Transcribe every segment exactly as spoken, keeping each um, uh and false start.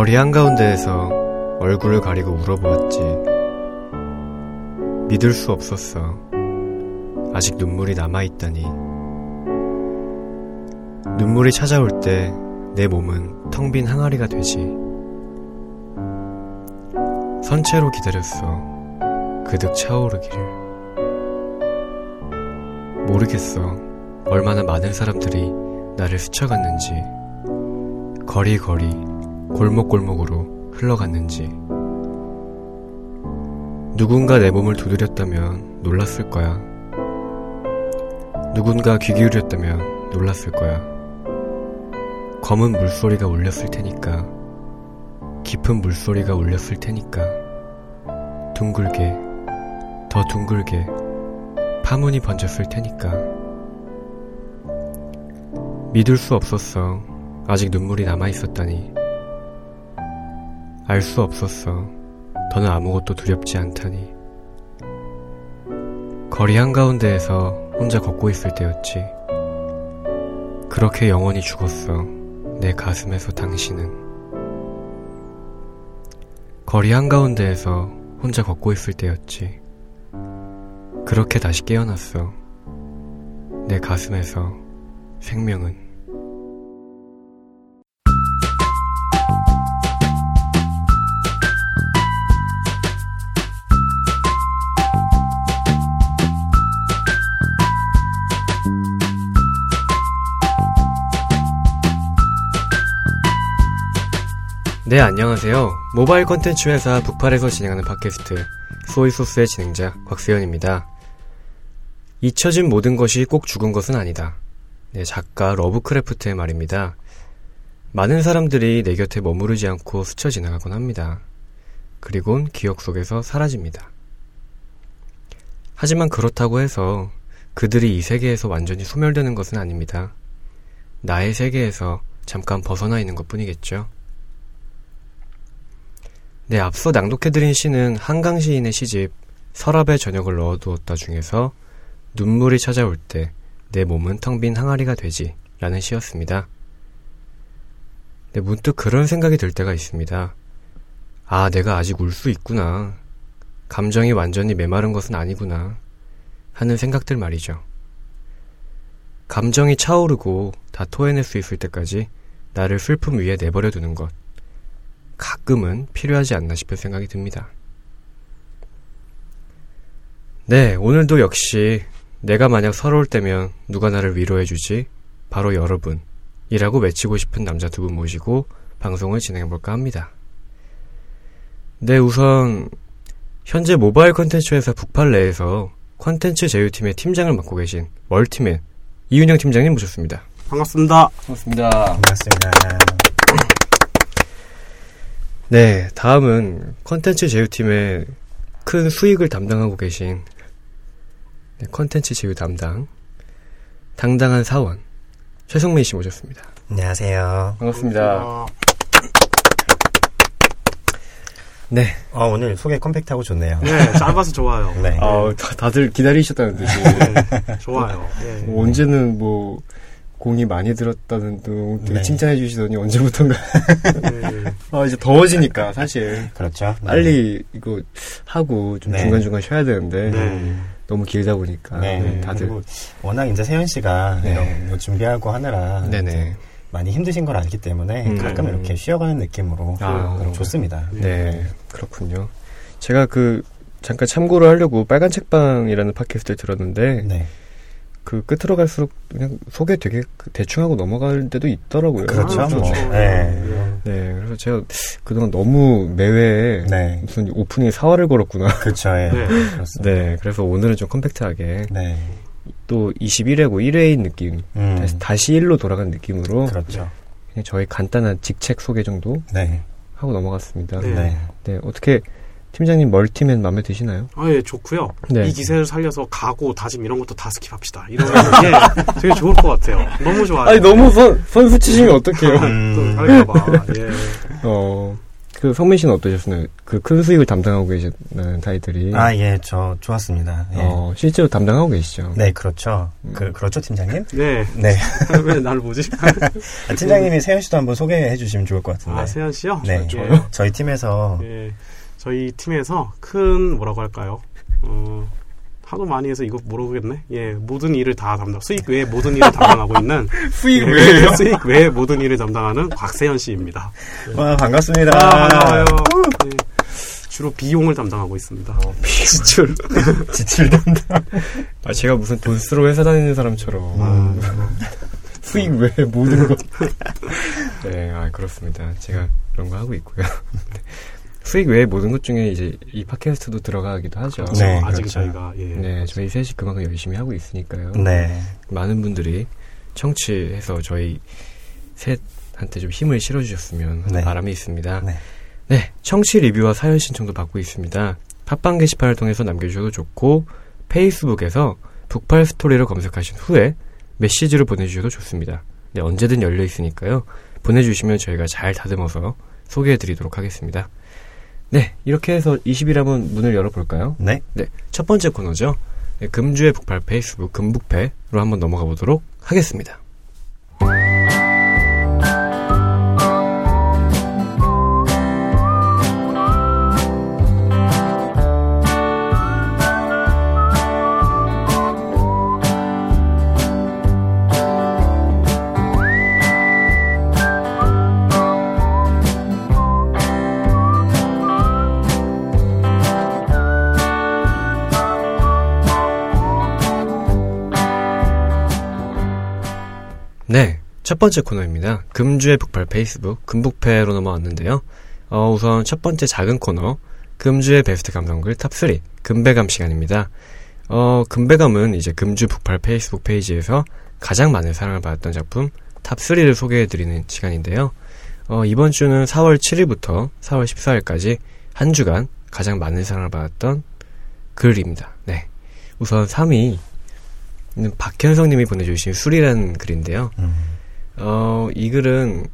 거리 한가운데에서 얼굴을 가리고 울어보았지. 믿을 수 없었어. 아직 눈물이 남아있다니. 눈물이 찾아올 때 내 몸은 텅 빈 항아리가 되지. 선체로 기다렸어. 그득 차오르기를. 모르겠어. 얼마나 많은 사람들이 나를 스쳐갔는지, 거리거리 골목골목으로 흘러갔는지. 누군가 내 몸을 두드렸다면 놀랐을 거야. 누군가 귀 기울였다면 놀랐을 거야. 검은 물소리가 울렸을 테니까, 깊은 물소리가 울렸을 테니까. 둥글게, 더 둥글게 파문이 번졌을 테니까. 믿을 수 없었어. 아직 눈물이 남아있었다니. 알 수 없었어. 더는 아무것도 두렵지 않다니. 거리 한가운데에서 혼자 걷고 있을 때였지. 그렇게 영원히 죽었어. 내 가슴에서 당신은. 거리 한가운데에서 혼자 걷고 있을 때였지. 그렇게 다시 깨어났어. 내 가슴에서 생명은. 네, 안녕하세요. 모바일 컨텐츠 회사 북팔에서 진행하는 팟캐스트 소이소스의 진행자 곽세현입니다. 잊혀진 모든 것이 꼭 죽은 것은 아니다. 네, 작가 러브크래프트의 말입니다. 많은 사람들이 내 곁에 머무르지 않고 스쳐 지나가곤 합니다. 그리곤 기억 속에서 사라집니다. 하지만 그렇다고 해서 그들이 이 세계에서 완전히 소멸되는 것은 아닙니다. 나의 세계에서 잠깐 벗어나 있는 것뿐이겠죠. 네, 앞서 낭독해드린 시는 한강 시인의 시집 서랍에 저녁을 넣어두었다 중에서 눈물이 찾아올 때 내 몸은 텅 빈 항아리가 되지 라는 시였습니다. 네, 문득 그런 생각이 들 때가 있습니다. 아, 내가 아직 울 수 있구나. 감정이 완전히 메마른 것은 아니구나 하는 생각들 말이죠. 감정이 차오르고 다 토해낼 수 있을 때까지 나를 슬픔 위에 내버려 두는 것, 가끔은 필요하지 않나 싶을 생각이 듭니다. 네, 오늘도 역시 내가 만약 서러울 때면 누가 나를 위로해주지? 바로 여러분! 이라고 외치고 싶은 남자 두 분 모시고 방송을 진행해볼까 합니다. 네, 우선 현재 모바일 컨텐츠 회사 북팔 내에서 컨텐츠 제휴팀의 팀장을 맡고 계신 월팀의 이윤형 팀장님 모셨습니다. 반갑습니다. 반갑습니다. 반갑습니다. 네, 다음은 컨텐츠 제휴팀의 큰 수익을 담당하고 계신 컨텐츠 제휴 담당, 당당한 사원, 최성민 씨 모셨습니다. 안녕하세요. 반갑습니다. 안녕하세요. 네. 아, 오늘 소개 컴팩트하고 좋네요. 네, 짧아서 좋아요. 네. 아, 다들 기다리셨다는 듯이. 좋아요. 네. 뭐 언제는 뭐, 공이 많이 들었다는 둥 되게 네. 칭찬해 주시더니 언제부턴가 네. 아, 이제 더워지니까 사실 그렇죠. 네. 빨리 이거 하고 좀 네. 중간중간 쉬어야 되는데 네. 너무 길다 보니까 네. 다들 워낙 이제 세현 씨가 네. 이런 거 준비하고 하느라 네네. 많이 힘드신 걸 알기 때문에 음. 가끔 이렇게 쉬어가는 느낌으로 아, 좋습니다. 네. 네, 그렇군요. 제가 그 잠깐 참고를 하려고 빨간 책방이라는 팟캐스트를 들었는데. 네. 그 끝으로 갈수록 그냥 소개 되게 대충 하고 넘어갈 때도 있더라고요. 그렇죠. 아, 뭐. 네. 네. 그래서 제가 그동안 너무 매회에 네. 무슨 오프닝에 사활을 걸었구나. 그렇죠. 네. 네. 네. 그래서 오늘은 좀 컴팩트하게 네. 또 이십일 회고 일 회인 느낌, 음. 다시, 다시 일로 돌아간 느낌으로 그렇죠. 그냥 저희 간단한 직책 소개 정도 네. 하고 넘어갔습니다. 네. 네. 네. 어떻게 팀장님 멀티맨 마음에 드시나요? 아, 예, 좋고요. 네. 이 기세를 살려서 가고 다짐 이런 것도 다 스킵합시다. 이런 게 되게 좋을 것 같아요. 너무 좋아요. 아니, 너무 선, 선수 치시면 어떡해요. 음. 또 살려봐. 예. 어, 그 성민 씨는 어떠셨나요? 그 큰 수익을 담당하고 계시는 타이틀이. 아, 예, 저 좋았습니다. 예. 어, 실제로 담당하고 계시죠? 네, 그렇죠. 음. 그, 그렇죠, 팀장님? 네. 네. 왜 나를 보지? 아, 팀장님이 세현 씨도 한번 소개해 주시면 좋을 것 같은데. 아, 세현 씨요? 네. 좋아요. 예. 저희 팀에서. 예. 저희 팀에서 큰, 뭐라고 할까요? 어, 하도 많이 해서 이거 모르겠네. 예, 모든 일을 다 담당, 수익 외에 모든 일을 담당하고 있는 수익 외에 예, 수익 외에 모든 일을 담당하는 곽세현 씨입니다. 와, 반갑습니다. 아, 반가워요. 네, 주로 비용을 담당하고 있습니다. 어, 지출, 지출 담당. 아, 제가 무슨 돈 쓰러 회사 다니는 사람처럼 음. 수익 외에 모든 것. 네, 아, 그렇습니다. 제가 그런 거 하고 있고요. 수익 외에 모든 것 중에 이제 이 팟캐스트도 들어가기도 하죠. 네, 어, 아직 그렇죠. 저희가 예, 네 그렇죠. 저희 셋이 그만큼 열심히 하고 있으니까요. 네, 많은 분들이 청취해서 저희 셋한테 좀 힘을 실어주셨으면 하는 네. 바람이 있습니다. 네. 네, 청취 리뷰와 사연 신청도 받고 있습니다. 팟빵 게시판을 통해서 남겨주셔도 좋고 페이스북에서 북팔 스토리를 검색하신 후에 메시지를 보내주셔도 좋습니다. 네, 언제든 열려 있으니까요. 보내주시면 저희가 잘 다듬어서 소개해드리도록 하겠습니다. 네, 이렇게 해서 이십 일 한번 문을 열어볼까요? 네. 네, 첫 번째 코너죠. 네, 금주의 북팔 페이스북 금.북.페로 한번 넘어가 보도록 하겠습니다. 네, 첫 번째 코너입니다. 금주의 북팔 페이스북 금.북.페로 넘어왔는데요. 어, 우선 첫 번째 작은 코너 금주의 베스트 감성글 탑삼 금.베.감 시간입니다. 어, 금.베.감은 이제 금주 북팔 페이스북 페이지에서 가장 많은 사랑을 받았던 작품 탑삼을 소개해드리는 시간인데요. 어, 이번 주는 사월 칠일부터 사월 십사일까지 한 주간 가장 많은 사랑을 받았던 글입니다. 네, 우선 삼 위 박현성님이 보내주신 술이라는 글인데요. 음. 어, 이 글은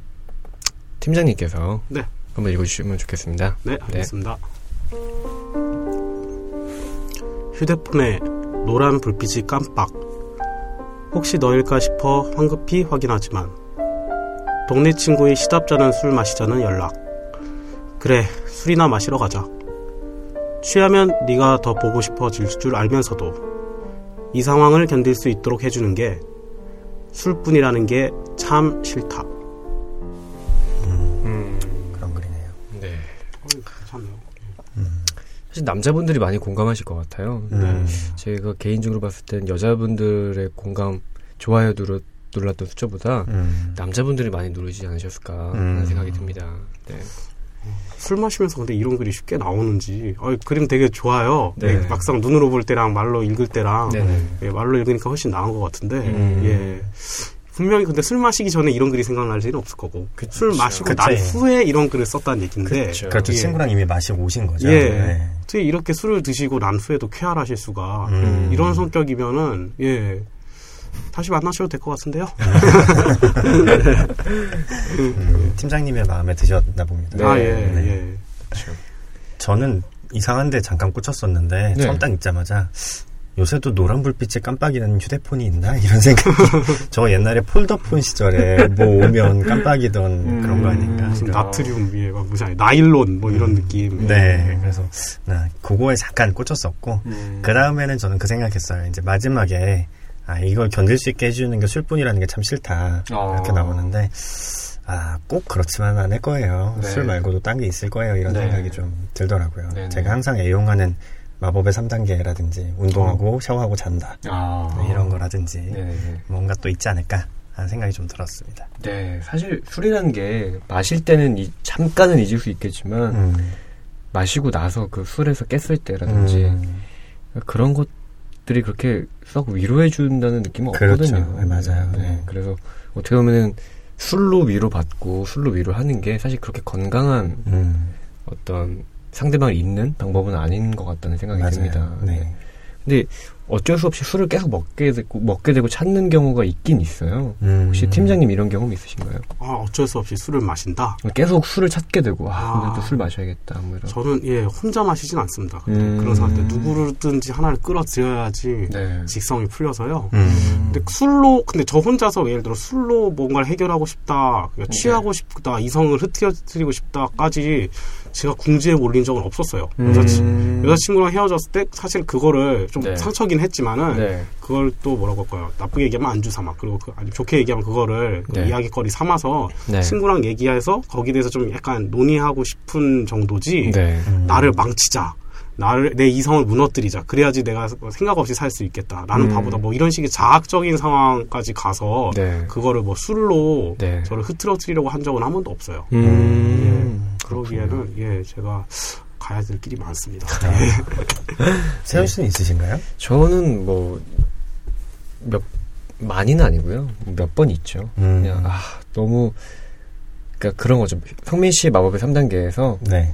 팀장님께서 네. 한번 읽어주시면 좋겠습니다. 네, 알겠습니다. 네. 휴대폰에 노란 불빛이 깜빡. 혹시 너일까 싶어 황급히 확인하지만 동네 친구의 시답잖은 술 마시자는 연락. 그래, 술이나 마시러 가자. 취하면 네가 더 보고 싶어질 줄 알면서도 이 상황을 견딜 수 있도록 해주는 게 술뿐이라는 게 참 싫다. 음, 음. 그런 글이네요. 네. 괜찮네요. 음. 사실 남자분들이 많이 공감하실 것 같아요. 음. 제가 개인적으로 봤을 땐 여자분들의 공감, 좋아요 누르, 눌렀던 숫자보다 음. 남자분들이 많이 누르지 않으셨을까 하는 음. 생각이 듭니다. 네. 술 마시면서 근데 이런 글이 쉽게 나오는지 어, 그림 되게 좋아요. 네. 막상 눈으로 볼 때랑 말로 읽을 때랑 예, 말로 읽으니까 훨씬 나은 것 같은데 음. 예. 분명히 근데 술 마시기 전에 이런 글이 생각날 일은 없을 거고 그쵸. 술 마시고 그쵸. 난 후에 이런 글을 썼다는 얘기인데 그렇죠. 예. 친구랑 이미 마시고 오신 거죠. 예. 네. 특히 이렇게 술을 드시고 난 후에도 쾌활하실 수가 음. 이런 성격이면은 예. 다시 만나셔도 될 것 같은데요. 음, 팀장님의 마음에 드셨나 봅니다. 네. 아, 예, 네. 예. 그렇죠. 저는 이상한데 잠깐 꽂혔었는데 네. 처음 딱 읽자마자 요새도 노란 불빛에 깜빡이라는 휴대폰이 있나? 이런 생각이 저 옛날에 폴더폰 시절에 뭐 오면 깜빡이던 음, 그런 거 아닌가. 무슨 나트륨 위에 막 무슨 아니, 나일론 뭐 이런 음, 느낌. 네. 음. 그래서 나 그거에 잠깐 꽂혔었고 음. 그 다음에는 저는 그 생각했어요. 이제 마지막에 아, 이걸 견딜 수 있게 해주는 게 술뿐이라는 게 참 싫다. 어. 이렇게 나오는데, 아, 꼭 그렇지만 않을 거예요. 네. 술 말고도 딴 게 있을 거예요. 이런 네. 생각이 좀 들더라고요. 네네. 제가 항상 애용하는 마법의 삼 단계라든지, 운동하고 어. 샤워하고 잔다. 아. 네, 이런 거라든지, 네네. 뭔가 또 있지 않을까 하는 생각이 좀 들었습니다. 네, 사실 술이라는 게 마실 때는 이, 잠깐은 잊을 수 있겠지만, 음. 마시고 나서 그 술에서 깼을 때라든지, 음. 그런 것 들이 그렇게 썩 위로해준다는 느낌은 그렇죠. 없거든요. 네, 맞아요. 네. 네. 그래서 어떻게 보면은 술로 위로받고 술로 위로하는 게 사실 그렇게 건강한 음. 어떤 상대방을 잊는 방법은 아닌 것 같다는 생각이 맞아요. 듭니다. 네. 네. 근데 어쩔 수 없이 술을 계속 먹게 되고, 먹게 되고 찾는 경우가 있긴 있어요. 음. 혹시 팀장님 이런 경험 있으신가요? 아, 어쩔 수 없이 술을 마신다? 계속 술을 찾게 되고, 아, 오늘도 아, 술 마셔야겠다. 뭐 이런. 저는, 예, 혼자 마시진 않습니다. 음. 그런 상태. 누구든지 하나를 끌어들여야지 네. 직성이 풀려서요. 음. 근데 술로, 근데 저 혼자서 예를 들어 술로 뭔가를 해결하고 싶다, 그러니까 취하고 네. 싶다, 이성을 흐트러뜨리고 싶다까지 제가 궁지에 몰린 적은 없었어요. 음. 여자치, 여자친구랑 헤어졌을 때 사실 그거를 좀 네. 상처긴 했지만은 네. 그걸 또 뭐라고 할까요? 나쁘게 얘기하면 안주 삼아. 그리고 그, 아니, 좋게 얘기하면 그거를 네. 그 이야기거리 삼아서 네. 친구랑 얘기해서 거기에 대해서 좀 약간 논의하고 싶은 정도지 네. 음. 나를 망치자. 나를, 내 이성을 무너뜨리자. 그래야지 내가 생각 없이 살 수 있겠다라는 음. 바보다. 뭐 이런 식의 자학적인 상황까지 가서 네. 그거를 뭐 술로 네. 저를 흐트러뜨리려고 한 적은 한 번도 없어요. 음. 음. 예. 그러기에는 예, 제가 가야 될 길이 많습니다. 아. 세현 씨는 있으신가요? 저는 뭐 몇 많이는 아니고요. 몇 번 있죠. 음. 그냥 아, 너무 그러니까 그런 거죠. 성민 씨 마법의 삼 단계에서 네.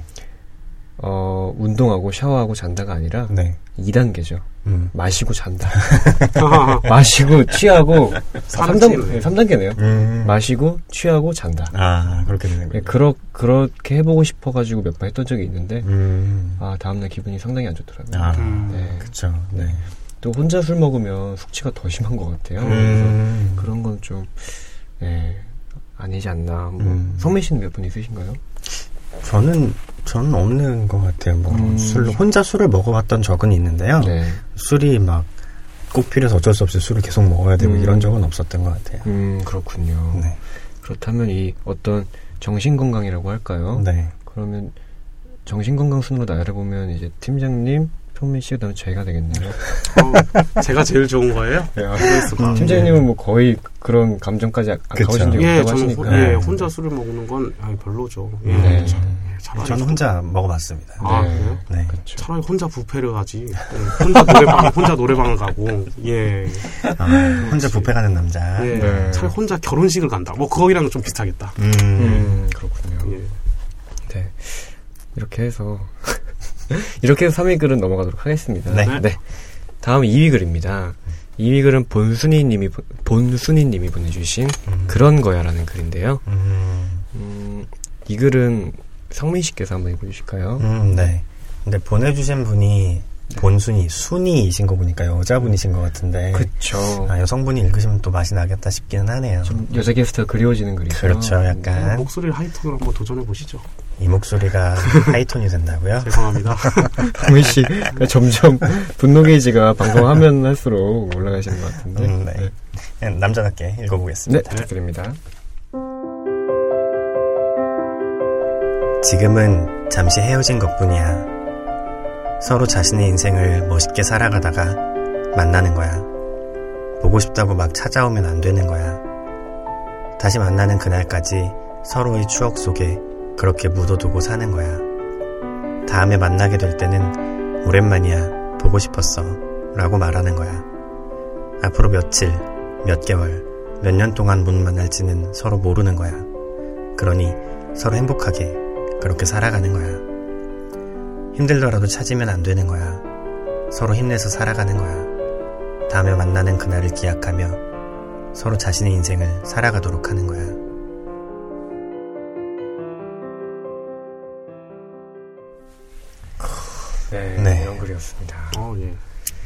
어, 운동하고 샤워하고 잔다가 아니라 네. 이 단계죠. 음. 마시고 잔다. 마시고 취하고 삼 단계, 삼 단계네요. 음. 마시고 취하고 잔다. 아, 그렇게 되는 거예요. 네, 그러, 그렇게 해보고 싶어가지고 몇 번 했던 적이 있는데 음. 아, 다음날 기분이 상당히 안 좋더라고요. 아, 네. 그쵸. 네. 또 혼자 술 먹으면 숙취가 더 심한 것 같아요. 음. 그래서 그런 건 좀 네, 아니지 않나. 뭐, 음. 성민 씨는 몇 분 있으신가요? 저는 저는 없는 것 같아요. 뭐 음. 술로 혼자 술을 먹어봤던 적은 있는데요. 네. 술이 막 꼭 필요해서 어쩔 수 없이 술을 계속 먹어야 되고 음. 이런 적은 없었던 것 같아요. 음, 그렇군요. 네. 그렇다면 이 어떤 정신 건강이라고 할까요? 네. 그러면 정신 건강 순으로 나열해 보면 이제 팀장님, 성민 씨, 그다음에 제가 되겠네요. 어, 제가 제일 좋은 거예요? 네, 아, 팀장님은 뭐 거의 그런 감정까지 안 가보신 적이 예, 없다고 하시니까. 호, 예, 혼자 술을 먹는 건 아니, 별로죠. 예. 네. 자, 예, 저는 혼자 먹어봤습니다. 아, 네. 그래요? 네. 그렇죠. 차라리 혼자 뷔페를 가지. 네, 혼자 노래방, 혼자 노래방을 가고. 예. 아, 혼자 뷔페 가는 남자. 예. 네. 차라리 혼자 결혼식을 간다. 뭐 거기랑 좀 비슷하겠다. 음, 음 그렇군요. 예. 네. 이렇게 해서. 이렇게 해서 삼 위 글은 넘어가도록 하겠습니다. 네. 네. 다음 이 위 글입니다. 이 위 글은 본순이 님이, 본순이 님이 보내주신 음. 그런 거야라는 글인데요. 음. 음, 이 글은 성민 씨께서 한번 읽어주실까요? 음, 네. 근데 보내주신 분이 네. 본순이, 순이이신 거 보니까 여자분이신 것 같은데. 그쵸. 아, 여성분이 읽으시면 또 맛이 나겠다 싶기는 하네요. 좀 여자 게스트가 그리워지는 글이죠. 그렇죠. 약간. 네, 목소리를 하이톤으로 한번 도전해보시죠. 이 목소리가 하이톤이 된다고요? 죄송합니다. 동민 씨, 그러니까 점점 분노 게이지가 방송하면 할수록 올라가시는 것 같은데. 음, 네. 네. 남자답게 읽어보겠습니다. 네, 부탁드립니다. 지금은 잠시 헤어진 것뿐이야. 서로 자신의 인생을 멋있게 살아가다가 만나는 거야. 보고 싶다고 막 찾아오면 안 되는 거야. 다시 만나는 그날까지 서로의 추억 속에 그렇게 묻어두고 사는 거야. 다음에 만나게 될 때는 오랜만이야, 보고 싶었어 라고 말하는 거야. 앞으로 며칠, 몇 개월, 몇 년 동안 못 만날지는 서로 모르는 거야. 그러니 서로 행복하게 그렇게 살아가는 거야. 힘들더라도 찾으면 안 되는 거야. 서로 힘내서 살아가는 거야. 다음에 만나는 그날을 기약하며 서로 자신의 인생을 살아가도록 하는 거야. 네, 네. 이런 글이었습니다. 어, 예.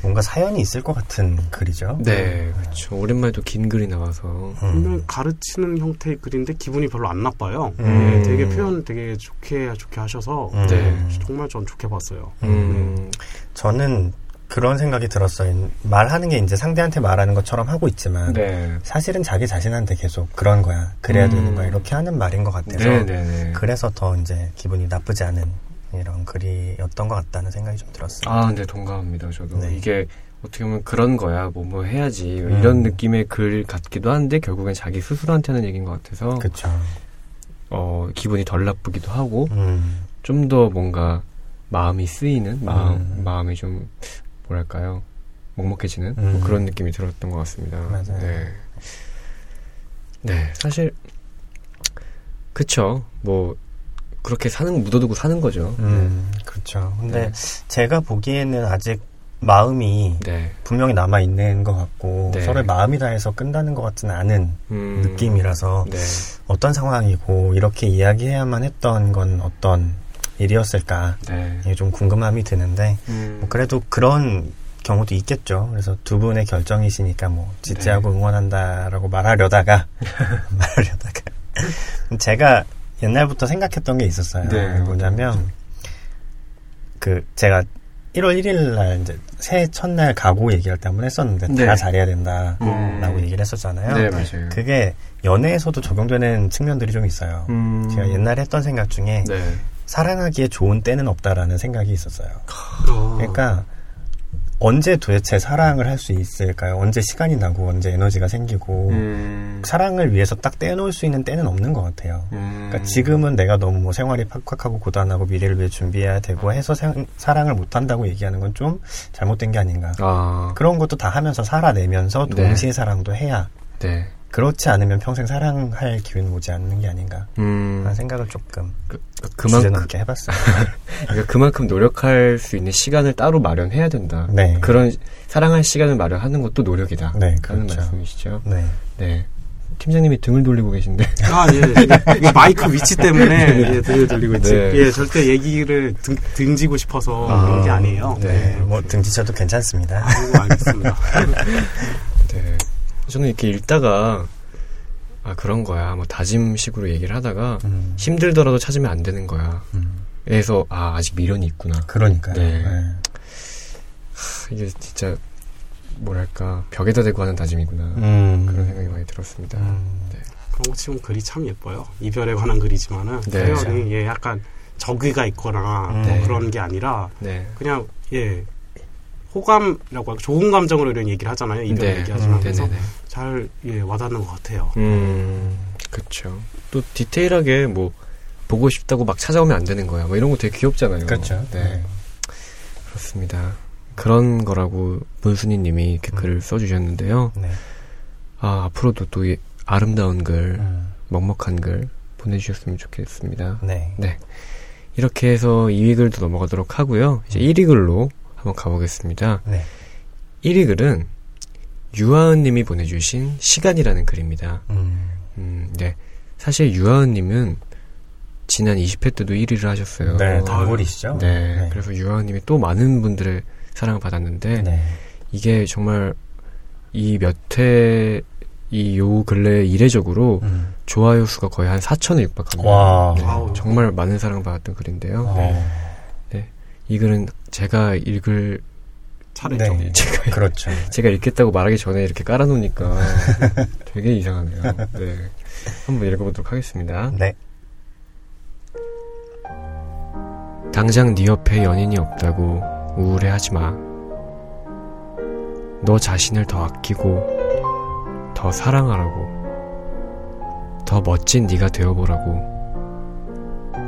뭔가 사연이 있을 것 같은 글이죠. 네, 그렇죠. 오랜만에 또 긴 글이 나와서 분명 음. 가르치는 형태의 글인데 기분이 별로 안 나빠요. 음. 네, 되게 표현 되게 좋게 좋게 하셔서 음. 네, 정말 전 좋게 봤어요. 음. 음. 저는 그런 생각이 들었어요. 말하는 게 이제 상대한테 말하는 것처럼 하고 있지만 네. 사실은 자기 자신한테 계속 그런 거야, 그래야 음. 되는 거야 이렇게 하는 말인 것 같아서 네, 네, 네. 그래서 더 이제 기분이 나쁘지 않은. 이런 글이었던 것 같다는 생각이 좀 들었어요. 아, 네, 동감합니다. 저도 네. 이게 어떻게 보면 그런 거야, 뭐 뭐 해야지 음. 이런 느낌의 글 같기도 한데 결국엔 자기 스스로한테 하는 얘기인 것 같아서 그쵸. 어, 기분이 덜 나쁘기도 하고 음. 좀 더 뭔가 마음이 쓰이는 마음, 음. 마음이 좀 뭐랄까요, 먹먹해지는 음. 뭐 그런 느낌이 들었던 것 같습니다. 맞아요. 네, 네, 사실 그쵸, 뭐. 그렇게 사는, 묻어두고 사는 거죠. 음, 네. 그렇죠. 근데 네. 제가 보기에는 아직 마음이 네. 분명히 남아있는 것 같고 네. 서로의 마음이 다해서 끈다는 것 같지는 않은 음. 느낌이라서 네. 어떤 상황이고 이렇게 이야기해야만 했던 건 어떤 일이었을까 네. 이게 좀 궁금함이 드는데 음. 뭐 그래도 그런 경우도 있겠죠. 그래서 두 분의 결정이시니까 뭐 지지하고 네. 응원한다라고 말하려다가 말하려다가 제가 옛날부터 생각했던 게 있었어요. 네. 뭐냐면 그 제가 일월 일일 날 이제 새해 첫날 각오 얘기할 때 한번 했었는데 네. 다 잘해야 된다라고 음. 얘기를 했었잖아요. 네, 맞아요. 그게 연애에서도 적용되는 측면들이 좀 있어요. 음. 제가 옛날에 했던 생각 중에 네. 사랑하기에 좋은 때는 없다라는 생각이 있었어요. 그러니까 언제 도대체 사랑을 할 수 있을까요? 언제 시간이 나고 언제 에너지가 생기고 음. 사랑을 위해서 딱 떼어놓을 수 있는 때는 없는 것 같아요. 음. 그러니까 지금은 내가 너무 뭐 생활이 팍팍하고 고단하고 미래를 위해 준비해야 되고 해서 사, 사랑을 못한다고 얘기하는 건 좀 잘못된 게 아닌가. 아. 그런 것도 다 하면서 살아내면서 동시에 네. 사랑도 해야 네. 그렇지 않으면 평생 사랑할 기회는 오지 않는 게 아닌가 음. 하는 생각을 조금 그, 그만큼 주제넘게 해봤어요. 그러니까 그만큼 노력할 수 있는 시간을 따로 마련해야 된다. 네. 그런 사랑할 시간을 마련하는 것도 노력이다. 네, 그렇죠. 하는 말씀이시죠. 네. 네. 팀장님이 등을 돌리고 계신데. 아, 예. 예. 마이크 위치 때문에 예, 등을 돌리고 있지. 네. 예, 절대 얘기를 등, 등지고 싶어서 아, 그런 게 아니에요. 네. 네. 뭐 등지셔도 괜찮습니다. 아이고, 알겠습니다. 네. 저는 이렇게 읽다가 아 그런 거야 뭐 다짐식으로 얘기를 하다가 음. 힘들더라도 찾으면 안 되는 거야. 음. 그래서 아 아직 미련이 있구나. 그러니까요. 네. 네. 하, 이게 진짜 뭐랄까 벽에다 대고 하는 다짐이구나. 음. 그런 생각이 많이 들었습니다. 음. 네. 그런 거 치면 글이 참 예뻐요. 이별에 관한 글이지만은 네. 표현이 예, 약간 적의가 있거나 음. 뭐 그런 게 아니라 네. 그냥 예. 호감이라고 하고 좋은 감정으로 이런 얘기를 하잖아요. 이런 네. 얘기하지만 음, 잘 예, 와닿는 것 같아요. 음, 그렇죠. 또 디테일하게 뭐 보고 싶다고 막 찾아오면 안 되는 거야. 뭐 이런 거 되게 귀엽잖아요. 그렇죠. 네, 네. 그렇습니다. 그런 거라고 문순이님이 이렇게 음. 글을 써주셨는데요. 네. 아 앞으로도 또 이 아름다운 글, 음. 먹먹한 글 보내주셨으면 좋겠습니다. 네. 네. 이렇게 해서 이 위 글도 넘어가도록 하고요. 이제 일 위 글로 한번 가보겠습니다. 네. 일 위 글은 유아은 님이 보내주신 시간이라는 글입니다. 음. 음, 네. 사실 유아은 님은 지난 이십 회 때도 일 위를 하셨어요. 네, 단골이시죠. 네, 네. 그래서 유아은 님이 또 많은 분들의 사랑을 받았는데 네. 이게 정말 이 몇 회 이 요 근래 이례적으로 음. 좋아요 수가 거의 한 사천에 육박합니다. 와. 네, 정말 많은 사랑을 받았던 글인데요. 네. 네. 이 글은 제가 읽을 차례죠. 네, 제가, 그렇죠. 제가 읽겠다고 말하기 전에 이렇게 깔아놓으니까 되게 이상하네요. 네, 한번 읽어보도록 하겠습니다. 네. 당장 네 옆에 연인이 없다고 우울해하지 마. 너 자신을 더 아끼고 더 사랑하라고 더 멋진 네가 되어보라고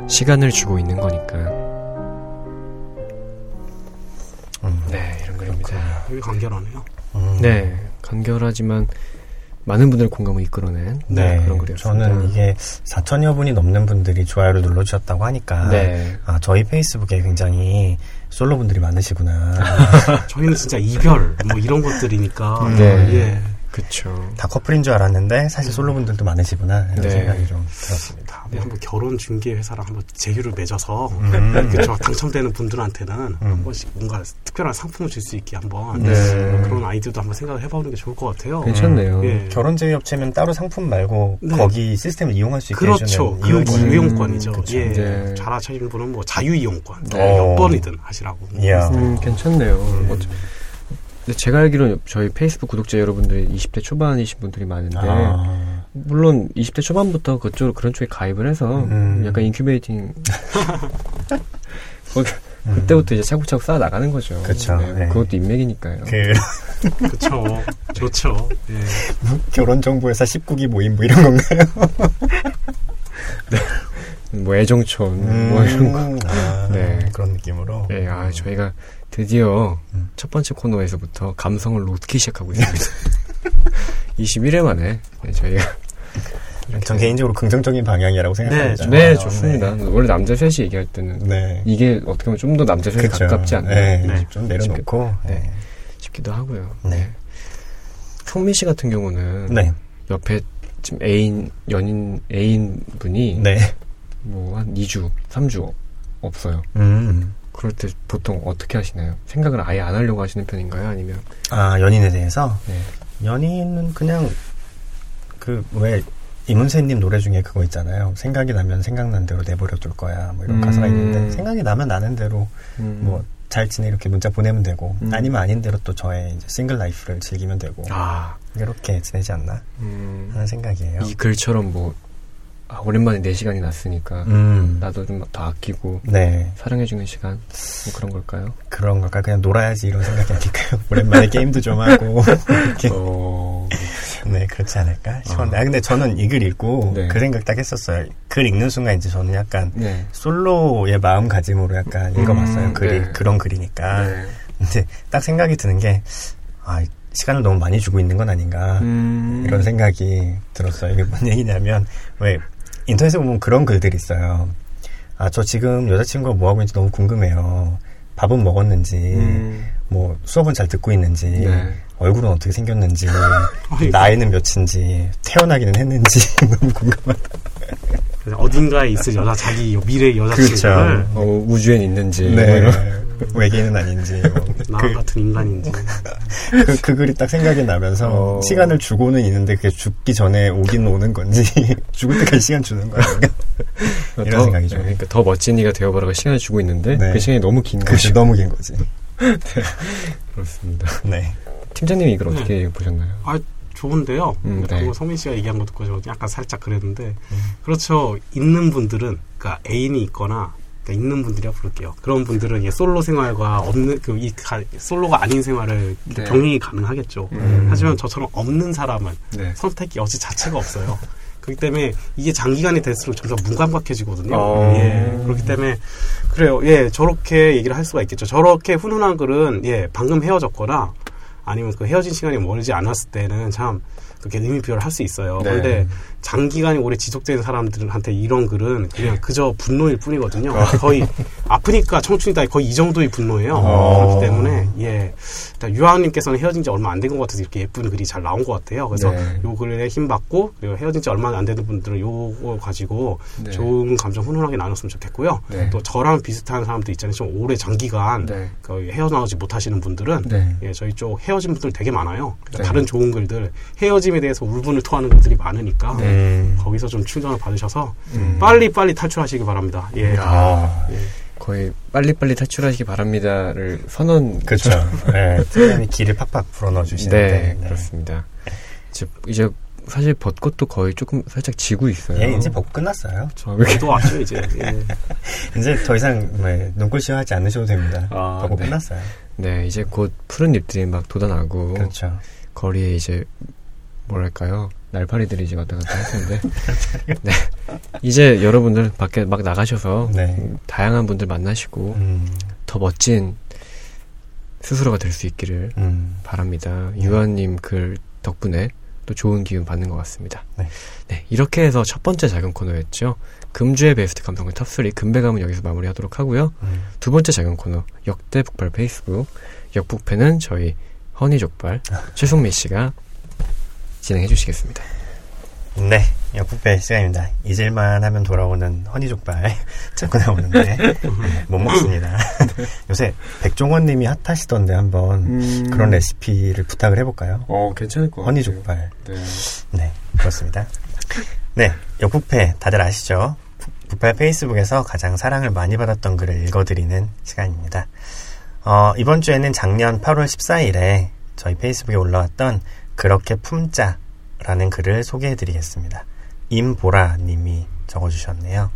시간을 주고 있는 거니까. 음, 네, 이런 글입니다. 되게 간결하네요. 음. 네, 간결하지만 많은 분들의 공감을 이끌어낸 네, 그런 글이었습니다. 저는 이게 사천여 분이 넘는 분들이 좋아요를 눌러주셨다고 하니까 네. 아, 저희 페이스북에 굉장히 솔로 분들이 많으시구나. 저희는 진짜 이별 뭐 이런 것들이니까 음, 네, 예. 그렇죠. 다 커플인 줄 알았는데 사실 솔로 분들도 많으시구나 이런 네. 생각이 좀 들었습니다. 네. 한번 결혼 중개 회사랑 한번 제휴를 맺어서 음. 그렇죠. 당첨되는 분들한테는 음. 한 번씩 뭔가 특별한 상품을 줄 수 있게 한번 네. 그런 아이디어도 한번 생각을 해보는 게 좋을 것 같아요. 괜찮네요. 예. 결혼 제휴 업체면 따로 상품 말고 네. 거기 시스템을 이용할 수 있게 그렇죠. 해주는 그 이용권. 이용권이죠. 음, 예. 네. 잘 아시는 분은 뭐 자유 이용권 네. 몇 번이든 하시라고. 음, 괜찮네요. 네. 제가 알기로는 저희 페이스북 구독자 여러분들이 이십 대 초반이신 분들이 많은데 아. 물론 이십 대 초반부터 그쪽 그런 쪽에 가입을 해서 음. 약간 인큐베이팅 음. 그때부터 이제 차곡차곡 쌓아 나가는 거죠. 그렇죠. 네, 네. 그것도 인맥이니까요. 그... 그렇죠. 좋죠. 네. 결혼정보회사 십구 기 모임 뭐 이런 건가요? 네. 뭐 애정촌 음. 뭐 이런 거. 아, 네. 그런 느낌으로. 네, 아 저희가 드디어 음. 첫 번째 코너에서부터 감성을 놓기 시작하고 있습니다. 이십일 회 만에 네, 저희가 이렇게. 전 개인적으로 긍정적인 방향이라고 생각합니다. 네, 네 좋습니다. 네. 원래 남자 셋이 얘기할 때는 네. 이게 어떻게 보면 좀 더 남자 셋이 그렇죠. 가깝지 않나 네. 네. 좀 내려놓고 싶기, 네. 싶기도 하고요. 네. 총미 씨 같은 경우는 네. 옆에 지금 애인 연인 애인 분이 네. 뭐 한 이 주, 삼 주 없어요. 음. 그럴 때 보통 어떻게 하시나요? 생각을 아예 안 하려고 하시는 편인가요? 아니면 아 연인에 대해서 네. 연인은 그냥 그 왜 이문세님 노래 중에 그거 있잖아요. 생각이 나면 생각난 대로 내버려 둘 거야. 뭐 이런 음. 가사가 있는데 생각이 나면 나는 대로 음. 뭐 잘 지내 이렇게 문자 보내면 되고 음. 아니면 아닌 대로 또 저의 이제 싱글 라이프를 즐기면 되고 아. 이렇게 지내지 않나 음. 하는 생각이에요. 이 글처럼 뭐 아, 오랜만에 내 시간이 났으니까 음. 나도 좀 더 아끼고 네. 사랑해주는 시간 뭐 그런 걸까요? 그런 걸까요? 그냥 놀아야지 이런 생각이 아닐까요? 오랜만에 게임도 좀 하고 이렇게 어... 네 그렇지 않을까 싶었는데 아. 아, 근데 저는 이 글 읽고 네. 그 생각 딱 했었어요. 글 읽는 순간 이제 저는 약간 네. 솔로의 마음가짐으로 약간 음, 읽어봤어요. 글이 네. 그런 글이니까 네. 근데 딱 생각이 드는 게 아, 시간을 너무 많이 주고 있는 건 아닌가 음. 이런 생각이 들었어요. 이게 뭔 얘기냐면 왜 인터넷에 보면 그런 글들이 있어요. 아, 저 지금 여자친구가 뭐하고 있는지 너무 궁금해요. 밥은 먹었는지, 음. 뭐, 수업은 잘 듣고 있는지, 네. 얼굴은 어떻게 생겼는지, 나이는 몇인지, 태어나기는 했는지, 너무 궁금하다. 어딘가에 있을 여자, 자기 미래의 여자친구를. 그렇죠. 어, 우주엔 있는지. 네. 뭐 외계인은 아닌지. 나 그, 같은 인간인지. 그, 그 글이 딱 생각이 나면서 어. 시간을 주고는 있는데 그게 죽기 전에 오긴 오는 건지 죽을 때까지 시간 주는 거야. 이런 더, 생각이죠. 네, 그러니까 더 멋진 이가 되어버려서 시간을 주고 있는데 네. 그 시간이 너무 긴 거지. 그치, 너무 긴 거지. 네. 그렇습니다. 네. 팀장님이 이걸 어떻게 네. 보셨나요? 아, 좋은데요. 음, 네. 성민 씨가 얘기한 거 듣고 저도 약간 살짝 그랬는데 음. 그렇죠. 있는 분들은 그러니까 애인이 있거나 있는 분들이라고 부를게요. 그런 분들은 예, 솔로 생활과 없는 그 이 솔로가 아닌 생활을 네. 병행이 가능하겠죠. 음. 하지만 저처럼 없는 사람은 네. 선택 여지 자체가 없어요. 그렇기 때문에 이게 장기간이 될수록 점점 무감각해지거든요. 어. 예, 그렇기 때문에 그래요. 예, 저렇게 얘기를 할 수가 있겠죠. 저렇게 훈훈한 글은 예, 방금 헤어졌거나 아니면 그 헤어진 시간이 멀지 않았을 때는 참 그렇게 의미 부여를 할 수 있어요. 네. 그런데 장기간이 오래 지속된 사람들한테 이런 글은 그냥 그저 분노일 뿐이거든요. 거의 아프니까 청춘이다 거의 이 정도의 분노예요. 어. 그렇기 때문에 예 유아은님께서는 헤어진 지 얼마 안 된 것 같아서 이렇게 예쁜 글이 잘 나온 것 같아요. 그래서 네. 요 글에 힘 받고 그리고 헤어진 지 얼마 안 되는 분들은 요거 가지고 네. 좋은 감정 훈훈하게 나눴으면 좋겠고요. 네. 또 저랑 비슷한 사람들 있잖아요. 좀 오래 장기간 네. 거의 헤어나오지 못하시는 분들은 네. 예, 저희 쪽 헤어진 분들 되게 많아요. 네. 다른 좋은 글들 헤어진 에 대해서 울분을 토하는 것들이 많으니까 네. 거기서 좀 충전을 받으셔서 음. 빨리 빨리 탈출하시기 바랍니다. 예. 아, 예. 거의 빨리 빨리 탈출하시기 바랍니다를 선언 그렇죠. 네. 선생님이 길을 팍팍 불어넣어 주시는데 네, 네. 그렇습니다. 이제, 이제 사실 벚꽃도 거의 조금 살짝 지고 있어요. 예, 이제 벚꽃 끝났어요. 또 왔죠 이제. 예. 이제 더 이상 네, 눈꼴시어 하지 않으셔도 됩니다. 아, 벚꽃 네. 끝났어요. 네, 이제 곧 푸른 잎들이 막 돋아나고 그렇죠. 거리에 이제 뭐랄까요? 날파리들이 이제 왔다 갔다 할 텐데. 네. 이제 여러분들 밖에 막 나가셔서 네. 다양한 분들 만나시고 음. 더 멋진 스스로가 될 수 있기를 음. 바랍니다. 음. 유아님 글 덕분에 또 좋은 기운 받는 것 같습니다. 네. 네. 이렇게 해서 첫 번째 작은 코너였죠. 금주의 베스트 감성글 탑삼 금.베.감은 여기서 마무리하도록 하고요. 음. 두 번째 작은 코너 역대 북팔 페이스북 역.북.페는 저희 허니족발 최성민 씨가 진행해 주시겠습니다. 네, 역.북.페 시간입니다. 잊을만 하면 돌아오는 허니족발 찾고 나오는데 못 먹습니다. 요새 백종원님이 핫하시던데 한번 음... 그런 레시피를 부탁을 해볼까요? 어, 괜찮을 것 같아요. 허니족발. 네. 네, 그렇습니다. 네, 역.북.페 다들 아시죠? 북팔 페이스북에서 가장 사랑을 많이 받았던 글을 읽어드리는 시간입니다. 어, 이번 주에는 작년 팔월 십사일에 저희 페이스북에 올라왔던 그렇게 품자라는 글을 소개해드리겠습니다. 임보라 님이 적어주셨네요.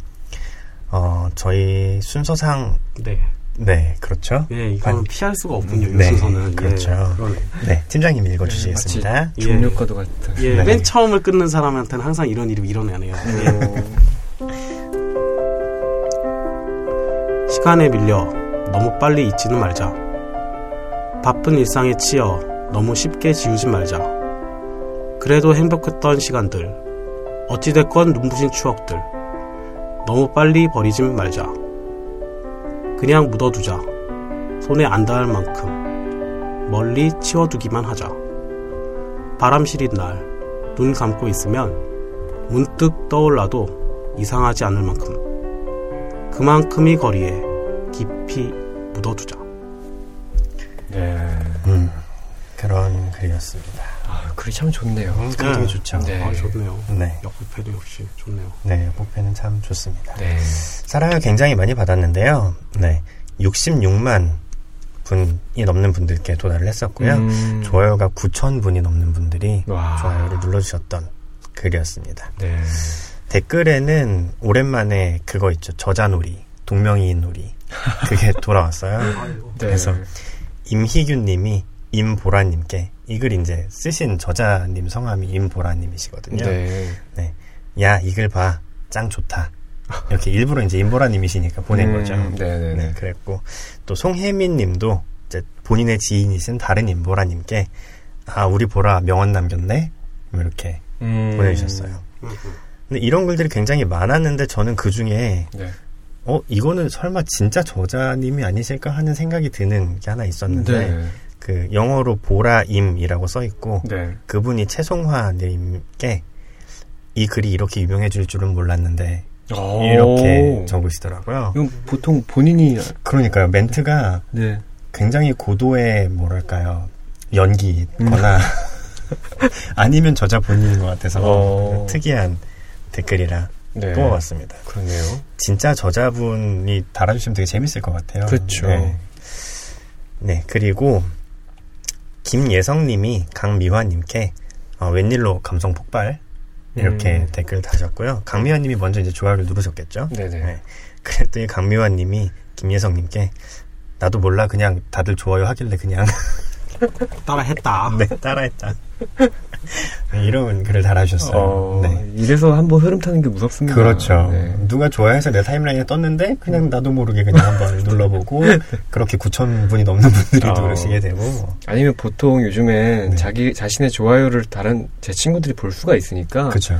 어, 저희 순서상 네, 네 그렇죠. 네, 이건 관... 피할 수가 없군요. 음, 네, 순서는 그렇죠. 예, 네, 팀장님이 읽어주시겠습니다. 네, 종료과도 같은. 예, 네. 맨 처음을 끊는 사람한테는 항상 이런 일이 일어나네요. 시간에 밀려 너무 빨리 잊지는 말자. 바쁜 일상에 치여 너무 쉽게 지우지 말자. 그래도 행복했던 시간들, 어찌됐건 눈부신 추억들. 너무 빨리 버리지 말자. 그냥 묻어두자. 손에 안 닿을 만큼 멀리 치워두기만 하자. 바람 시린 날 눈 감고 있으면 문득 떠올라도 이상하지 않을 만큼 그만큼의 거리에 깊이 묻어두자. 네, 음, 그런 글이었습니다. 아, 글이 참 좋네요. 음, 네. 굉장히 좋죠. 네. 아, 좋네요. 네. 역.북.페도 역시 좋네요. 네, 역.북.페는 참 좋습니다. 네. 사랑을 굉장히 많이 받았는데요. 네, 육십육만 분이 넘는 분들께 도달을 했었고요. 음. 좋아요가 구천 분이 넘는 분들이 와. 좋아요를 눌러주셨던 글이었습니다. 네. 댓글에는 오랜만에 그거 있죠. 저자놀이, 동명이인 놀이. 그게 돌아왔어요. 네. 그래서 임희균님이 임보라님께 이 글 이제 쓰신 저자님 성함이 임보라님이시거든요. 네. 네. 야, 이 글 봐. 짱 좋다. 이렇게 일부러 이제 임보라님이시니까 보낸 음, 거죠. 네네네. 네, 그랬고 또 송혜민님도 이제 본인의 지인이신 다른 임보라님께 아 우리 보라 명언 남겼네 이렇게 음. 보내주셨어요. 근데 이런 글들이 굉장히 많았는데 저는 그 중에 네. 어 이거는 설마 진짜 저자님이 아니실까 하는 생각이 드는 게 하나 있었는데 네. 그 영어로 보라임이라고 써 있고 네. 그분이 최송화님께 이 글이 이렇게 유명해질 줄은 몰랐는데. 이렇게 적으시더라고요. 이건 보통 본인이 그러니까요. 멘트가 네. 굉장히 고도의 뭐랄까요 연기거나 음. 아니면 저자 본인인 것 같아서 어. 특이한 댓글이라 네. 뽑아봤습니다. 그러네요. 진짜 저자분이 달아주시면 되게 재밌을 것 같아요. 그렇죠. 네, 네. 그리고 김예성님이 강미화님께 어, 웬일로 감성 폭발? 이렇게 음. 댓글 다셨고요. 강미화님이 먼저 이제 좋아요를 누르셨겠죠. 네네. 네. 그랬더니 강미화님이 김예성님께 나도 몰라 그냥 다들 좋아요 하길래 그냥 따라했다. 네, 따라했다. 이런 글을 달아주셨어요. 어, 네. 이래서 한번 흐름 타는 게 무섭습니다. 그렇죠. 네. 누가 좋아해서 내 타임라인에 떴는데 그냥 나도 모르게 그냥 한번 눌러보고 그렇게 구천 분이 넘는 분들이 어, 누르시게 되고 아니면 보통 요즘엔 네. 자기 자신의 좋아요를 다른 제 친구들이 볼 수가 있으니까 그렇죠.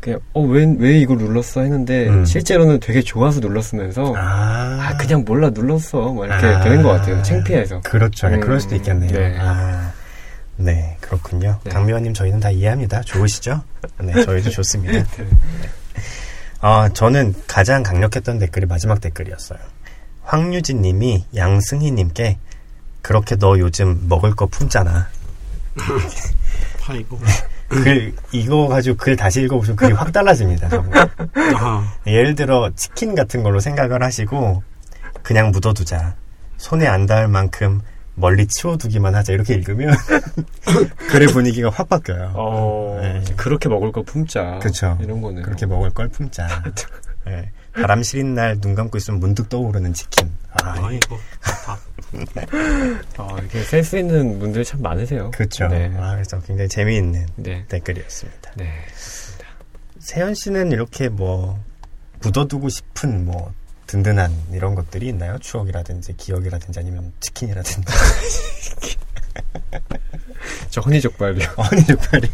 그냥 어, 왜, 왜 이걸 눌렀어 했는데 음. 실제로는 되게 좋아서 눌렀으면서 아, 아 그냥 몰라 눌렀어 막 이렇게 아~ 되는 것 같아요. 창피해서. 그렇죠. 음, 그럴 수도 있겠네요. 네. 아. 네, 그렇군요. 네. 강미화님 저희는 다 이해합니다. 좋으시죠? 네, 저희도 좋습니다. 네. 어, 저는 가장 강력했던 댓글이 마지막 댓글이었어요. 황유진님이 양승희님께 그렇게 너 요즘 먹을 거 품잖아. 파이고. 글 이거 가지고 글 다시 읽어보시면 글이 확 달라집니다. 정말. 예를 들어 치킨 같은 걸로 생각을 하시고 그냥 묻어두자. 손에 안 닿을 만큼. 멀리 치워두기만 하자 이렇게 읽으면 글의 분위기가 확 바뀌어요. 어, 네. 그렇게 먹을 걸 품자. 그렇죠. 이런 거는 그렇게 먹을 걸 품자. 네. 바람 시린 날 눈 감고 있으면 문득 떠오르는 치킨. 아, 아 이거 다. 네. 어, 이렇게 센스 있는 분들이 참 많으세요. 그렇죠. 네. 아, 그래서 굉장히 재미있는 네. 댓글이었습니다. 네. 그렇습니다. 세현 씨는 이렇게 뭐 묻어두고 싶은 뭐. 든든한 이런 것들이 있나요? 추억이라든지 기억이라든지 아니면 치킨이라든지. 저 허니족발이요. 어, 허니족발이요?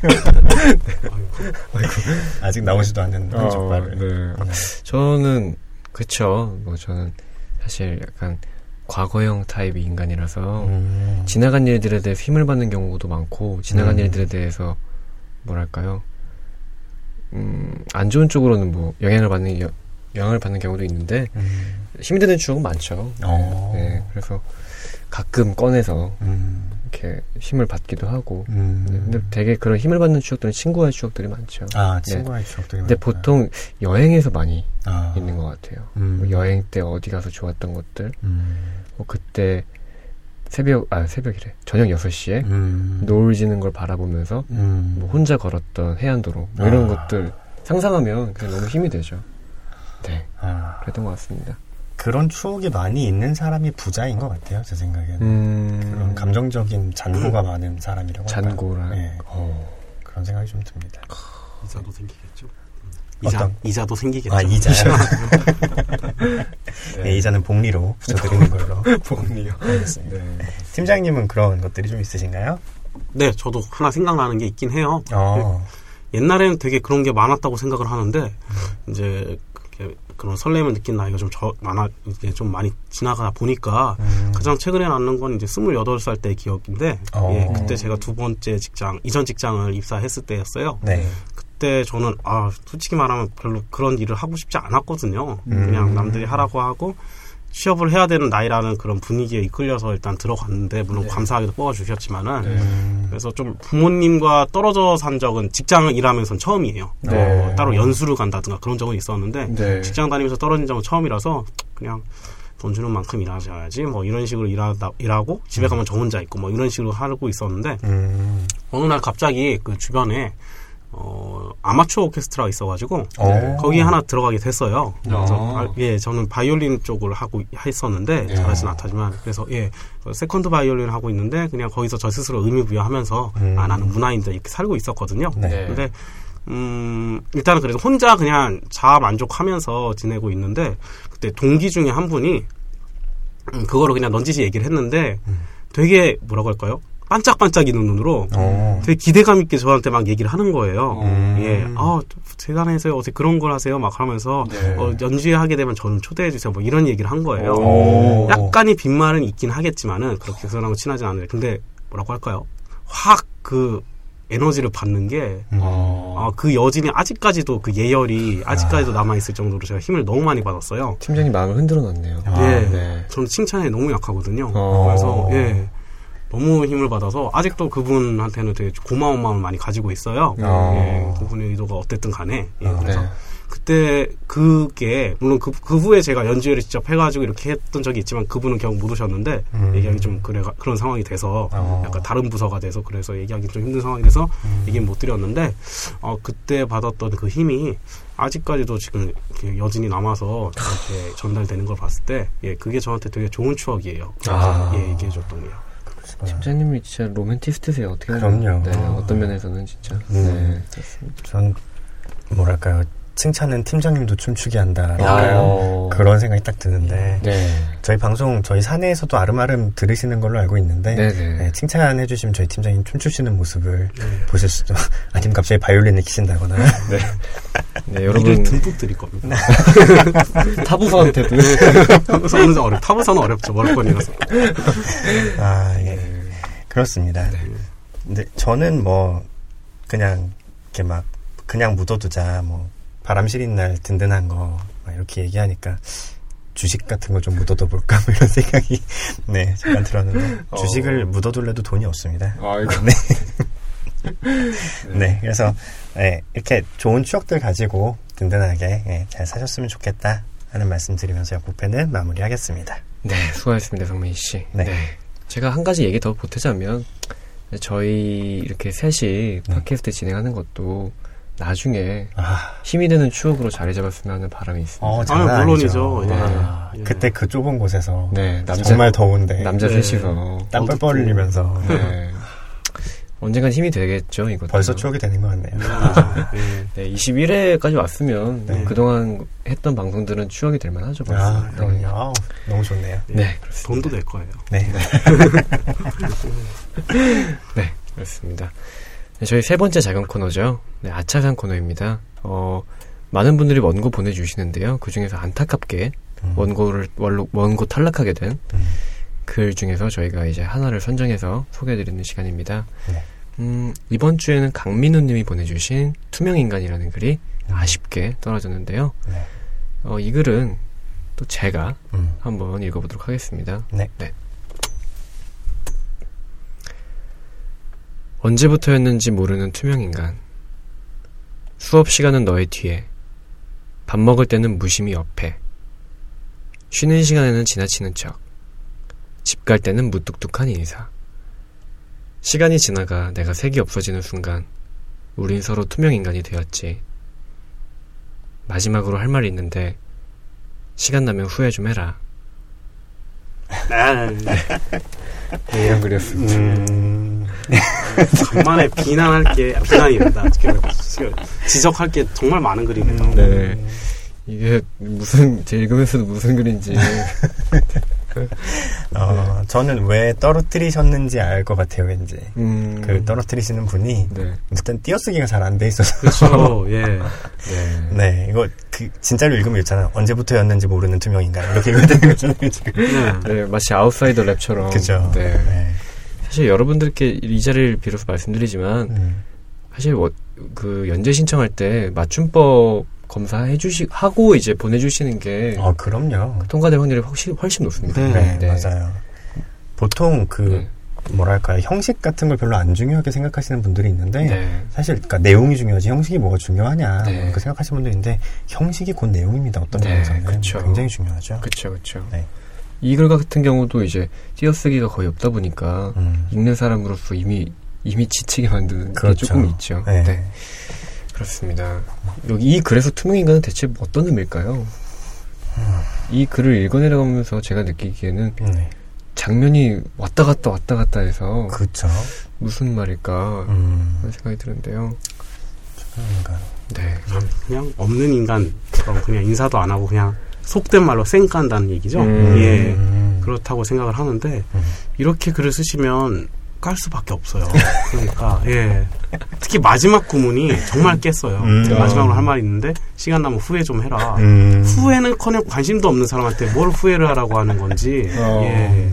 아이고. 아직 나오지도 않은 허니족발을. 어, 네. 네. 저는 그쵸. 뭐 저는 사실 약간 과거형 타입의 인간이라서 음. 지나간 일들에 대해 힘을 받는 경우도 많고 지나간 음. 일들에 대해서 뭐랄까요? 음, 안 좋은 쪽으로는 뭐 영향을 받는 여, 영향을 받는 경우도 있는데 음. 힘드는 추억은 많죠. 네. 네, 그래서 가끔 꺼내서 음. 이렇게 힘을 받기도 하고 음. 네, 근데 되게 그런 힘을 받는 추억들은 친구와의 추억들이 많죠. 아, 친구와의 네. 추억들이 많죠. 근데 보통 여행에서 많이 아. 있는 것 같아요. 음. 뭐 여행 때 어디 가서 좋았던 것들 음. 뭐 그때 새벽, 아 새벽이래 저녁 여섯 시에 음. 노을 지는 걸 바라보면서 음. 뭐 혼자 걸었던 해안도로 뭐 이런 아. 것들 상상하면 그냥 너무 힘이 되죠. 네, 아, 그랬던 것 같습니다. 그런 추억이 많이 있는 사람이 부자인 것 같아요, 제 생각에는. 음... 그런 감정적인 잔고가 많은 사람이라고. 잔고라. 네. 어... 그런 생각이 좀 듭니다. 이자도 생기겠죠. 이자, 어떤? 이자도 생기겠죠. 아, 이자요. 네. 네, 이자는 복리로 붙여드리는 걸로. 복리요. 알겠습니다. 네. 팀장님은 그런 것들이 좀 있으신가요? 네, 저도 하나 생각나는 게 있긴 해요. 어. 옛날에는 되게 그런 게 많았다고 생각을 하는데 이제 그런 설렘을 느낀 나이가 좀 저, 많아, 이게 좀 많이 지나가 보니까 음. 가장 최근에 남는 건 이제 스물여덟 살 때 기억인데, 어. 예, 그때 제가 두 번째 직장, 이전 직장을 입사했을 때였어요. 네. 그때 저는, 아, 솔직히 말하면 별로 그런 일을 하고 싶지 않았거든요. 음. 그냥 남들이 하라고 하고, 취업을 해야 되는 나이라는 그런 분위기에 이끌려서 일단 들어갔는데, 물론 네. 감사하게도 뽑아주셨지만은, 네. 그래서 좀 부모님과 떨어져 산 적은 직장을 일하면서는 처음이에요. 네. 뭐 따로 연수를 간다든가 그런 적은 있었는데, 네. 직장 다니면서 떨어진 적은 처음이라서, 그냥 돈 주는 만큼 일하셔야지, 뭐 이런 식으로 일하다, 일하고, 집에 가면 저 혼자 있고, 뭐 이런 식으로 하고 있었는데, 음. 어느 날 갑자기 그 주변에, 어, 아마추어 오케스트라가 있어가지고, 네. 거기 하나 들어가게 됐어요. 그래서, 아, 예, 저는 바이올린 쪽을 하고, 했었는데, 예. 잘하진 않다지만, 그래서, 예, 세컨드 바이올린을 하고 있는데, 그냥 거기서 저 스스로 의미부여하면서, 음. 아, 나는 문화인데 이렇게 살고 있었거든요. 네. 근데, 음, 일단은 그래서 혼자 그냥 자아 만족하면서 지내고 있는데, 그때 동기 중에 한 분이, 음, 그거를 그냥 넌지시 얘기를 했는데, 음. 되게, 뭐라고 할까요? 반짝반짝이는 눈으로 오. 되게 기대감 있게 저한테 막 얘기를 하는 거예요. 음. 예, 아 대단해서요. 어떻게 그런 걸 하세요? 막 하면서 네. 어, 연주회 하게 되면 저는 초대해 주세요. 뭐 이런 얘기를 한 거예요. 오. 약간의 빈말은 있긴 하겠지만은 그렇게 그 사람하고 친하진 않아요. 근데 뭐라고 할까요? 확 그 에너지를 받는 게 그 어, 여진이 아직까지도 그 예열이 아직까지도 아. 남아있을 정도로 제가 힘을 너무 많이 받았어요. 팀장님 마음을 흔들어놨네요. 아, 예, 네. 저는 칭찬에 너무 약하거든요. 어. 그래서 예. 너무 힘을 받아서 아직도 그분한테는 되게 고마운 마음을 많이 가지고 있어요. 예, 그분의 의도가 어쨌든 간에. 예, 아, 그래서 네. 그때 그게 물론 그, 그 후에 제가 연주회를 직접 해가지고 이렇게 했던 적이 있지만 그분은 결국 못 오셨는데 음. 얘기하기 좀 그래 그런 상황이 돼서 어. 약간 다른 부서가 돼서 그래서 얘기하기 좀 힘든 상황이 돼서 음. 얘기는 못 드렸는데 어, 그때 받았던 그 힘이 아직까지도 지금 이렇게 여진이 남아서 이렇게 전달되는 걸 봤을 때 예, 그게 저한테 되게 좋은 추억이에요. 아. 예, 얘기해줬던 게요. 팀장님이 진짜 로맨티스트세요. 어떻게 그럼요. 네, 아. 어떤 면에서는 진짜. 음. 네, 저는 뭐랄까요. 칭찬은 팀장님도 춤추게 한다. 아. 그런 생각이 딱 드는데 네. 저희 방송 저희 사내에서도 아름아름 들으시는 걸로 알고 있는데 네, 칭찬해 주시면 저희 팀장님 춤추시는 모습을 네. 보실 수도 아니면 갑자기 바이올린을 키신다거나 네. 네, 여러분 듬뿍 드릴 겁니다. 타부사한테도 타부사는 어렵. 타부사는 어렵죠. 머리권이라서. 아 예. 네. 그렇습니다. 네. 근데 저는 뭐 그냥 이렇게 막 그냥 묻어두자 뭐. 바람 시린 날 든든한 거 막 이렇게 얘기하니까 주식 같은 거 좀 묻어둬 볼까 뭐 이런 생각이 네 잠깐 들었는데 어. 주식을 묻어둘래도 돈이 없습니다. 아이고. 네. 네. 네 그래서 네, 이렇게 좋은 추억들 가지고 든든하게 네, 잘 사셨으면 좋겠다 하는 말씀드리면서 역.북.페는 마무리하겠습니다. 네 수고하셨습니다 성민 씨. 네. 네 제가 한 가지 얘기 더 보태자면 저희 이렇게 셋이 팟캐스트 네. 진행하는 것도 나중에 아. 힘이 되는 추억으로 자리 잡았으면 하는 바람이 있습니다. 어, 아, 물론이죠. 네. 아, 예. 그때 그 좁은 곳에서 네, 남자, 정말 더운데 남자 네. 셋이서 땀 뻘뻘 흘리면서 네. 언젠간 힘이 되겠죠. 이거 벌써 추억이 되는 것 같네요. 아, 네. 네, 이십일 회까지 왔으면 네. 그동안 했던 방송들은 추억이 될 만하죠. 아, 그럼요. 아우, 너무 좋네요. 네, 네 그렇습니다. 돈도 될 거예요. 네, 네 그렇습니다. 저희 세 번째 작은 코너죠. 네, 아차상 코너입니다. 어, 많은 분들이 원고 보내주시는데요. 그 중에서 안타깝게 음. 원고를, 원로, 원고 탈락하게 된 글 음. 중에서 저희가 이제 하나를 선정해서 소개해드리는 시간입니다. 네. 음, 이번 주에는 강민우 님이 보내주신 투명인간이라는 글이 음. 아쉽게 떨어졌는데요. 네. 어, 이 글은 또 제가 음. 한번 읽어보도록 하겠습니다. 네. 네. 언제부터였는지 모르는 투명인간. 수업시간은 너의 뒤에, 밥 먹을 때는 무심히 옆에, 쉬는 시간에는 지나치는 척, 집 갈 때는 무뚝뚝한 인사. 시간이 지나가 내가 색이 없어지는 순간 우린 서로 투명인간이 되었지. 마지막으로 할 말이 있는데 시간 나면 후회 좀 해라. 대형 그렸습니다. 음... 간만에 비난할 게 비난이란다. 지적할 게 정말 많은 글이네요. 음, 네, 이게 무슨 제 읽으면서도 무슨 글인지. 어, 저는 왜 떨어뜨리셨는지 알 것 같아요, 왠지. 음. 그 떨어뜨리시는 분이 네. 일단 띄어쓰기가 잘 안 돼 있어서. 그렇죠. 예. 예. 네, 이거 그 진짜로 읽으면 있잖아요. 언제부터였는지 모르는 투명인간 이렇게 읽어야 되는 거잖아요, 지금. 네, 마치 아웃사이더 랩처럼. 그렇죠. 네. 네. 사실 여러분들께 이 자리를 빌어서 말씀드리지만 음. 사실 뭐, 그 연재 신청할 때 맞춤법 검사해 주시 하고 이제 보내주시는 게 아, 그럼요. 통과될 확률이 훨씬 훨씬 높습니다. 네, 네. 네. 맞아요. 보통 그 네. 뭐랄까요 형식 같은 걸 별로 안 중요하게 생각하시는 분들이 있는데 네. 사실 그러니까 내용이 중요하지 형식이 뭐가 중요하냐 네. 그렇게 생각하시는 분들이 있는데 형식이 곧 내용입니다. 어떤 면에서는 네, 굉장히 중요하죠. 그렇죠, 그렇죠. 네. 이 글 같은 경우도 이제 띄어쓰기가 거의 없다 보니까 음. 읽는 사람으로서 이미 이미 지치게 만드는 그렇죠. 게 조금 있죠. 네. 네. 그렇습니다. 여기 이 글에서 투명인간은 대체 어떤 의미일까요? 음. 이 글을 읽어내려가면서 제가 느끼기에는 네. 장면이 왔다 갔다 왔다 갔다 해서 그쵸. 무슨 말일까 음. 그런 생각이 드는데요. 투명인간. 네. 그냥 없는 인간. 그냥 인사도 안 하고 그냥 속된 말로 쌩깐다는 얘기죠. 음. 예. 그렇다고 생각을 하는데 음. 이렇게 글을 쓰시면 깔 수밖에 없어요. 그러니까 예. 특히 마지막 구문이 정말 깼어요. 음. 마지막으로 할 말이 있는데 시간 나면 후회 좀 해라. 음. 후회는커녕 관심도 없는 사람한테 뭘 후회를 하라고 하는 건지. 어. 예.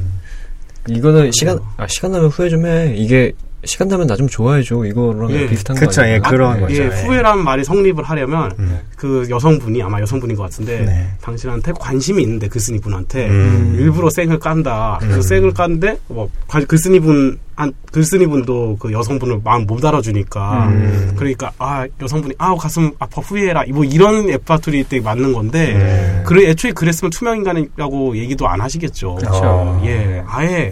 이거는 시간 아, 시간 나면 후회 좀 해. 이게 시간 나면 나 좀 좋아해줘. 이거랑 예. 비슷한 거죠. 그렇죠. 예, 그런 거죠. 아, 예, 후회라는 말이 성립을 하려면 음. 그 여성분이 아마 여성분인 것 같은데 네. 당신한테 관심이 있는데 글쓴이 분한테 음. 일부러 쌩을 깐다. 음. 그 쌩을 깐데 뭐 글쓴이 분 한 글쓴이 분도 그 여성분을 마음 못 알아주니까 음. 그러니까 아 여성분이 아 가슴 아파 후회해라. 뭐 이런 에파투리 때 맞는 건데 네. 그래 애초에 그랬으면 투명인간이라고 얘기도 안 하시겠죠. 그렇죠. 예, 아예.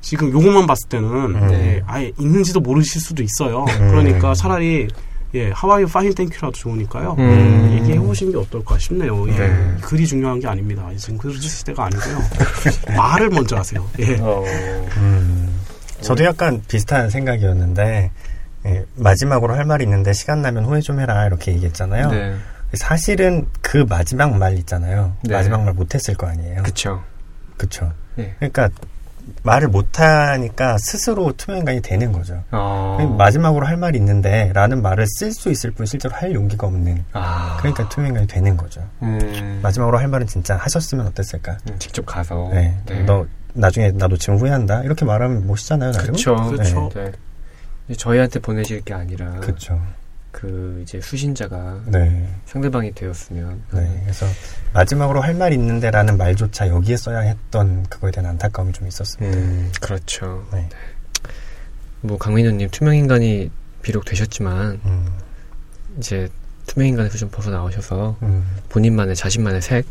지금 요것만 봤을 때는 음. 예, 아예 있는지도 모르실 수도 있어요. 음. 그러니까 차라리 예, 하와이 파인 땡큐라도 좋으니까요. 음. 예, 얘기해 보시는 게 어떨까 싶네요. 예, 네. 글이 중요한 게 아닙니다. 지금 글 쓰실 때가 아니고요. 말을 먼저 하세요. 예. 어. 음. 저도 약간 비슷한 생각이었는데 예, 마지막으로 할 말이 있는데 시간 나면 후회 좀 해라 이렇게 얘기했잖아요. 네. 사실은 그 마지막 말 있잖아요. 네. 마지막 말 못했을 거 아니에요. 그렇죠. 그렇죠. 네. 그러니까 말을 못하니까 스스로 투명인간이 되는 거죠. 어. 마지막으로 할 말이 있는데 라는 말을 쓸 수 있을 뿐 실제로 할 용기가 없는 아. 그러니까 투명인간이 되는 거죠. 음. 마지막으로 할 말은 진짜 하셨으면 어땠을까. 음, 직접 가서 네. 네. 너 나중에 나도 지금 후회한다 이렇게 말하면 멋있잖아요. 그렇죠. 그렇죠. 네. 네. 저희한테 보내실 게 아니라 그렇죠. 그 이제 수신자가 네. 상대방이 되었으면 네. 그래서 마지막으로 할 말 있는데라는 말조차 여기에 써야 했던 그거에 대한 안타까움이 좀 있었습니다. 음, 그렇죠. 네. 뭐 강민호님 투명인간이 비록 되셨지만 음. 이제 투명인간에서 좀 벗어나오셔서 음. 본인만의 자신만의 색을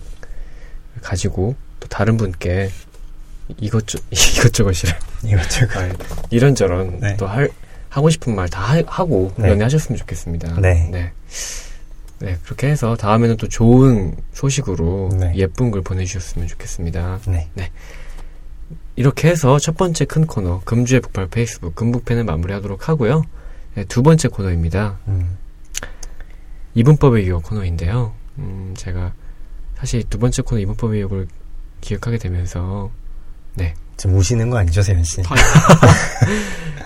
가지고 또 다른 분께 이것저 이것저것이라 이것저것 아니, 이런저런 네. 또 할 하고 싶은 말 다 하고 네. 연애하셨으면 좋겠습니다. 네. 네. 네. 그렇게 해서 다음에는 또 좋은 소식으로 네. 예쁜 글 보내주셨으면 좋겠습니다. 네. 네. 이렇게 해서 첫 번째 큰 코너 금주의 북팔 페이스북 금북페는 마무리하도록 하고요. 네, 두 번째 코너입니다. 음. 이분법의 기억 코너인데요. 음, 제가 사실 두 번째 코너 이분법의 기억을 기억하게 되면서 네. 지금 우시는 거 아니죠, 세현 씨?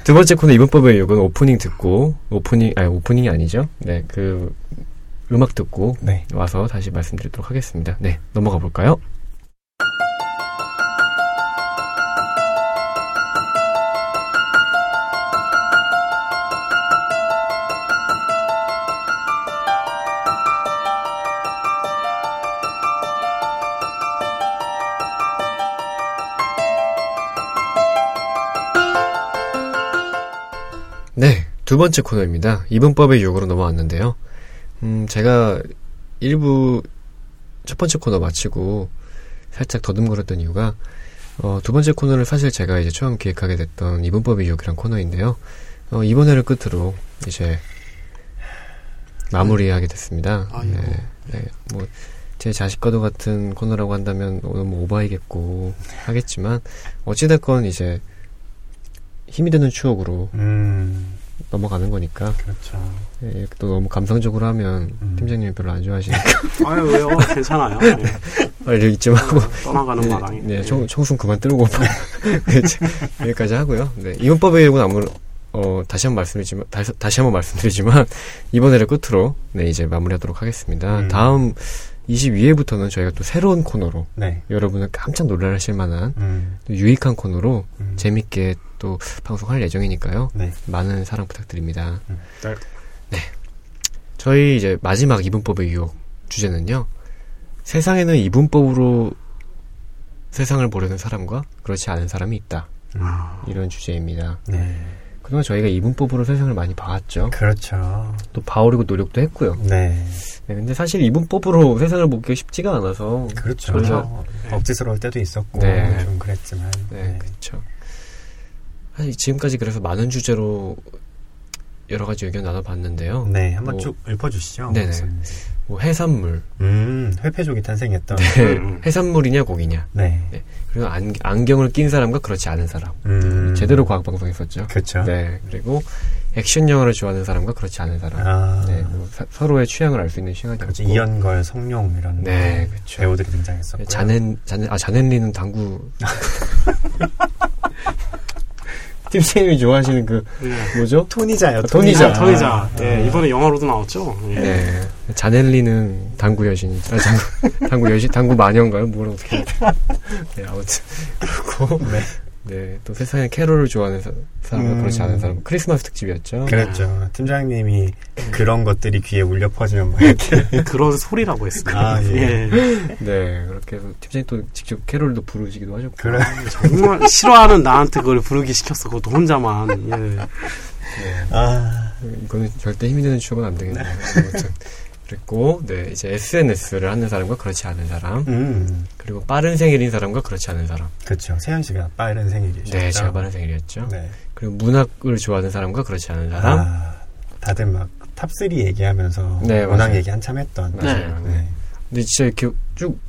두 번째 코너 이분법의 욕은 오프닝 듣고 오프닝 아니 오프닝이 아니죠? 네, 그 음악 듣고 네. 와서 다시 말씀드리도록 하겠습니다. 네, 넘어가 볼까요? 네, 두 번째 코너입니다. 이분법의 유혹으로 넘어왔는데요. 음, 제가 일부 첫 번째 코너 마치고 살짝 더듬거렸던 이유가 어, 두 번째 코너를 사실 제가 이제 처음 기획하게 됐던 이분법의 유혹이란 코너인데요. 어, 이번에를 끝으로 이제 마무리하게 됐습니다. 네, 네, 뭐 제 자식과도 같은 코너라고 한다면 너무 오바이겠고 하겠지만 어찌됐건 이제 힘이 되는 추억으로 음. 넘어가는 거니까. 그렇죠. 예, 또 너무 감상적으로 하면 음. 팀장님이 별로 안 좋아하시니까. 아유, 왜요? 괜찮아요. 빨리 네. 잊지 말고. 떠나가는 네, 마당이. 네, 청, 청순 그만 뜨고. 여기까지 하고요. 네, 이분법의 욕은 아무, 어, 다시 한번 말씀드리지만, 다시, 다시 한번 말씀드리지만, 이번 회를 끝으로, 네, 이제 마무리하도록 하겠습니다. 음. 다음, 이십이 회부터는 저희가 또 새로운 코너로 네. 여러분을 깜짝 놀라실 만한 음. 유익한 코너로 음. 재밌게 또 방송할 예정이니까요. 네. 많은 사랑 부탁드립니다. 음. 네, 저희 이제 마지막 이분법의 유혹 주제는요. 세상에는 이분법으로 세상을 보려는 사람과 그렇지 않은 사람이 있다. 아. 이런 주제입니다. 네. 그동안 저희가 이분법으로 세상을 많이 봐왔죠. 그렇죠. 또 봐오려고 노력도 했고요. 네. 네, 근데 사실 이분법으로 세상을 보기가 쉽지가 않아서. 그렇죠. 그래서 네. 억지스러울 때도 있었고. 네. 좀 그랬지만. 네, 네. 그렇죠. 사실 지금까지 그래서 많은 주제로 여러 가지 의견 나눠봤는데요. 네, 한번 뭐, 쭉 읊어주시죠. 네네. 뭐 해산물. 음, 회패족이 탄생했던. 네. 음. 해산물이냐 고기냐. 네. 네. 그리고 안, 안경을 낀 사람과 그렇지 않은 사람. 음. 제대로 과학방송했었죠. 그렇죠. 네. 그리고 액션 영화를 좋아하는 사람과 그렇지 않은 사람. 아. 네. 사, 서로의 취향을 알 수 있는 시간이 그렇죠. 있고. 이연걸, 성룡 이런. 네, 그렇죠. 배우들이 등장했었고요. 자넨, 자넨, 아 자넨리는 당구. 팀장님이 좋아하시는 그 네. 뭐죠? 토니자요. 토니자. 토니자. 토니자. 아, 네, 이번에 영화로도 나왔죠. 네. 네. 자넬리는 당구 여신. 아, 당구, 당구 여신, 당구 마녀인가요? 뭐라고 어떻게? 네, 아무튼 그렇고. 네. 네, 또 세상에 캐롤을 좋아하는 사람과 음. 그렇지 않은 사람. 크리스마스 특집이었죠. 그랬죠. 팀장님이 그런 것들이 귀에 울려 퍼지면 막 이렇게 그런 소리라고 했어요. 아, 예. 예. 네, 그렇게 해서 팀장님 또 직접 캐롤도 부르시기도 하셨고. 그래. 정말 싫어하는 나한테 그걸 부르기 시켰어. 그것도 혼자만. 예. 네. 아, 이거는 절대 힘이 되는 취업은 안 되겠네요. 아무튼. 그랬고, 네, 이제 에스엔에스를 하는 사람과 그렇지 않은 사람. 음. 그리고 빠른 생일인 사람과 그렇지 않은 사람. 그렇죠. 세현 씨가 빠른 생일이죠. 네, 제가 빠른 생일이었죠. 네. 그리고 문학을 좋아하는 사람과 그렇지 않은 사람. 아, 다들 막 탑삼 얘기하면서 네, 문학 얘기 한참 했던. 맞아요. 네. 네. 근데 진짜 이렇게 쭉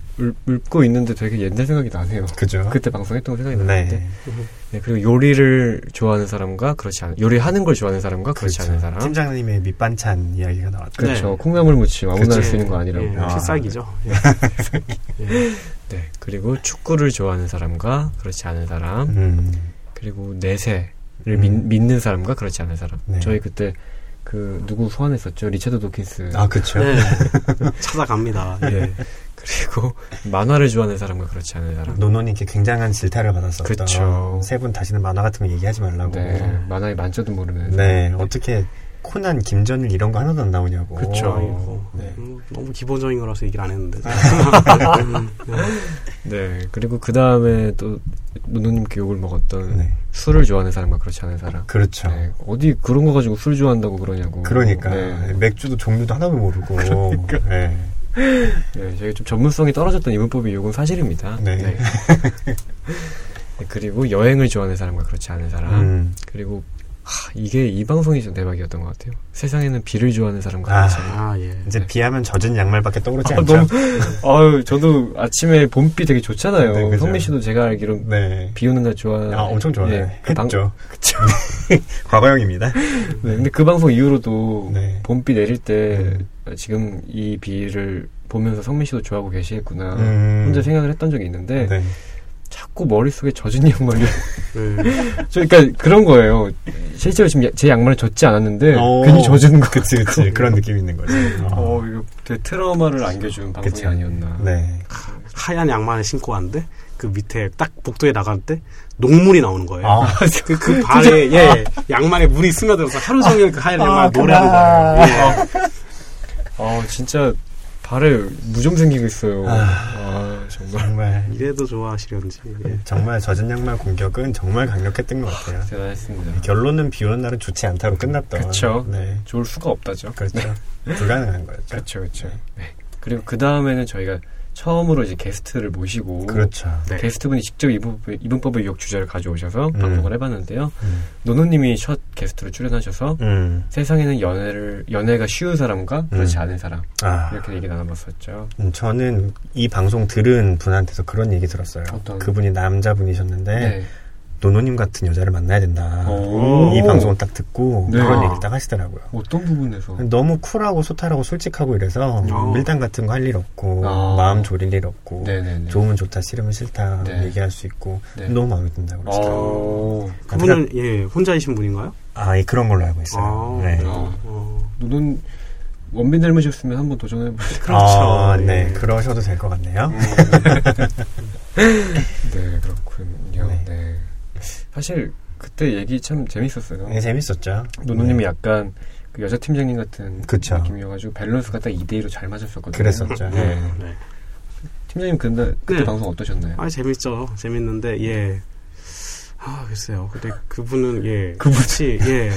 읊고 있는데 되게 옛날 생각이 나네요. 그죠. 그때 방송했던 생각이 네. 나는데. 네. 그리고 요리를 좋아하는 사람과 그렇지 않은, 요리하는 걸 좋아하는 사람과 그렇지 그렇죠. 않은 사람. 팀장님의 밑반찬 이야기가 나왔죠. 그렇죠. 네. 콩나물 무침 아무나 할 수 있는 거 아니라고. 예. 아. 필살기죠. 예. 네. 그리고 축구를 좋아하는 사람과 그렇지 않은 사람. 음. 그리고 내세를 음. 믿, 믿는 사람과 그렇지 않은 사람. 네. 저희 그때 그 누구 소환했었죠? 리처드 도킨스. 아, 그렇죠. 네. 찾아갑니다. 예. 그리고 만화를 좋아하는 사람과 그렇지 않은 사람. 노노님께 굉장한 질타를 받았었던. 그렇죠. 세 분 다시는 만화 같은 거 얘기하지 말라고. 네. 만화에 만져도 모르는. 네. 네. 어떻게 코난, 김전일 이런 거 하나도 안 나오냐고. 그렇죠. 네. 음, 너무 기본적인 거라서 얘기를 안 했는데. 네. 그리고 그 다음에 또 노노님께 욕을 먹었던 네. 술을 좋아하는 사람과 그렇지 않은 사람. 그렇죠. 네. 어디 그런 거 가지고 술 좋아한다고 그러냐고. 그러니까 네. 맥주도 종류도 하나도 모르고. 그러니까. 네. 네, 저희가 좀 전문성이 떨어졌던 이분법의 욕은 사실입니다. 네. 네. 네. 그리고 여행을 좋아하는 사람과 그렇지 않은 사람. 음. 그리고 하, 이게 이 방송이 좀 대박이었던 것 같아요. 세상에는 비를 좋아하는 사람과 아, 그렇지 않은 사람. 아, 예. 이제 네. 비하면 젖은 양말밖에 떠오르지 아, 않죠. 너무, 아유, 저도 아침에 봄비 되게 좋잖아요. 네, 성민 씨도 제가 알기로 네. 비 오는 날 좋아하는. 아, 엄청 좋아해요. 네, 그 했죠. 그쵸. 과거형입니다. 네, 근데 그 방송 이후로도 네. 봄비 내릴 때 음. 지금 이 비를 보면서 성민 씨도 좋아하고 계시겠구나 음. 혼자 생각을 했던 적이 있는데 네. 자꾸 머릿속에 젖은 양말이 네. 그러니까 그런 거예요. 실제로 지금 제 양말은 젖지 않았는데 오. 괜히 젖은 거 그치 그치 그런 느낌이 있는 거죠. 어, 이거 되게 트라우마를 안겨준 방송이 그치. 아니었나. 네. 하, 하얀 양말을 신고 왔는데 그 밑에 딱 복도에 나갈 때 녹물이 나오는 거예요. 아. 그, 그 발에 예, 양말에 물이 스며들어서 하루 종일 아. 그 하얀 양말 아, 노래하는 거예요. 예. 어. 아 진짜 발에 무좀 생기고 있어요. 아, 아 정말. 정말 이래도 좋아하시려는지. 예. 정말 젖은 양말 공격은 정말 강력했던 것 같아요. 대단했습니다. 결론은 비오는 날은 좋지 않다로 끝났던. 그렇죠. 네. 좋을 수가 없다죠. 그렇죠. 네. 불가능한 거였죠. 그렇죠, 그렇죠. 네. 그리고 그 다음에는 저희가 처음으로 이제 게스트를 모시고, 그렇죠. 네. 게스트분이 직접 이분법의, 이분법의 유혹 주제를 가져오셔서 음. 방송을 해봤는데요. 음. 노노님이 첫 게스트로 출연하셔서 음. 세상에는 연애를 연애가 쉬운 사람과 그렇지 음. 않은 사람 아. 이렇게 얘기 나눠봤었죠. 음, 저는 이 방송 들은 분한테서 그런 얘기 들었어요. 어떤... 그분이 남자분이셨는데. 네. 노노님 같은 여자를 만나야 된다. 오. 이 방송을 딱 듣고 네. 그런 얘기를 딱 하시더라고요. 어떤 부분에서? 너무 쿨하고 소탈하고 솔직하고 이래서 오. 밀당 같은 거 할 일 없고 아. 마음 졸일 일 없고 네네네. 좋으면 좋다 싫으면 싫다 네. 얘기할 수 있고 네. 너무 마음에 든다고 그러시더라고요. 그분은 제가, 예, 혼자이신 분인가요? 아, 예, 그런 걸로 알고 있어요. 아. 네. 아. 노노님 원빈 닮으셨으면 한번 도전해볼까요? 그렇죠. 아, 네. 네, 그러셔도 될 것 같네요. 네, 그렇군요. 네. 네. 사실 그때 얘기 참 재밌었어요. 네, 재밌었죠. 노노님이 네. 약간 그 여자 팀장님 같은 그쵸. 느낌이어가지고 밸런스가 딱 이 대 이로 잘 맞았었거든요. 그랬었죠. 네. 네. 네. 팀장님 근데 그때 네. 방송 어떠셨나요? 아, 재밌죠. 재밌는데 예. 아, 글쎄요. 근데 그분은 예. 그분이 예.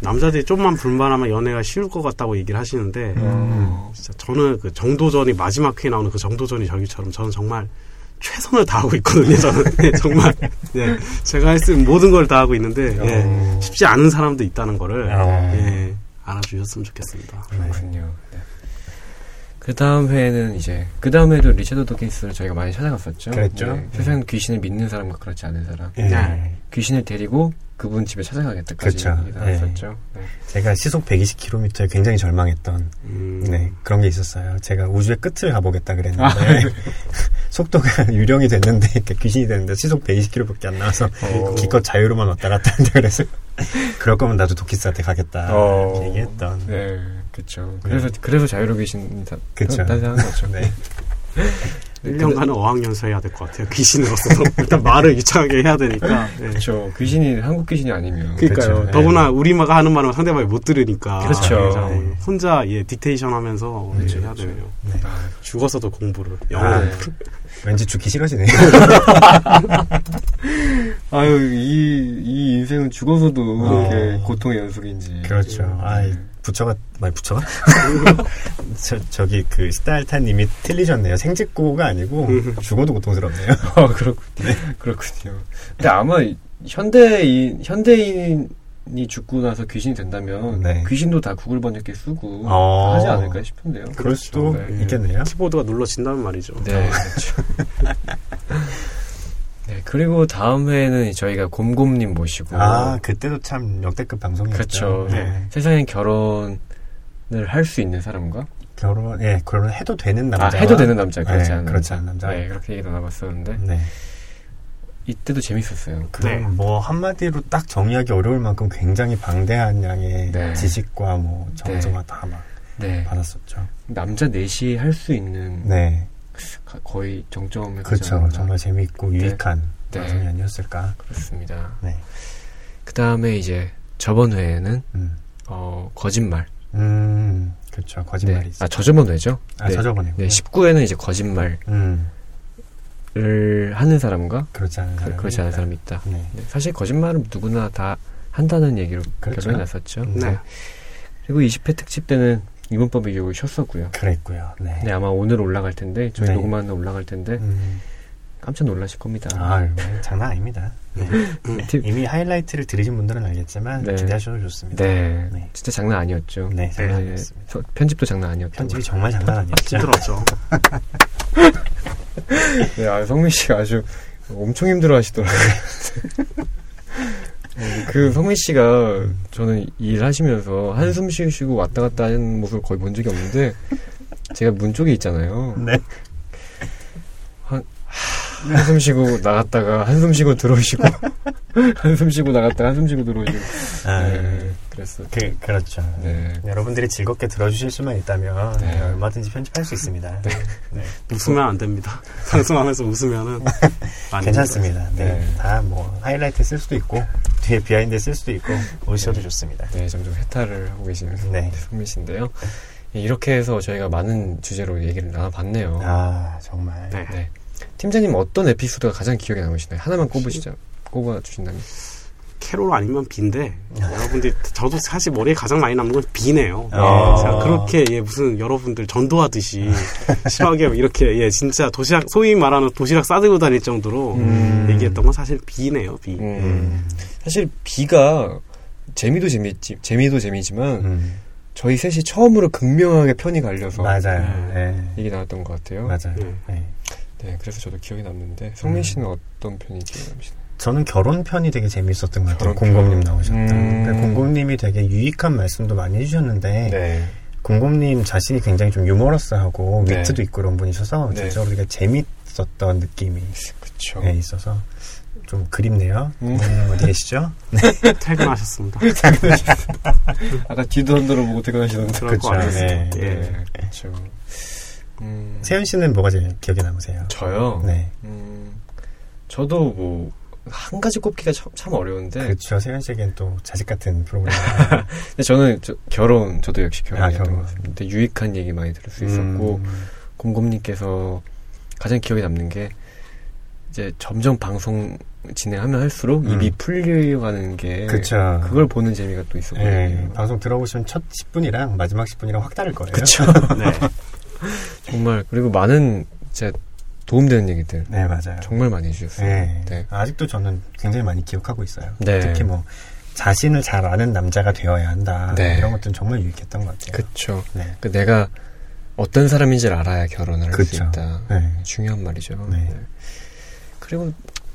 남자들이 좀만 불만하면 연애가 쉬울 것 같다고 얘기를 하시는데 음. 진짜 저는 그 정도전이 마지막 회에 나오는 그 정도전이 저기처럼 저는 정말 최선을 다하고 있거든요. 저는 정말 예, 제가 할 수 있는 모든 걸 다하고 있는데 예, 쉽지 않은 사람도 있다는 거를 예, 알아주셨으면 좋겠습니다. 그렇군요. 네. 그 다음 회에는 이제 그 다음 회도 리처드 도킨스를 저희가 많이 찾아갔었죠. 그랬죠. 네. 세상 귀신을 믿는 사람과 그렇지 않은 사람. 네. 네. 귀신을 데리고 그분 집에 찾아가겠다까지 나왔었죠. 네. 네. 제가 시속 백이십 킬로미터에 굉장히 절망했던 음. 네, 그런 게 있었어요. 제가 우주의 끝을 가보겠다 그랬는데 아, 속도가 유령이 됐는데 그러니까 귀신이 됐는데 시속 백이십 킬로미터밖에 안 나와서 오. 기껏 자유로만 왔다 갔다 하는데 그래서 그럴 거면 나도 도키스한테 가겠다 이렇게 얘기했던. 네, 그렇죠. 그래서 네. 그래서 자유로 귀신이 다 탄생한 거죠. 네. 일 년간은 어학연수 해야 될 것 같아요. 귀신으로서 일단 말을 유창하게 해야 되니까. 네. 그렇죠. 귀신이 한국 귀신이 아니면. 그러니까요. 그렇죠. 더구나 우리가 하는 말은 상대방이 못 들으니까. 그렇죠. 네. 혼자 예 디테이션하면서 네. 해야 그렇죠. 되네요. 네. 죽어서도 공부를. 영어. 네. 왠지 죽기 싫어지네요. 아유 이, 이 인생은 죽어서도 어. 이렇게 고통의 연속인지. 그렇죠. 음. 아이. 부처가 많이 부처가? 저, 저기 그 스타일타님이 틀리셨네요. 생직고가 아니고 죽어도 고통스럽네요. 어, 그렇군요. 네. 그렇군요. 근데 아마 현대인 현대인이 죽고 나서 귀신이 된다면 네. 귀신도 다 구글 번역기 쓰고 아~ 하지 않을까 싶은데요. 그럴 그렇죠. 수도 네. 있겠네요. 키보드가 눌러진다는 말이죠. 네. 그렇죠. 네, 그리고 다음 회에는 저희가 곰곰님 모시고 아, 그때도 참 역대급 방송이었죠. 그렇죠. 네. 세상에 결혼을 할 수 있는 사람과 결혼, 예, 결혼해도 되는 남자. 아, 해도 되는 남자. 그렇지 네, 않은 그렇지 않은 남자. 네, 그렇게 얘기도 나왔었는데 네. 이때도 재밌었어요. 그럼 네. 뭐 한마디로 딱 정의하기 어려울 만큼 굉장히 방대한 양의 네. 지식과 뭐 정서가 네. 다 막 네. 받았었죠. 남자 넷이 할 수 있는 네. 거의 정점에 그렇죠. 정말 재미있고 네. 유익한 네. 방송이 아니었을까. 그렇습니다. 네. 그 다음에 이제 저번 회에는 음. 어, 거짓말. 음, 그렇죠. 거짓말이. 네. 아, 저저번 회죠. 아, 네. 저저번 회. 네, 십구 회는 이제 거짓말을 음. 하는 사람과 그렇지 않은 사람, 그렇지 않은 사람이 있다. 네. 네. 사실 거짓말은 누구나 다 한다는 얘기로 그렇죠. 결론이 났었죠. 네. 네. 그리고 이십 회 특집 때는. 이분법의 교육을 쉬었었고요. 그랬고요. 네. 네, 아마 오늘 올라갈 텐데 저희 네. 녹음하는 올라갈 텐데 음. 깜짝 놀라실 겁니다. 아, 장난 아닙니다. 네. 네. 이미 하이라이트를 들으신 분들은 알겠지만 네. 기대하셔도 좋습니다. 네. 네, 진짜 장난 아니었죠. 네, 장난 아니었습니다. 네. 편집도 장난 아니었죠. 편집이 정말 장난 아니었죠. 힘들었죠. 네, 아, 성민 씨가 아주 엄청 힘들어하시더라고요. 그 성민 씨가 저는 일하시면서 한숨 쉬시고 왔다 갔다 하는 모습을 거의 본 적이 없는데 제가 문 쪽에 있잖아요. 네. 한, 하, 한숨 쉬고 나갔다가 한숨 쉬고 들어오시고 한숨 쉬고 나갔다가 한숨 쉬고 들어오시고 아, 네, 그랬어요. 그, 그렇죠. 네. 여러분들이 즐겁게 들어주실 수만 있다면 네. 얼마든지 편집할 수 있습니다. 네. 네. 웃으면 안 됩니다. 방송하면서 웃으면은 괜찮습니다. 네. 네. 다 뭐 하이라이트 쓸 수도 있고 뒤에 비하인드 쓸 수도 있고 오셔도 네. 좋습니다. 네, 점점 해탈을 하고 계시는 네. 성민씨인데요. 이렇게 해서 저희가 많은 주제로 얘기를 나눠봤네요. 아, 정말. 네. 네. 팀장님 어떤 에피소드가 가장 기억에 남으시나요? 하나만 꼽으시죠. 꼽아주신다면. 캐롤 아니면 비인데 여러분들 저도 사실 머리에 가장 많이 남는 건 비네요. 아~ 예, 제가 그렇게 예, 무슨 여러분들 전도하듯이 심하게 이렇게 예, 진짜 도시락 소위 말하는 도시락 싸들고 다닐 정도로 음~ 얘기했던 건 사실 비네요. 비. 음~ 사실 비가 재미도 재미지 재미도 재미지만 음. 저희 셋이 처음으로 극명하게 편이 갈려서 맞아요. 예, 얘기 나왔던 것 같아요. 맞아요. 예. 네. 네, 그래서 저도 기억이 남는데 성민 씨는 음. 어떤 편이 기억이 남으시나요? 저는 결혼 편이 되게 재미있었던 것 같아요. 공곰님 나오셨던. 음. 그러니까 공곰님이 되게 유익한 말씀도 많이 해주셨는데 네. 공곰님 자신이 굉장히 좀 유머러스하고 네. 위트도 있고 그런 분이셔서 네. 진짜 우리가 재미있었던 느낌이 그쵸. 네, 있어서 좀 그립네요. 음. 공곰님 어디 계시죠? 네. 퇴근하셨습니다. 아까 뒤도 안 돌아보고 퇴근하시던데. 그렇죠. 네. 네. 네. 그렇죠. 음. 세현 씨는 뭐가 제일 기억에 남으세요? 저요? 네. 음. 저도 뭐 한 가지 꼽기가 참, 참 어려운데. 그렇죠. 세현 씨에겐 또 자식 같은 프로그램. 근데 저는 저, 결혼, 저도 역시 결혼이었던 아, 것 같습니다. 유익한 얘기 많이 들을 수 있었고 음. 공곰님께서 가장 기억에 남는 게 이제 점점 방송 진행하면 할수록 음. 입이 풀려가는 게 그쵸. 그걸 보는 재미가 또 있었거든요. 네. 방송 들어보시면 첫 십 분이랑 마지막 십 분이랑 확 다를 거예요. 그렇죠. 네. 정말 그리고 많은 진짜 도움되는 얘기들 네 맞아요 정말 많이 해주셨어요. 네. 네. 아직도 저는 굉장히 많이 기억하고 있어요. 네. 특히 뭐 자신을 잘 아는 남자가 되어야 한다 네. 이런 것들은 정말 유익했던 것 같아요. 그렇죠. 네. 그 내가 어떤 사람인지를 알아야 결혼을 할 수 있다. 네. 중요한 말이죠. 네. 네. 그리고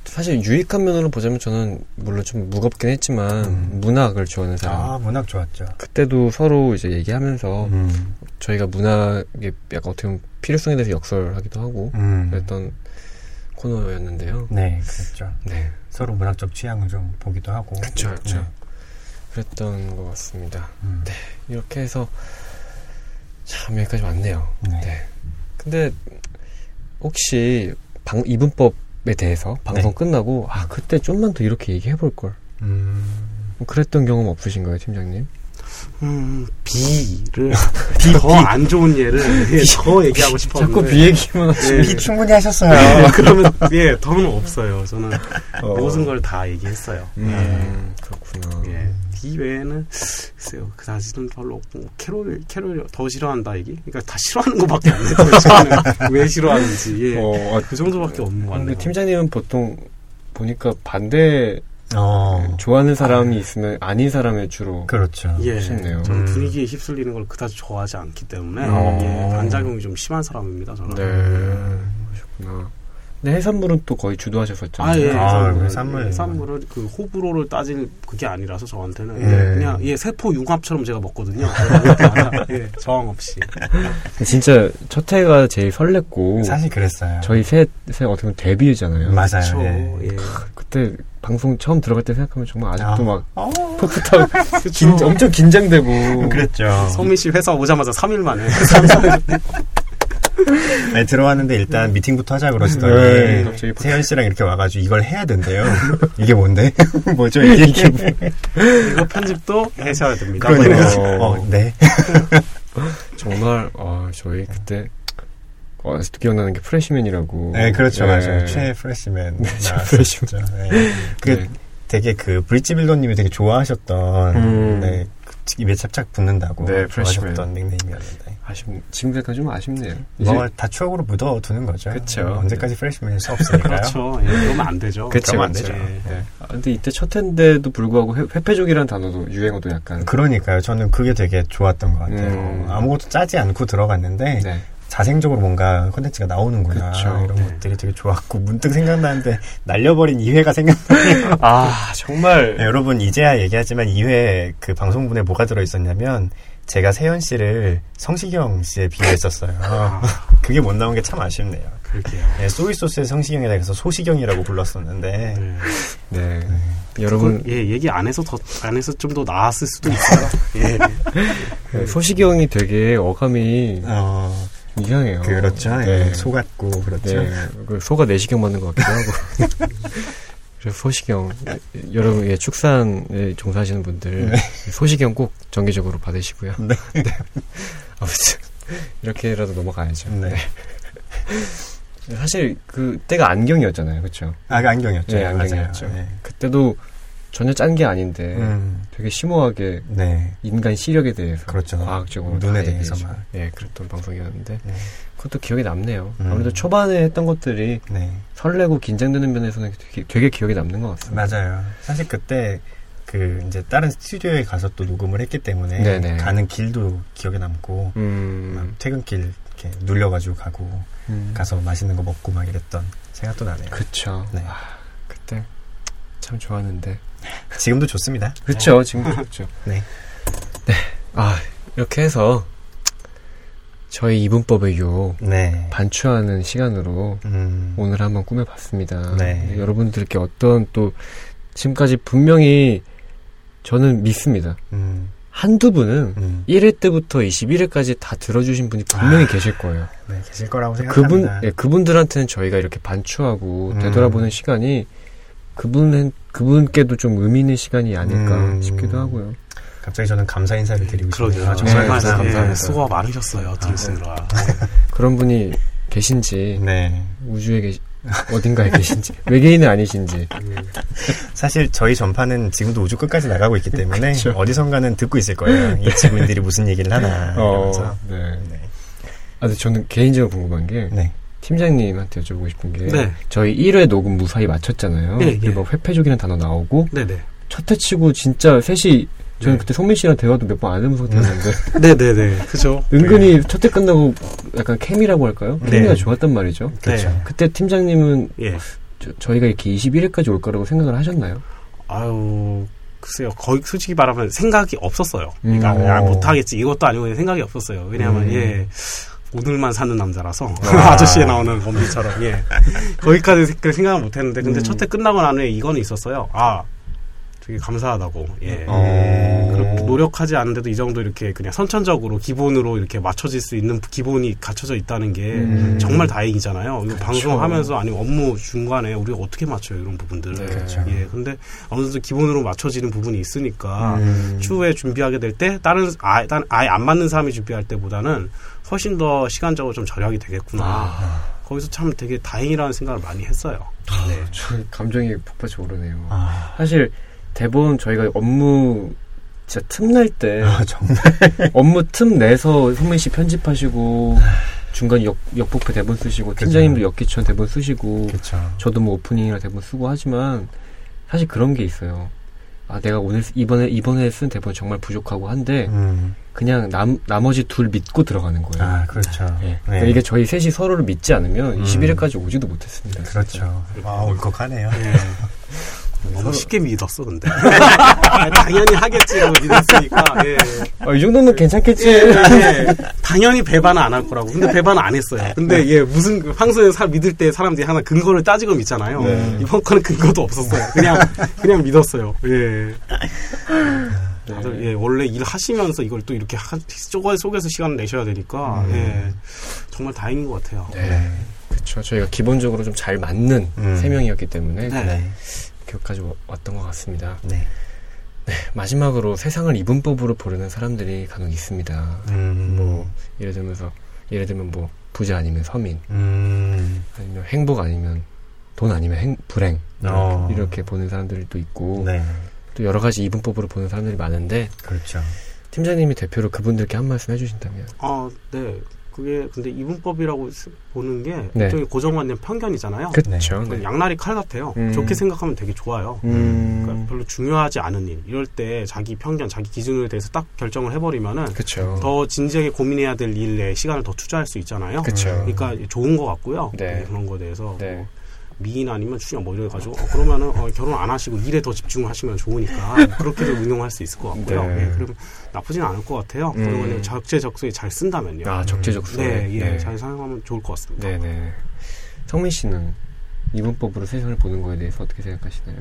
사실 유익한 면으로 보자면 저는 물론 좀 무겁긴 했지만 음. 문학을 좋아하는 사람. 아 문학 좋았죠. 그때도 서로 이제 얘기하면서 음. 저희가 문학의 약간 어떻게 보면 필요성에 대해서 역설하기도 하고 음. 그랬던 코너였는데요. 네, 그랬죠. 네, 서로 문학적 취향을 좀 보기도 하고. 그렇죠, 그렇죠. 네. 그랬던 것 같습니다. 음. 네, 이렇게 해서 참 여기까지 왔네요. 네. 네. 근데 혹시 방, 이분법에 대해서 방송 네. 끝나고 아 그때 좀만 더 이렇게 얘기해볼 걸. 음. 그랬던 경험 없으신가요, 팀장님? 음, 비를 더 안 좋은 예를 예, 더 얘기하고 싶었는데 자꾸 비 얘기만 예, 비 충분히 하셨어요. 예, 그러면 예 더는 없어요. 저는 어. 모든 걸 다 얘기했어요. 음, 음. 그렇구나. 예, 비 외에는 글쎄요 그 사실은 별로 없고 캐롤 캐롤 더 싫어한다 얘기. 그러니까 다 싫어하는 거밖에 안 돼요. 왜 싫어하는지 예, 어, 그 정도밖에 없는 거 같아요. 팀장님은 보통 보니까 반대. 어. 좋아하는 사람이 아. 있으면 아닌 사람에 주로 그렇죠. 예, 싶네요. 저는 분위기에 휩쓸리는 걸 그다지 좋아하지 않기 때문에 어. 예, 반작용이 좀 심한 사람입니다. 저는. 네, 그러셨구나. 근데 해산물은 또 거의 주도하셨었잖아요. 아, 예, 해산물, 아, 해산물. 해산물을 그 호불호를 따질 그게 아니라서 저한테는 예. 그냥 예 세포 융합처럼 제가 먹거든요. 예, 저항 없이. 진짜 첫 회가 제일 설렜고 사실 그랬어요. 저희 셋, 셋 어떻게 보면 데뷔잖아요. 맞아요. 네. 예. 아, 그때. 방송 처음 들어갈 때 생각하면 정말 아직도 아. 막 풋풋하고 긴, 엄청 긴장되고 그랬죠. 성민 씨 회사 오자마자 삼 일 만에 아니, 들어왔는데 일단 미팅부터 하자 그러시더니 네, 갑자기 세현 씨랑 이렇게 와가지고 이걸 해야 된대요. 이게 뭔데? 뭐죠? 이게, 이게 뭐. 이거 편집도 하셔야 됩니다. 그러니까. 어, 네. 정말 아, 저희 그때 어, 기억나는 게 프레시맨이라고. 네, 그렇죠. 예. 맞아요. 최 프레시맨. 네, 최 프레시맨. 네. 그, 네. 되게 그, 브릿지 빌더님이 되게 좋아하셨던, 음. 네, 입에 착착 붙는다고. 네, 프레시맨. 좋아하셨던 닉네임이었는데. 아쉽, 지금 생각하면 좀 아쉽네요. 뭐, 다 추억으로 묻어두는 거죠. 그렇죠. 언제까지 네. 프레시맨일 수 없으니까요. 그렇죠. 예, 그러면 안 되죠. 그러면 안 되죠. 네. 네. 아, 근데 이때 첫 텐데도 불구하고 회, 회패족이라는 단어도, 유행어도 약간. 그러니까요. 저는 그게 되게 좋았던 것 같아요. 음. 아무것도 짜지 않고 들어갔는데, 네. 자생적으로 뭔가 콘텐츠가 나오는구나. 그쵸. 이런 네. 것들이 되게 좋았고 문득 생각나는데 날려버린 이 회가 생각나네요. 아 정말 네, 여러분 이제야 얘기하지만 이 회 그 방송분에 뭐가 들어있었냐면 제가 세현 씨를 성시경 씨에 비교했었어요. 아. 그게 못 나온 게 참 아쉽네요. 그러게요. 네, 소이소스의 성시경에 대해서 소시경이라고 불렀었는데 네, 네. 네. 여러분 예 얘기 안 해서 더 안 해서 좀 더 나았을 수도 있어요. 예. 소시경이 되게 어감이 어. 이상해요. 그렇죠. 네. 네. 소 같고 그렇죠. 네. 소가 내시경 맞는 것 같기도 하고. 그래서 소시경 여러분 예, 축산에 종사하시는 분들 네. 소시경 꼭 정기적으로 받으시고요. 네. 네. 아무튼 이렇게라도 넘어가야죠. 네. 네. 사실 그때가 안경이었잖아요, 그렇죠? 아, 그 안경이었죠. 네, 안경이었죠. 네. 그때도 전혀 짠 게 아닌데 음. 되게 심오하게 네. 인간 시력에 대해서 그렇죠. 과학적으로 눈에 대해서만 예, 그랬던 방송이었는데 네. 그것도 기억에 남네요. 음. 아무래도 초반에 했던 것들이 네. 설레고 긴장되는 면에서는 되게, 되게 기억에 남는 것 같습니다. 맞아요. 사실 그때 그 이제 다른 스튜디오에 가서 또 녹음을 했기 때문에 네네. 가는 길도 기억에 남고 음. 막 퇴근길 이렇게 눌려가지고 가고 음. 가서 맛있는 거 먹고 막 이랬던 생각도 나네요. 그렇죠. 네. 아, 그때 참 좋았는데 지금도 좋습니다. 그렇죠. 지금도 좋죠. 네. 네. 아, 이렇게 해서 저희 이분법의 유혹 네. 반추하는 시간으로 음. 오늘 한번 꾸며봤습니다. 네. 여러분들께 어떤 또 지금까지 분명히 저는 믿습니다. 음. 한두 분은 음. 일 회 때부터 이십일 회까지 다 들어주신 분이 분명히 아, 계실 거예요. 네, 계실 거라고 생각합니다. 그분, 예, 그분들한테는 저희가 이렇게 반추하고 음. 되돌아보는 시간이 그분은, 그분께도 좀 의미 있는 시간이 아닐까 음. 싶기도 하고요. 갑자기 저는 감사 인사를 드리고 싶습니다. 아, 정말 네, 감사합니다. 예, 수고가 많으셨어요. 들으시느라. 아, 네. 그런 분이 계신지 네. 우주에 계신 어딘가에 계신지 외계인은 아니신지 사실 저희 전파는 지금도 우주 끝까지 나가고 있기 때문에 그렇죠. 어디선가는 듣고 있을 거예요. 이 지구인들이 무슨 얘기를 하나 이러면서. 어, 네. 네. 아, 근데 저는 개인적으로 궁금한 게 네. 팀장님한테 여쭤보고 싶은 게 네. 저희 일 회 녹음 무사히 마쳤잖아요. 네, 그리고 네. 회패족이라는 단어 나오고 네, 네. 첫 회 치고 진짜 셋이 저는 네. 그때 성민 씨랑 대화도 몇 번 안 해본 상태였는데 네네네 그죠 은근히 네. 첫 회 끝나고 약간 케미라고 할까요? 케미가 네. 좋았단 말이죠. 그렇죠. 네. 그때 팀장님은 예. 저, 저희가 이렇게 이십일 회까지 올 거라고 생각을 하셨나요? 아유 글쎄요 거의 솔직히 말하면 생각이 없었어요. 그러니까 음. 아, 못하겠지 이것도 아니고 그냥 생각이 없었어요. 왜냐하면 음. 예 오늘만 사는 남자라서 아. 아저씨에 나오는 범인처럼 예 거기까지 생각을 못했는데 근데 음. 첫 회 끝나고 난 후에 이건 있었어요. 아 감사하다고. 예. 어... 그렇게 노력하지 않은데도 이 정도 이렇게 그냥 선천적으로 기본으로 이렇게 맞춰질 수 있는 기본이 갖춰져 있다는 게 음... 정말 다행이잖아요. 그렇죠. 방송하면서 아니면 업무 중간에 우리가 어떻게 맞춰요 이런 부분들을. 네, 그렇죠. 예. 근데 어느 정도 기본으로 맞춰지는 부분이 있으니까 음... 추후에 준비하게 될 때 다른 아예, 아예 안 맞는 사람이 준비할 때보다는 훨씬 더 시간적으로 좀 절약이 되겠구나. 아... 거기서 참 되게 다행이라는 생각을 많이 했어요. 아, 네. 저 감정이 폭발치 오르네요. 아... 사실. 대본 저희가 업무 진짜 틈날 때 아, 정말 업무 틈 내서 성민 씨 편집하시고 중간 역, 역.북.페 대본 쓰시고 그쵸. 팀장님도 역기천 대본 쓰시고 그쵸. 저도 뭐 오프닝이나 대본 쓰고 하지만 사실 그런 게 있어요. 아 내가 오늘 이번에 이번에 쓴 대본 정말 부족하고 한데 음. 그냥 남 나머지 둘 믿고 들어가는 거예요. 아 그렇죠. 네. 네. 네. 이게 저희 셋이 서로를 믿지 않으면 음. 이십일 회까지 오지도 못했습니다. 그렇죠. 진짜. 아 울컥하네요. 네. 너무 쉽게 믿었어 근데 당연히 하겠지라고 믿었으니까 예. 어, 이 정도면 괜찮겠지 예, 예. 당연히 배반은 안 할 거라고 근데 배반은 안 했어요. 근데 예 무슨 평소에 사, 믿을 때 사람들이 하나 근거를 따지고 믿잖아요. 네. 이번 거는 근거도 없었어요. 그냥 그냥 믿었어요. 예. 다들 예 원래 일 하시면서 이걸 또 이렇게 쪼가 속에서 시간을 내셔야 되니까 음. 예 정말 다행인 것 같아요. 네. 그렇죠. 저희가 기본적으로 좀 잘 맞는 음. 세 명이었기 때문에. 네. 네. 여기까지 왔던 것 같습니다. 네. 네, 마지막으로 세상을 이분법으로 보려는 사람들이 간혹 있습니다. 음. 뭐 예를 들면서 예를 들면 뭐 부자 아니면 서민, 음. 아니면 행복 아니면 돈 아니면 행, 불행 어. 이렇게 보는 사람들이 또 있고 네. 또 여러 가지 이분법으로 보는 사람들이 많은데 그렇죠. 팀장님이 대표로 그분들께 한 말씀 해주신다면? 아, 네. 그게 근데 이분법이라고 보는 게 네. 일종의 고정관념 편견이잖아요. 그렇죠. 네. 양날이 칼 같아요. 음. 좋게 생각하면 되게 좋아요. 음. 그러니까 별로 중요하지 않은 일 이럴 때 자기 편견, 자기 기준에 대해서 딱 결정을 해버리면은 그쵸. 더 진지하게 고민해야 될 일에 시간을 더 투자할 수 있잖아요. 그쵸. 그러니까 좋은 것 같고요. 네. 그런 거에 대해서 네. 뭐 미인 아니면 추녀 뭐 이래가지고 어, 그러면은 어, 결혼 안 하시고 일에 더 집중하시면 좋으니까 그렇게도 운영할 수 있을 것 같고요. 네. 네. 그럼 나쁘진 않을 것 같아요. 음. 적재적소에 잘 쓴다면요. 아 적재적소에 네, 예, 네. 잘 사용하면 좋을 것 같습니다. 네네. 성민 씨는 이분법으로 세상을 보는 거에 대해서 어떻게 생각하시나요?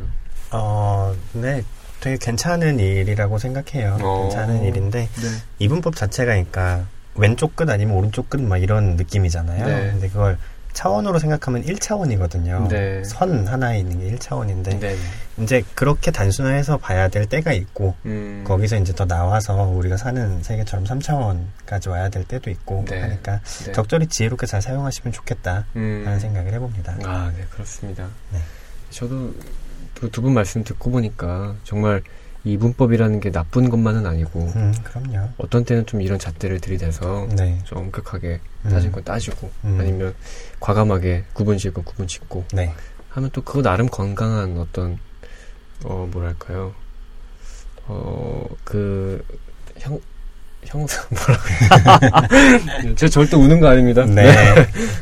어, 네, 되게 괜찮은 일이라고 생각해요. 어. 괜찮은 일인데 네. 이분법 자체가 그러니까 왼쪽 끝 아니면 오른쪽 끝 막 이런 느낌이잖아요. 네. 근데 그걸 차원으로 생각하면 일 차원이거든요. 네. 선 하나에 있는 게 일 차원인데 네. 이제 그렇게 단순화해서 봐야 될 때가 있고 음. 거기서 이제 더 나와서 우리가 사는 세계처럼 삼 차원까지 와야 될 때도 있고 네. 하니까 네. 적절히 지혜롭게 잘 사용하시면 좋겠다 음. 하는 생각을 해봅니다. 아, 네, 그렇습니다. 네. 저도 두 분 말씀 듣고 보니까 정말 이분법이라는 게 나쁜 것만은 아니고 음, 그럼요. 어떤 때는 좀 이런 잣대를 들이대서 네. 좀 엄격하게 따진 건 음. 따지고 음. 아니면 과감하게 구분 짓고 구분 짓고 네. 하면 또 그거 나름 건강한 어떤 어 뭐랄까요 어 그 형 형상 뭐라고요? 제가 절대 우는 거 아닙니다. 네,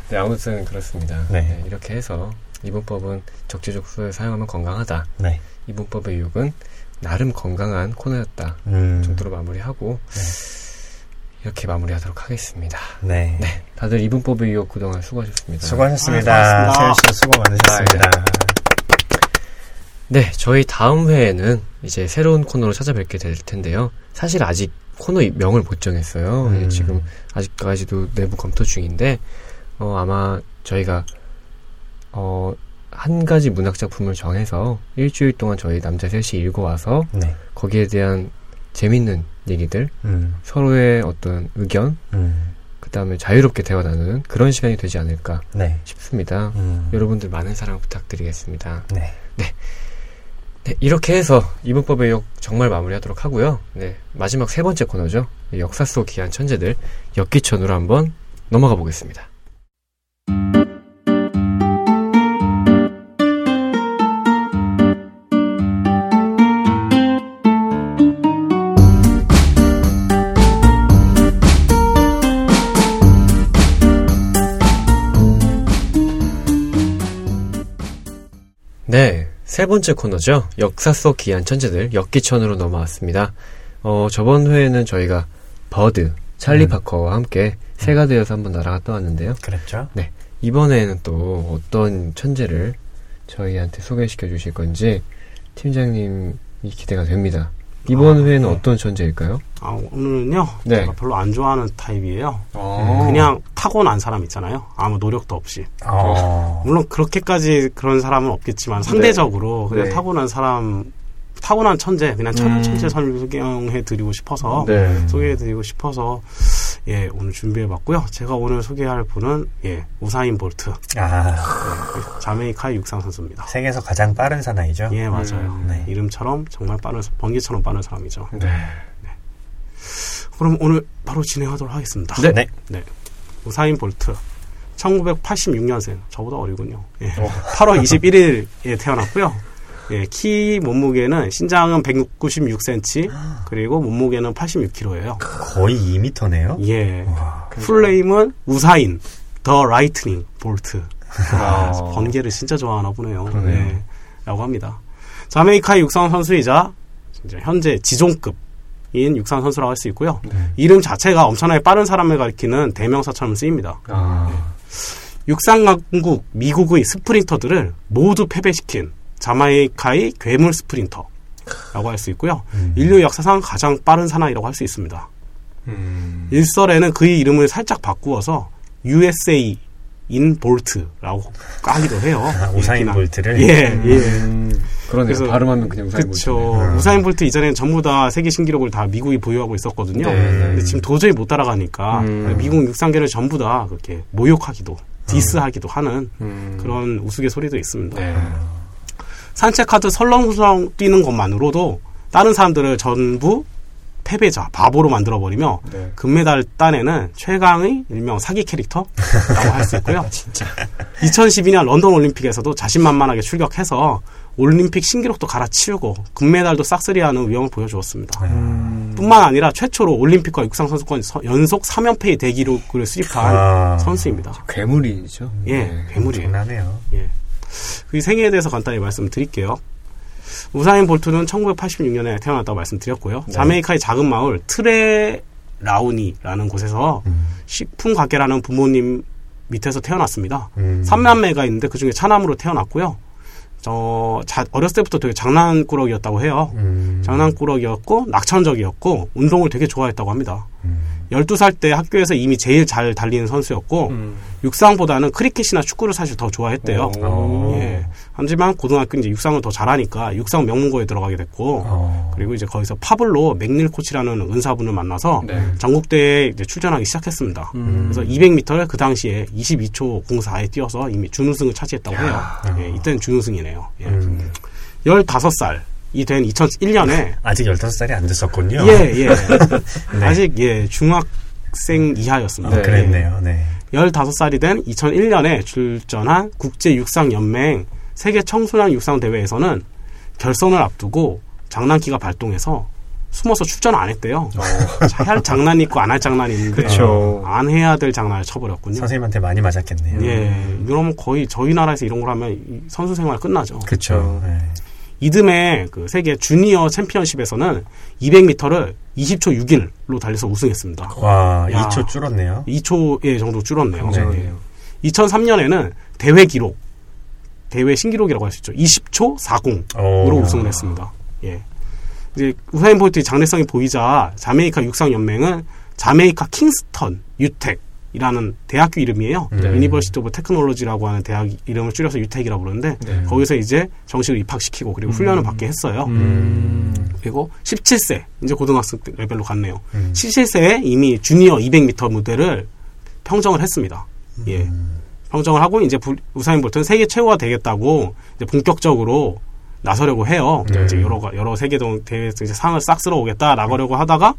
네 아무튼 그렇습니다. 네. 네, 이렇게 해서 이분법은 적재적소에 사용하면 건강하다. 네. 이분법의 유혹은 나름 건강한 코너였다. 음. 정도로 마무리하고 네. 이렇게 마무리하도록 하겠습니다. 네. 네. 다들 이분법의 유혹 그동안 수고하셨습니다. 수고하셨습니다. 세현 씨 수고 많으셨습니다. 네, 저희 다음 회에는 이제 새로운 코너로 찾아뵙게 될 텐데요. 사실 아직 코너 명을 못 정했어요. 음. 지금 아직까지도 내부 검토 중인데 어, 아마 저희가 어, 한 가지 문학 작품을 정해서 일주일 동안 저희 남자 셋이 읽어와서 네. 거기에 대한 재밌는 얘기들, 음. 서로의 어떤 의견, 음. 그 다음에 자유롭게 대화 나누는 그런 시간이 되지 않을까 네. 싶습니다. 음. 여러분들 많은 사랑 부탁드리겠습니다. 네. 네. 네, 이렇게 해서 이분법의 역 정말 마무리하도록 하고요. 네, 마지막 세 번째 코너죠. 역사 속 귀한 천재들 역기천으로 한번 넘어가 보겠습니다. 네. 세 번째 코너죠. 역사 속 귀한 천재들 역기천으로 넘어왔습니다. 어, 저번 회에는 저희가 버드, 찰리 음. 파커와 함께 새가 되어서 한번 날아갔다 왔는데요. 그랬죠. 네. 이번에는 또 어떤 천재를 저희한테 소개시켜 주실 건지 팀장님이 기대가 됩니다. 이번 아, 회에는 네. 어떤 천재일까요? 아, 오늘은요. 네. 제가 별로 안 좋아하는 타입이에요. 아. 그냥 타고난 사람 있잖아요. 아무 노력도 없이. 아. 물론 그렇게까지 그런 사람은 없겠지만 상대적으로 네. 그냥 네. 타고난 사람, 타고난 천재, 그냥 음. 천재 설명해드리고 싶어서 네. 소개해드리고 싶어서 예, 오늘 준비해봤고요. 제가 오늘 소개할 분은 예, 우사인 볼트. 아. 네, 자메이카의 육상 선수입니다. 세계에서 가장 빠른 사나이죠. 예, 맞아요. 음, 네. 이름처럼 정말 빠른, 번개처럼 빠른 사람이죠. 네. 네. 그럼 오늘 바로 진행하도록 하겠습니다. 네. 네. 네. 우사인 볼트. 천구백팔십육년생. 저보다 어리군요. 예. 팔월 이십일일에 태어났고요. 예, 키, 몸무게는, 신장은 백구십육 센티미터, 그리고 몸무게는 팔십육 킬로그램예요. 거의 이 미터네요? 예. 와, 풀네임은 우사인, 더 라이트닝, 볼트. 아, 번개를 진짜 좋아하나 보네요. 네, 라고 합니다. 자메이카의 육상 선수이자, 현재 지존급. 인 육상 선수라고 할 수 있고요. 네. 이름 자체가 엄청나게 빠른 사람을 가리키는 대명사처럼 쓰입니다. 아. 네. 육상 강국 미국의 스프린터들을 모두 패배시킨 자메이카의 괴물 스프린터라고 할 수 있고요. 음. 인류 역사상 가장 빠른 사나이라고 할 수 있습니다. 음. 일설에는 그의 이름을 살짝 바꾸어서 유에스에이 인 볼트라고 하기도 해요. 아, 우사인 볼트를? 예, 음. 예. 그러네요. 그래서 발음하면 그냥 우사인 볼트. 그렇죠. 아. 우사인 볼트 이전에는 전부 다 세계 신기록을 다 미국이 보유하고 있었거든요. 네. 근데 지금 도저히 못 따라가니까 음. 미국 육상계를 전부 다 그렇게 모욕하기도, 디스하기도 하는 음. 그런 우스갯소리도 있습니다. 네. 산책하듯 설렁설렁 뛰는 것만으로도 다른 사람들을 전부 패배자, 바보로 만들어버리며 네. 금메달을 따내는 최강의 일명 사기 캐릭터라고 할 수 있고요. 진짜. 이천십이년 런던 올림픽에서도 자신만만하게 출격해서 올림픽 신기록도 갈아치우고 금메달도 싹쓸이하는 위험을 보여주었습니다. 음. 뿐만 아니라 최초로 올림픽과 육상선수권 연속 삼 연패의 대기록을 수립한 아. 선수입니다. 괴물이죠. 예, 네, 괴물이에요. 장난해요. 예. 그 생애에 대해서 간단히 말씀드릴게요. 우사인 볼트는 천구백팔십육년에 태어났다고 말씀드렸고요. 네. 자메이카의 작은 마을 트레라우니라는 곳에서 음. 식품 가게라는 부모님 밑에서 태어났습니다. 음. 삼남매가 있는데 그중에 차남으로 태어났고요. 저 자, 어렸을 때부터 되게 장난꾸러기였다고 해요. 음. 장난꾸러기였고 낙천적이었고 운동을 되게 좋아했다고 합니다. 음. 열두 살 때 학교에서 이미 제일 잘 달리는 선수였고 음. 육상보다는 크리켓이나 축구를 사실 더 좋아했대요. 예. 하지만 고등학교 이제 육상을 더 잘하니까 육상 명문고에 들어가게 됐고 오. 그리고 이제 거기서 파블로 맥닐 코치라는 은사분을 만나서 네. 전국대회에 이제 출전하기 시작했습니다. 음. 그래서 이백 미터를 그 당시에 이십이초 공사에 뛰어서 이미 준우승을 차지했다고 해요. 예. 이때는 준우승이네요. 예. 음. 열다섯 살 이 된 이천일년에 아직 열다섯 살이 안 됐었군요. 예, 예. 네. 아직 예, 중학생 이하였습니다. 어, 그랬네요. 네. 열다섯 살이 된 이천일년에 출전한 국제육상연맹 세계 청소년 육상 대회에서는 결선을 앞두고 장난기가 발동해서 숨어서 출전을 안 했대요. 할 장난이 있고 안 할 장난이 있는데 그쵸. 안 해야 될 장난을 쳐버렸군요. 선생님한테 많이 맞았겠네요. 예, 이러면 거의 저희 나라에서 이런 걸 하면 선수 생활 끝나죠. 그렇죠. 네. 이듬해 그 세계 주니어 챔피언십에서는 이백 미터를 이십 초 육 일로 달려서 우승했습니다. 와, 야, 이 초 줄었네요. 이 초 예, 정도 줄었네요. 네. 이천삼 년에는 대회 기록, 대회 신기록이라고 할 수 있죠. 이십 초 사십으로 오. 우승을 했습니다. 예. 이제 우사인 볼트의 장래성이 보이자 자메이카 육상연맹은 자메이카 킹스턴 유텍이라는 대학교 이름이에요. 네. 유니버시티 오브 테크놀로지라고 하는 대학 이름을 줄여서 유텍이라고 부르는데 네. 거기서 이제 정식으로 입학시키고 그리고 훈련을 음. 받게 했어요. 음. 그리고 십칠 세, 이제 고등학생 레벨로 갔네요. 음. 십칠 세에 이미 주니어 이백 미터 무대를 평정을 했습니다. 음. 예. 평정을 하고 이제 우사인 볼트는 세계 최고가 되겠다고 이제 본격적으로 나서려고 해요. 네. 이제 여러 여러 세계 대회에서 이제 상을 싹 쓸어오겠다 나가려고 하다가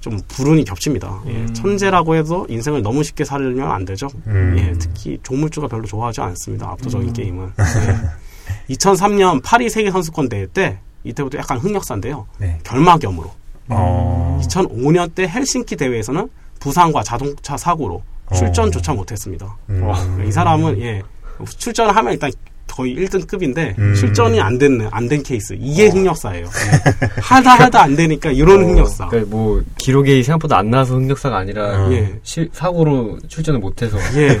좀 불운이 겹칩니다. 음. 예, 천재라고 해서 인생을 너무 쉽게 살려면 안 되죠. 음. 예, 특히 조물주가 별로 좋아하지 않습니다. 압도적인 음. 게임은. 예. 이천삼 년 파리 세계 선수권 대회 때 이때부터 약간 흑역사인데요. 네. 결막염으로. 어. 이천오 년 때 헬싱키 대회에서는 부상과 자동차 사고로 출전조차 어. 못했습니다. 음. 음. 이 사람은 예, 출전을 하면 일단 거의 일 등급인데 음. 출전이 안 됐네, 안 된 케이스. 이게 어. 흑역사예요. 하다 하다 안 되니까 이런 어, 흑역사. 그러니까 뭐 기록이 생각보다 안 나와서 흑역사가 아니라 어. 예. 시, 사고로 출전을 못해서. 예.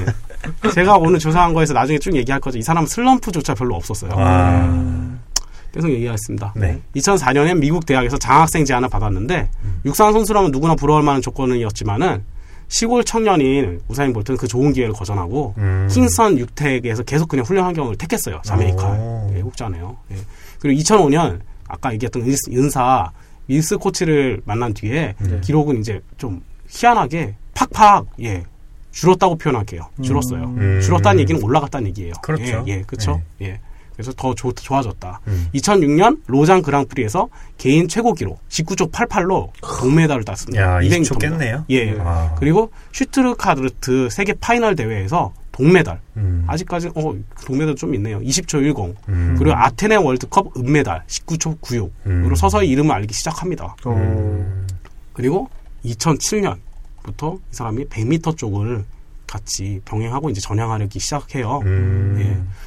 제가 오늘 조사한 거에서 나중에 쭉 얘기할 거죠. 이 사람은 슬럼프조차 별로 없었어요. 아. 계속 얘기하겠습니다. 네. 이천사 년엔 미국 대학에서 장학생 제안을 받았는데 음. 육상 선수라면 누구나 부러울 만한 조건이었지만은 시골 청년인 우사인 볼트는 그 좋은 기회를 거절하고 음. 킹스턴 육텍에서 계속 그냥 훈련 환경을 택했어요. 자메이카 외국자네요. 예, 예. 그리고 이천오 년 아까 얘기했던 은사 밀스 코치를 만난 뒤에 네. 기록은 이제 좀 희한하게 팍팍 예 줄었다고 표현할게요. 줄었어요. 음. 줄었다는 얘기는 올라갔다는 얘기예요. 그렇죠. 예, 예 그렇죠. 네. 예. 그래서 더 조, 좋아졌다. 음. 이천육 년 로잔 그랑프리에서 개인 최고 기록 십구 초 팔십팔로 동메달을 땄습니다. 야, 이십 초 깼네요. 예. 아. 그리고 슈트르카르트 세계 파이널 대회에서 동메달. 음. 아직까지 어 동메달 좀 있네요. 이십 초 십. 음. 그리고 아테네 월드컵 은메달 십구 초 구십육으로 음. 서서히 이름을 알리기 시작합니다. 음. 그리고 이천칠 년부터 이 사람이 백 미터 쪽을 같이 병행하고 이제 전향하기 시작해요. 음. 예.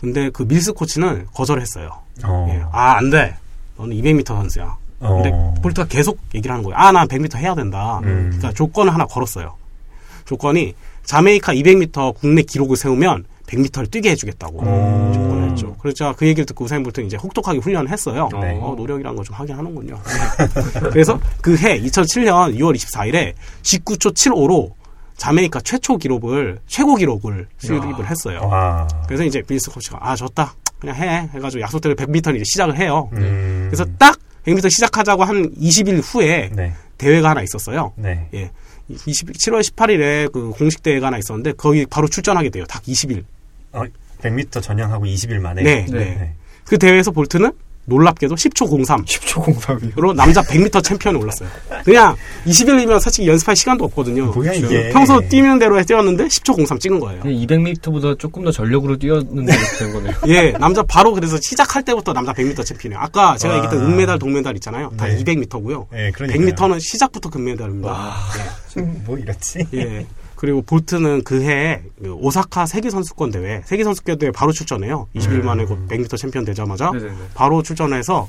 근데 그 밀스 코치는 거절했어요. 어. 예. 아, 안 돼. 너는 이백 미터 선수야. 어. 근데 볼트가 계속 얘기를 하는 거예요. 아, 난 백 미터 해야 된다. 음. 그러니까 조건을 하나 걸었어요. 조건이 자메이카 이백 미터 국내 기록을 세우면 백 미터를 뛰게 해주겠다고 어. 조건을 했죠. 그러자 그 얘기를 듣고 우사인 볼트는 이제 혹독하게 훈련을 했어요. 네. 어, 노력이란 걸 좀 하긴 하는군요. 그래서 그 해 이천칠 년 유월 이십사일에 십구 초 칠십오로 자메이카 최초 기록을, 최고 기록을 수립을 했어요. 와. 그래서 이제 밀스 코치가, 아, 졌다. 그냥 해. 해가지고 약속대로 백 미터를 이제 시작을 해요. 음. 그래서 딱 백 미터 시작하자고 한 이십 일 후에 네. 대회가 하나 있었어요. 네. 예. 칠월 십팔일에 그 공식 대회가 하나 있었는데 거기 바로 출전하게 돼요. 딱 이십 일. 어, 백 미터 전향하고 이십 일 만에. 네. 네. 네. 네. 그 대회에서 볼트는 놀랍게도 십 초 공삼. 십 초 공삼이요. 남자 백 미터 챔피언이 올랐어요. 그냥 이십 일이면 사실 연습할 시간도 없거든요. 뭐야 이게. 평소 뛰는 대로 뛰었는데 십 초 공삼 찍은 거예요. 이백 미터보다 조금 더 전력으로 뛰었는데 이렇게 된 거네요. 예, 남자 바로 그래서 시작할 때부터 남자 백 미터 챔피언이에요. 아까 제가 와. 얘기했던 은메달, 동메달 있잖아요. 다 네. 이백 미터고요. 네, 백 미터는 시작부터 금메달입니다. 와, 네. 뭐 이렇지. 예. 그리고 볼트는 그해 오사카 세계선수권 대회, 세계선수권 대회 바로 출전해요. 이십 일 만에 음. 백 미터 챔피언 되자마자 네네네. 바로 출전해서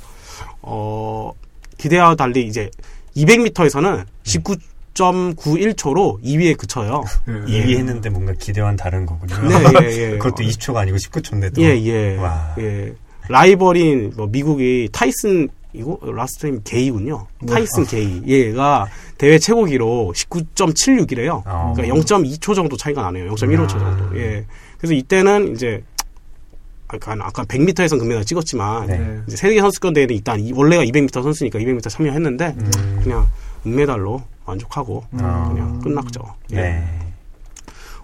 어, 기대와 달리 이제 이백 미터에서는 십구 점 구십일 초로 이 위에 그쳐요. 음. 이 위 했는데 뭔가 기대와는 다른 거군요. 네, 예, 예. 그것도 이십 초가 아니고 십구 초인데도. 예, 예. 와. 예. 라이벌인 뭐 미국의 타이슨 이거 라스트임 게이군요. 네. 타이슨 게이. 얘가 대회 최고 기록 십구 점 칠십육이래요. 아, 그러니까 영 점 이 초 정도 차이가 나네요. 영 점 일오 초 정도. 예. 그래서 이때는 이제 아까 아까 백 미터에서는 금메달 찍었지만 네. 이제 세계 선수권 대회는 일단 원래가 이백 미터 선수니까 이백 미터 참여했는데 음. 그냥 은메달로 만족하고 아. 그냥 끝났죠. 예. 네.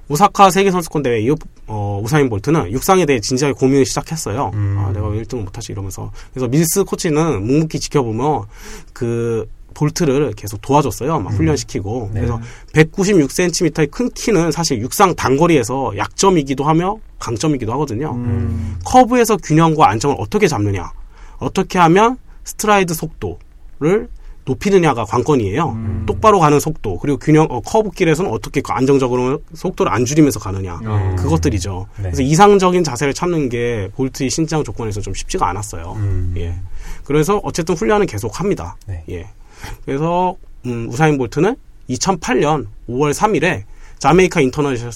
오사카 세계선수권 대회 이후 어, 우사인 볼트는 육상에 대해 진지하게 고민을 시작했어요. 음. 아, 내가 왜 일 등을 못하지 이러면서. 그래서 밀스 코치는 묵묵히 지켜보며 그 볼트를 계속 도와줬어요. 막 음. 훈련시키고. 네. 그래서 백구십육 센티미터의 큰 키는 사실 육상 단거리에서 약점이기도 하며 강점이기도 하거든요. 음. 커브에서 균형과 안정을 어떻게 잡느냐. 어떻게 하면 스트라이드 속도, 속도를 높이느냐가 관건이에요. 음. 똑바로 가는 속도, 그리고 균형 어, 커브길에서는 어떻게 안정적으로 속도를 안 줄이면서 가느냐. 음. 그것들이죠. 네. 그래서 이상적인 자세를 찾는 게 볼트의 신장 조건에서 좀 쉽지가 않았어요. 음. 예. 그래서 어쨌든 훈련은 계속 합니다. 네. 예. 그래서 음, 우사인 볼트는 이천팔년 오월 삼일에 자메이카 인터내셔,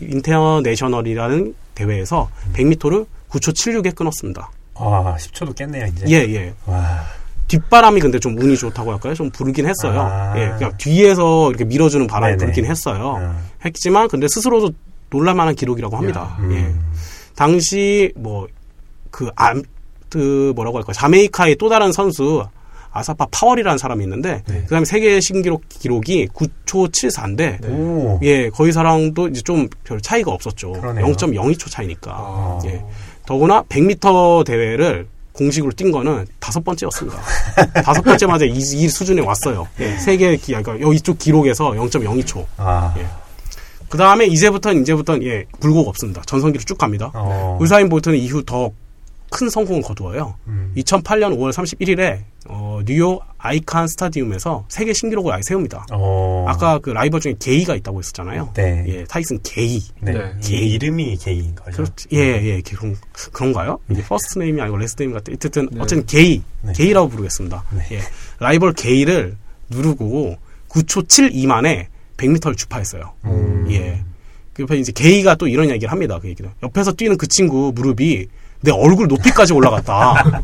인터내셔널이라는 대회에서 음. 백 미터를 구초 칠십육에 끊었습니다. 아, 십 초도 깼네요, 이제. 예, 예. 와. 뒷바람이 근데 좀 운이 좋다고 할까요? 좀 불긴 했어요. 아. 예, 그러니까 뒤에서 이렇게 밀어주는 바람이 네네. 불긴 했어요. 음. 했지만 근데 스스로도 놀랄만한 기록이라고 합니다. 음. 예. 당시 뭐 그 암, 그 뭐라고 할까요? 자메이카의 또 다른 선수 아사파 파월이라는 사람이 있는데 네. 그 사람이 세계 신기록 기록이 구초 칠십사인데 네. 예, 거의 사람도 이제 좀 별 차이가 없었죠. 그러네요. 영점영이초 차이니까. 아. 예. 더구나 백 미터 대회를 공식으로 뛴 거는 다섯 번째였습니다. 다섯 번째 맞아 이, 이 수준에 왔어요. 예, 세계 기, 그러니까 이쪽 기록에서 영점영이초. 아. 예. 그 다음에 이제부터 이제부터 예, 굴곡 없습니다. 전성기로 쭉 갑니다. 어. 우사인 볼트는 이후 더 큰 성공을 거두어요. 음. 이천팔년 오월 삼십일일에 어, 뉴욕 아이칸 스타디움에서 세계 신기록을 아예 세웁니다. 어. 아까 그 라이벌 중에 게이가 있다고 했었잖아요. 네. 예, 타이슨 게이. 네. 네. 게 이름이 게이인가요? 그렇지. 예, 예, 그런 그런가요? 네. 이게 퍼스트 네임이 아니고 레스트 네임 같은. 어쨌든 네. 어쨌든 게이, 네. 게이라고 부르겠습니다. 네. 예, 라이벌 게이를 누르고 구초 칠십이만에 백 미터를 주파했어요. 음. 예. 그 옆에 이제 게이가 또 이런 얘기를 합니다. 그 얘기는 옆에서 뛰는 그 친구 무릎이 내 얼굴 높이까지 올라갔다.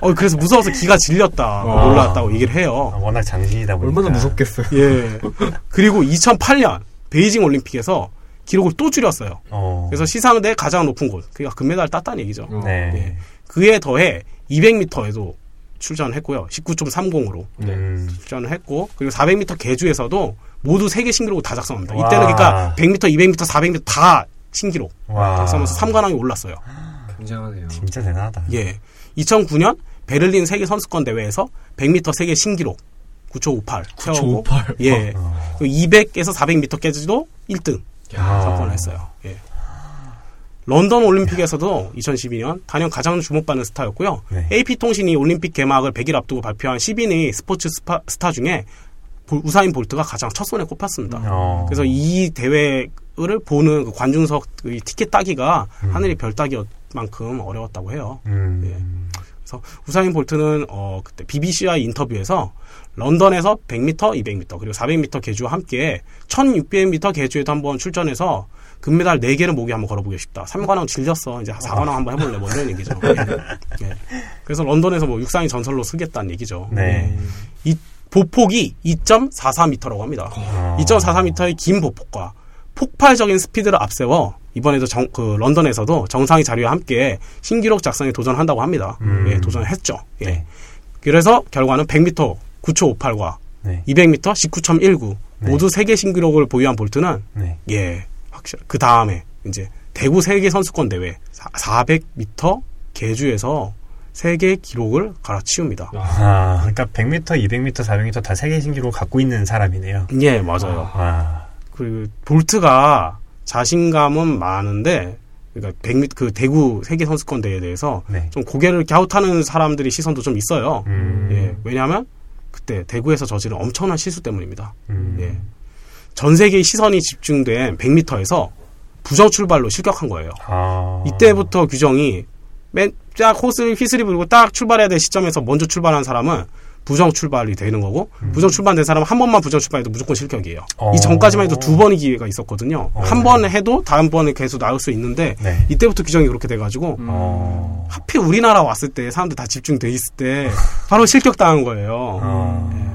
어, 그래서 무서워서 기가 질렸다. 올라갔다고 얘기를 해요. 아, 워낙 장신이다 보니까. 얼마나 무섭겠어요. 예. 그리고 이천팔년 베이징 올림픽에서 기록을 또 줄였어요. 어. 그래서 시상대 가장 높은 곳. 그러니까 금메달을 땄다는 얘기죠. 어. 네. 예. 그에 더해 이백 미터에도 출전을 했고요. 십구점삼공으로 음. 출전을 했고, 그리고 사백 미터 계주에서도 모두 세계 신기록을 다 작성합니다. 와. 이때는 그러니까 백 미터, 이백 미터, 사백 미터 다 신기록. 와. 작성하면서 삼관왕에 올랐어요. 굉장하네요. 진짜 대단하다. 예. 이천구년 베를린 세계 선수권 대회에서 백 미터 세계 신기록 구초 오십팔. 구초 오십팔. 예. 어. 이백에서 사백 미터까지도 일 등 석권을 했어요. 예. 런던 올림픽에서도 이천십이년 단연 가장 주목받는 스타였고요. 네. 에이피 통신이 올림픽 개막을 백일 앞두고 발표한 십인의 스포츠 스파, 스타 중에 볼, 우사인 볼트가 가장 첫 손에 꼽혔습니다. 어. 그래서 이 대회를 보는 그 관중석 티켓 따기가 음. 하늘의 별 따기였 만큼 어려웠다고 해요. 음. 예. 그래서 우사인 볼트는 어, 그때 비비씨와의 인터뷰에서 런던에서 백 미터, 이백 미터 그리고 사백 미터 계주와 함께 천육백 미터 계주에도 한번 출전해서 금메달 네 개를 목에 한번 걸어보고 싶다. 삼관왕 질렸어. 이제 사관왕 한번 해볼래. 뭐 이런 얘기죠. 예. 예. 그래서 런던에서 뭐 육상의 전설로 쓰겠다는 얘기죠. 네. 예. 이 보폭이 이점사사 미터라고 합니다. 어. 이점사사 미터의 긴 보폭과 폭발적인 스피드를 앞세워 이번에도 정, 그 런던에서도 정상의 자리와 함께 신기록 작성에 도전한다고 합니다. 음. 예, 도전했죠. 예. 네. 그래서 결과는 백 미터 구초 오십팔과 네. 이백 미터 십구점일구 네. 모두 세계 신기록을 보유한 볼트는 네. 예, 확실. 그 다음에 이제 대구 세계 선수권 대회 사백 미터 계주에서 세계 기록을 갈아치웁니다. 아, 그러니까 백 미터, 이백 미터, 사백 미터 다 세계 신기록 갖고 있는 사람이네요. 예, 맞아요. 아. 그리고 볼트가 자신감은 많은데, 그러니까 백 미터, 그 대구 세계 선수권 대회에 대해서 네. 좀 고개를 갸웃하는 사람들이 시선도 좀 있어요. 음. 예, 왜냐하면 그때 대구에서 저지른 엄청난 실수 때문입니다. 음. 예, 전 세계의 시선이 집중된 백 미터에서 부정 출발로 실격한 거예요. 아. 이때부터 규정이 맨 딱 호스를 휘슬이 불고 딱 출발해야 될 시점에서 먼저 출발한 사람은 부정 출발이 되는 거고 음. 부정 출발된 사람은 한 번만 부정 출발해도 무조건 실격이에요. 어. 이 전까지만 해도 두 번의 기회가 있었거든요. 어. 한 번 해도 다음 번에 계속 나올 수 있는데 네. 이때부터 규정이 그렇게 돼가지고 음. 어. 하필 우리나라 왔을 때 사람들 다 집중돼 있을 때 바로 실격당한 거예요. 어. 네.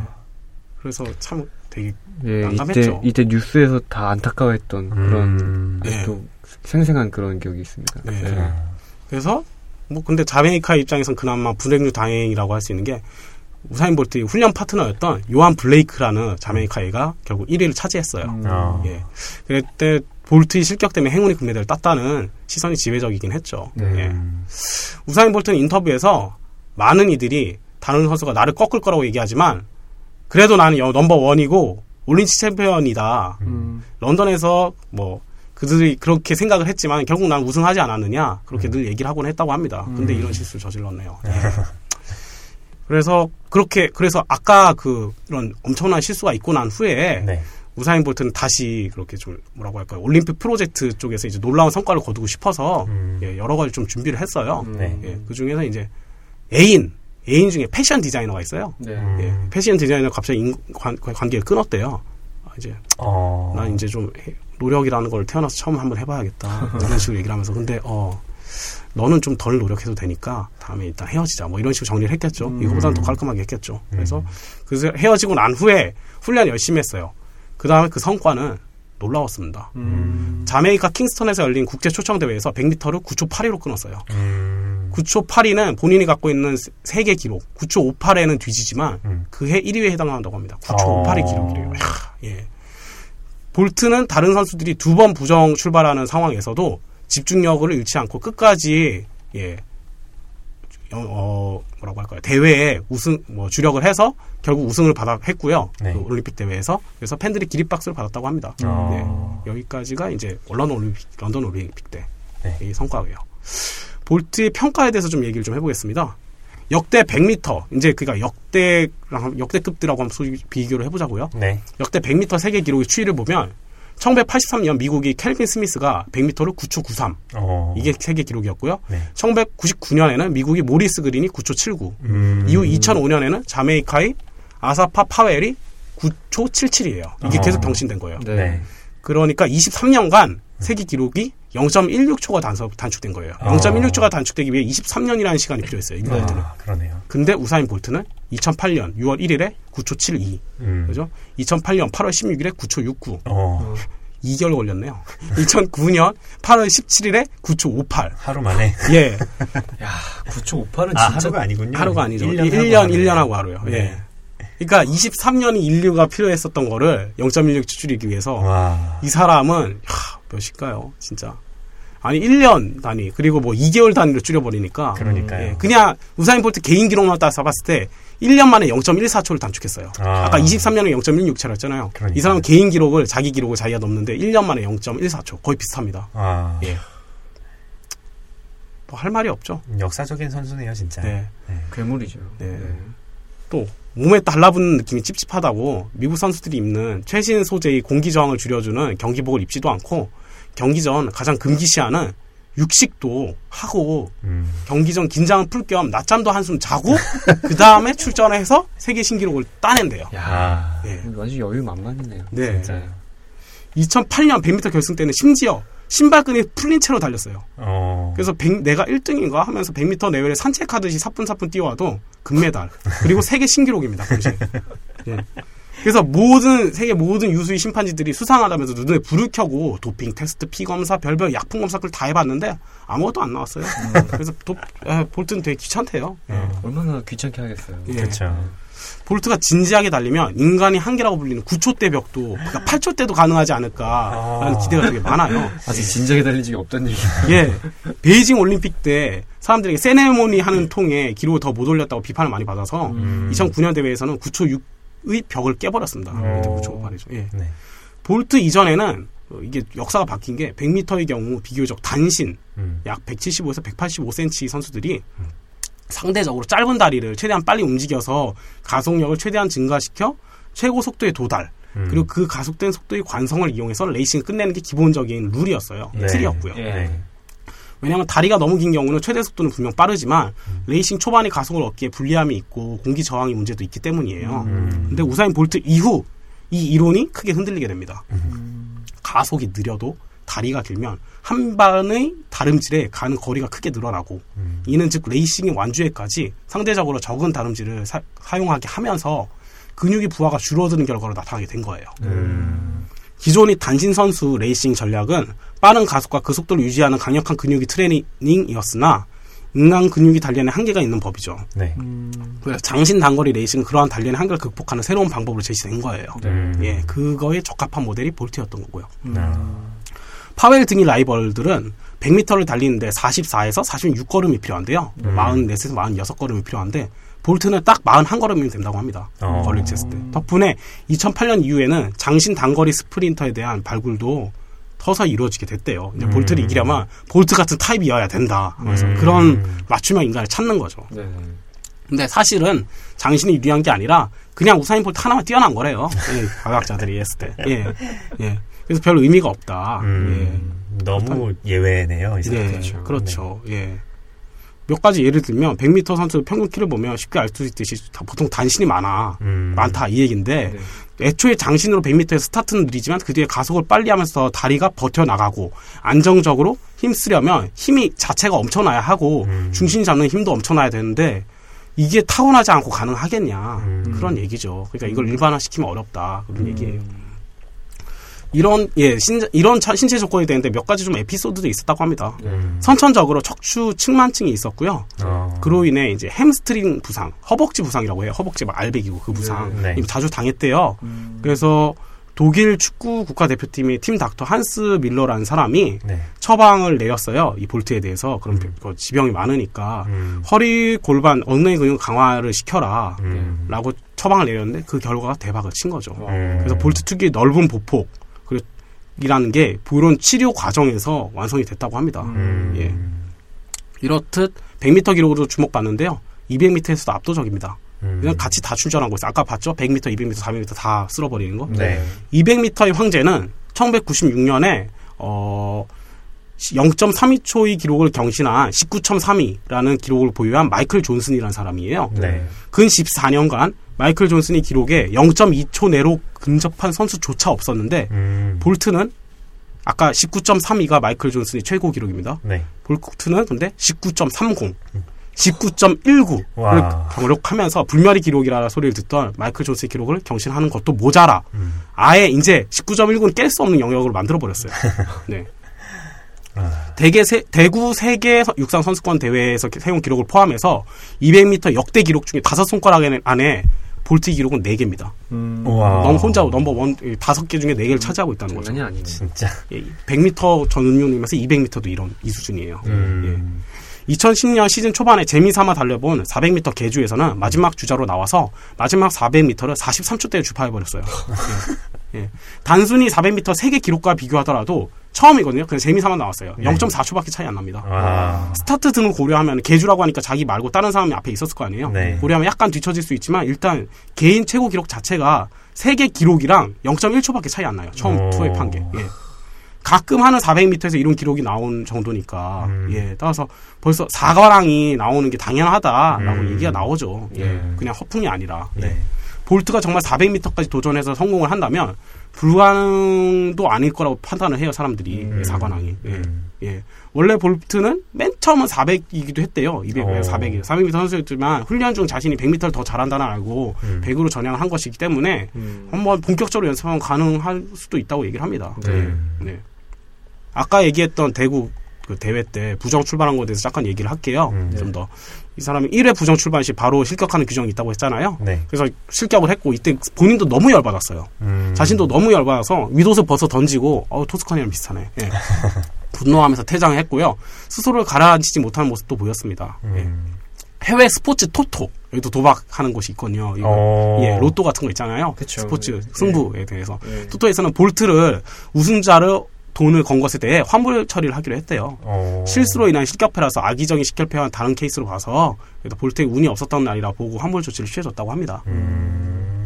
그래서 참 되게 예, 난감했죠. 이때, 이때 뉴스에서 다 안타까워했던 음. 그런 네. 또 생생한 그런 기억이 있습니다. 네. 네. 네. 그래서 뭐 근데 자메이카 입장에선 그나마 불행류 다행이라고 할 수 있는 게 우사인 볼트의 훈련 파트너였던 요한 블레이크라는 자메이카이가 결국 일 위를 차지했어요. 음. 예. 그때 볼트의 실격 때문에 행운이 금메달을 땄다는 시선이 지배적이긴 했죠. 음. 예. 우사인 볼트는 인터뷰에서 많은 이들이 다른 선수가 나를 꺾을 거라고 얘기하지만 그래도 나는 넘버원이고 올림픽 챔피언이다. 음. 런던에서 뭐 그들이 그렇게 생각을 했지만 결국 난 우승하지 않았느냐 그렇게 음. 늘 얘기를 하곤 했다고 합니다. 근데 음. 이런 실수를 저질렀네요. 예. 그래서 그렇게 그래서 아까 그 이런 엄청난 실수가 있고 난 후에 네. 우사인 볼트는 다시 그렇게 좀 뭐라고 할까요? 올림픽 프로젝트 쪽에서 이제 놀라운 성과를 거두고 싶어서 음. 예, 여러 가지 좀 준비를 했어요. 네. 예, 그 중에서 이제 애인 애인 중에 패션 디자이너가 있어요. 네. 예, 패션 디자이너가 갑자기 인, 관, 관계를 끊었대요. 이제 어. 난 이제 좀 노력이라는 걸 태어나서 처음 한번 해봐야겠다 이런 식으로 얘기를 하면서 근데 어 너는 좀 덜 노력해도 되니까 다음에 일단 헤어지자 뭐 이런 식으로 정리를 했겠죠. 음. 이거보다는 더 깔끔하게 했겠죠. 음. 그래서 그래서 헤어지고 난 후에 훈련 열심히 했어요. 그 다음에 그 성과는 놀라웠습니다. 음. 자메이카 킹스턴에서 열린 국제 초청 대회에서 백 미터를 구 초 팔십이로 끊었어요. 음. 구 초 팔십이는 본인이 갖고 있는 세계 기록 구 초 오십팔에는 뒤지지만 음. 그해 일 위에 해당한다고 합니다. 구 초 오십팔이 기록이래요. 예. 볼트는 다른 선수들이 두 번 부정 출발하는 상황에서도 집중력을 잃지 않고 끝까지 예, 어, 뭐라고 할까요? 대회에 우승 뭐 주력을 해서 결국 우승을 받았고요. 네. 그 올림픽 대회에서 그래서 팬들이 기립박수를 받았다고 합니다. 아. 네. 여기까지가 이제 런던 올림픽, 런던 올림픽 때 네. 이 성과예요. 볼트의 평가에 대해서 좀 얘기를 좀 해보겠습니다. 역대 백 미터 이제 그러니까 역대랑 역대급들하고 한번 비교를 해보자고요. 네. 역대 백 미터 세계 기록의 추이를 보면 천구백팔십삼 년 미국이 켈빈 스미스가 백 미터를 구 초 구십삼 어. 이게 세계 기록이었고요. 네. 천구백구십구 년에는 미국이 모리스 그린이 구 초 칠십구 음. 이후 이천오 년에는 자메이카의 아사파 파웰이 구 초 칠십칠이에요. 이게 어. 계속 경신된 거예요. 네. 그러니까 이십삼 년간 세계 기록이 영 점 일육 초가 단속, 단축된 거예요. 어. 영 점 일육 초가 단축되기 위해 이십삼 년이라는 시간이 필요했어요. 인간한테는. 아, 그러네요. 근데 우사인 볼트는 이천팔 년 유월 일일에 구 초 칠십이 음. 그죠? 이천팔 년 팔월 십육일에 구 초 육십구 어. 이 개월 걸렸네요. 이천구 년 팔월 십칠일에 구 초 오십팔 하루 만에. 예. 야, 구 초 오십팔은 아, 진짜 하루가 아니군요. 하루가 아니죠. 일 년, 일 년하고 하루요. 네. 예. 그러니까 이십삼 년이 인류가 필요했었던 거를 영 점 일육 초 줄이기 위해서 와. 이 사람은 하, 몇일까요? 진짜. 아니 일 년 단위 그리고 뭐 이 개월 단위로 줄여버리니까 그러니까요. 예, 그냥 우사인 볼트 개인 기록만 따서 봤을 때 일 년 만에 영 점 일사 초를 단축했어요. 아. 아까 이십삼 년에 영 점 일육 초를 했잖아요. 그러니까요. 이 사람은 개인 기록을 자기 기록을 자기가 넘는데 일 년 만에 영 점 일사 초 거의 비슷합니다. 아. 예. 뭐 할 말이 없죠. 역사적인 선수네요 진짜. 네. 네. 괴물이죠. 네. 네. 또 몸에 달라붙는 느낌이 찝찝하다고 미국 선수들이 입는 최신 소재의 공기 저항을 줄여주는 경기복을 입지도 않고 경기 전 가장 금기시하는 육식도 하고 음. 경기 전 긴장을 풀 겸 낮잠도 한숨 자고 그 다음에 출전해서 세계 신기록을 따낸대요. 야, 네. 완전 여유 만만이네요. 네. 진짜요. 이천팔 년 백 미터 결승 때는 심지어 신발끈이 풀린 채로 달렸어요. 어. 그래서 백, 내가 일 등인가 하면서 백 미터 내외를 산책하듯이 사뿐사뿐 뛰어와도 금메달 그리고 세계 신기록입니다. 네. 그래서 모든 세계 모든 유수의 심판지들이 수상하다면서 눈에 불을 켜고 도핑 테스트, 피 검사, 별별 약품 검사를 다 해봤는데 아무것도 안 나왔어요. 음. 그래서 도, 에, 볼트는 되게 귀찮대요. 음. 네. 얼마나 귀찮게 하겠어요. 네. 그렇죠. 볼트가 진지하게 달리면 인간이 한계라고 불리는 구 초대 벽도 그러니까 팔 초대도 가능하지 않을까라는 아~ 기대가 되게 많아요. 아직 진지하게 달린 적이 없다는 얘기죠. 예, 베이징 올림픽 때 사람들에게 세레모니 하는 통에 기록을 더 못 올렸다고 비판을 많이 받아서 음. 이천구 년 대회에서는 구 초 육의 벽을 깨버렸습니다. 구 초 오십팔이죠. 예. 네. 볼트 이전에는 이게 역사가 바뀐 게 백 미터의 경우 비교적 단신 음. 약 백칠십오에서 백팔십오 센티미터 선수들이 음. 상대적으로 짧은 다리를 최대한 빨리 움직여서 가속력을 최대한 증가시켜 최고 속도에 도달 음. 그리고 그 가속된 속도의 관성을 이용해서 레이싱을 끝내는 게 기본적인 룰이었어요. 네. 틀이었고요. 네. 왜냐하면 다리가 너무 긴 경우는 최대 속도는 분명 빠르지만 음. 레이싱 초반에 가속을 얻기에 불리함이 있고 공기 저항의 문제도 있기 때문이에요. 그런데 음. 우사인 볼트 이후 이 이론이 크게 흔들리게 됩니다. 음. 가속이 느려도 다리가 길면 한 발의 다름질에 가는 거리가 크게 늘어나고 음. 이는 즉 레이싱의 완주에까지 상대적으로 적은 다름질을 사, 사용하게 하면서 근육의 부하가 줄어드는 결과로 나타나게 된 거예요. 음. 기존의 단신 선수 레이싱 전략은 빠른 가속과 그 속도를 유지하는 강력한 근육의 트레이닝이었으나 인간 근육이 단련에 한계가 있는 법이죠. 네. 음. 장신 단거리 레이싱은 그러한 단련의 한계를 극복하는 새로운 방법으로 제시된 거예요. 음. 예, 그거에 적합한 모델이 볼트였던 거고요. 음. 음. 파웰 등의 라이벌들은 백 미터를 달리는데 사십사에서 사십육 걸음이 필요한데요. 음. 사십사에서 사십육 걸음이 필요한데 볼트는 딱 사십일 걸음이면 된다고 합니다. 어. 걸릴 쳤을 때. 덕분에 이천팔 년 이후에는 장신 단거리 스프린터에 대한 발굴도 서서히 이루어지게 됐대요. 이제 음. 볼트를 이기려면 볼트 같은 타입이어야 된다 하면서 음. 그런 맞춤형 인간을 찾는 거죠. 네. 근데 사실은 장신이 유리한 게 아니라 그냥 우사인 볼트 하나만 뛰어난 거래요. 예, 과학자들이 했을 때. 예, 예. 그래서 별 의미가 없다. 음, 예. 너무 그렇다면, 예외네요. 이 예, 그렇죠. 그렇죠. 네. 예. 몇 가지 예를 들면 백 미터 선수 평균 키를 보면 쉽게 알 수 있듯이 다 보통 단신이 많아. 음. 많다 이 얘기인데 네. 애초에 장신으로 백 미터의 스타트는 느리지만 그 뒤에 가속을 빨리 하면서 다리가 버텨나가고 안정적으로 힘쓰려면 힘이 자체가 엄청나야 하고 음. 중심 잡는 힘도 엄청나야 되는데 이게 타고나지 않고 가능하겠냐. 음. 그런 얘기죠. 그러니까 이걸 일반화시키면 어렵다. 그런 음. 얘기예요. 이런 예 신, 이런 차, 신체 조건이 되는데 몇 가지 좀 에피소드도 있었다고 합니다. 음. 선천적으로 척추 측만증이 있었고요. 어. 그로 인해 이제 햄스트링 부상, 허벅지 부상이라고 해요. 허벅지 막 알배기고 그 부상 네. 자주 당했대요. 음. 그래서 독일 축구 국가대표팀이 팀 닥터 한스 밀러라는 사람이 네. 처방을 내렸어요. 이 볼트에 대해서. 그런 음. 지병이 많으니까 음. 허리, 골반, 엉덩이 근육 강화를 시켜라 음. 라고 처방을 내렸는데 그 결과가 대박을 친 거죠. 음. 그래서 볼트 특유의 넓은 보폭 이라는 게 이런 치료 과정에서 완성이 됐다고 합니다. 음. 예. 이렇듯 백 미터 기록으로 주목받는데요. 이백 미터에서도 압도적입니다. 음. 그냥 같이 다 출전한 거 있어요. 아까 봤죠? 백 미터, 이백 미터, 사백 미터 다 쓸어버리는 거. 네. 이백 미터의 황제는 천구백구십육 년에 어, 영 점 삼이 초의 기록을 경신한 십구 점 삼이라는 기록을 보유한 마이클 존슨이라는 사람이에요. 네. 근 십사 년간 마이클 존슨이 기록에 영 점 이 초 내로 근접한 선수조차 없었는데 음. 볼트는 아까 십구 점 삼이가 마이클 존슨이 최고 기록입니다. 네. 볼트는 근데 십구 점 삼공, 십구 점 일구를 경력하면서 불멸의 기록이라는 소리를 듣던 마이클 존슨의 기록을 경신하는 것도 모자라 음. 아예 이제 십구 점 일구는 깰 수 없는 영역으로 만들어버렸어요. 네. 아. 대개 세, 대구 세계 육상선수권 대회에서 세운 기록을 포함해서 이백 미터 역대 기록 중에 다섯 손가락 안에 볼트 기록은 네 개입니다. 음. 넘, 혼자 넘버원 다섯 개 중에 네 개를 차지하고 있다는 거죠. 아니야, 아니네. 진짜. 예, 백 미터 전용이면서 이백 미터도 이런, 이 수준이에요. 음. 예. 이천십 년 시즌 초반에 재미삼아 달려본 사백 미터 계주에서는 마지막 주자로 나와서 마지막 사백 미터를 사십삼 초대에 주파해버렸어요. 예. 예. 단순히 사백 미터 세계 기록과 비교하더라도 처음이거든요. 그냥 재미삼아 나왔어요. 네. 영 점 사 초밖에 차이 안 납니다. 아. 스타트 등을 고려하면 계주라고 하니까 자기 말고 다른 사람이 앞에 있었을 거 아니에요. 네. 고려하면 약간 뒤처질 수 있지만 일단 개인 최고 기록 자체가 세계 기록이랑 영 점 일 초밖에 차이 안 나요. 처음 투입한 게. 예. 가끔 하는 사백 미터에서 이런 기록이 나온 정도니까 음. 예, 따라서 벌써 사과랑이 나오는 게 당연하다라고 음. 얘기가 나오죠. 예. 예. 그냥 허풍이 아니라. 네. 예. 볼트가 정말 사백 미터까지 도전해서 성공을 한다면 불가능도 아닐 거라고 판단을 해요, 사람들이. 음. 사관왕이. 예. 음. 예. 원래 볼트는 맨 처음은 사백이기도 했대요. 이백, 사백이에요. 사백 미터 선수였지만 훈련 중 자신이 백 미터를 더 잘한다는 알고 음. 백으로 전향한 것이기 때문에 음. 한번 본격적으로 연습하면 가능할 수도 있다고 얘기를 합니다. 네. 예. 예. 아까 얘기했던 대구 그 대회 때 부정 출발한 거에 대해서 잠깐 얘기를 할게요. 음, 네. 좀 더. 이 사람이 일 회 부정 출발 시 바로 실격하는 규정이 있다고 했잖아요. 네. 그래서 실격을 했고 이때 본인도 너무 열받았어요. 음. 자신도 너무 열받아서 윗옷을 벗어 던지고 어우 토스카니랑 비슷하네. 예. 분노하면서 퇴장했고요. 스스로를 가라앉히지 못하는 모습도 보였습니다. 음. 예. 해외 스포츠 토토 여기도 도박하는 곳이 있거든요. 이거. 예, 로또 같은 거 있잖아요. 그쵸. 스포츠 승부에 네. 대해서. 네. 토토에서는 볼트를 우승자를 돈을 건 것에 대해 환불 처리를 하기로 했대요. 오. 실수로 인한 실격패라서 악의적인 실격패와는 다른 케이스로 봐서 볼트의 운이 없었던 날이라 보고 환불 조치를 취해줬다고 합니다. 음.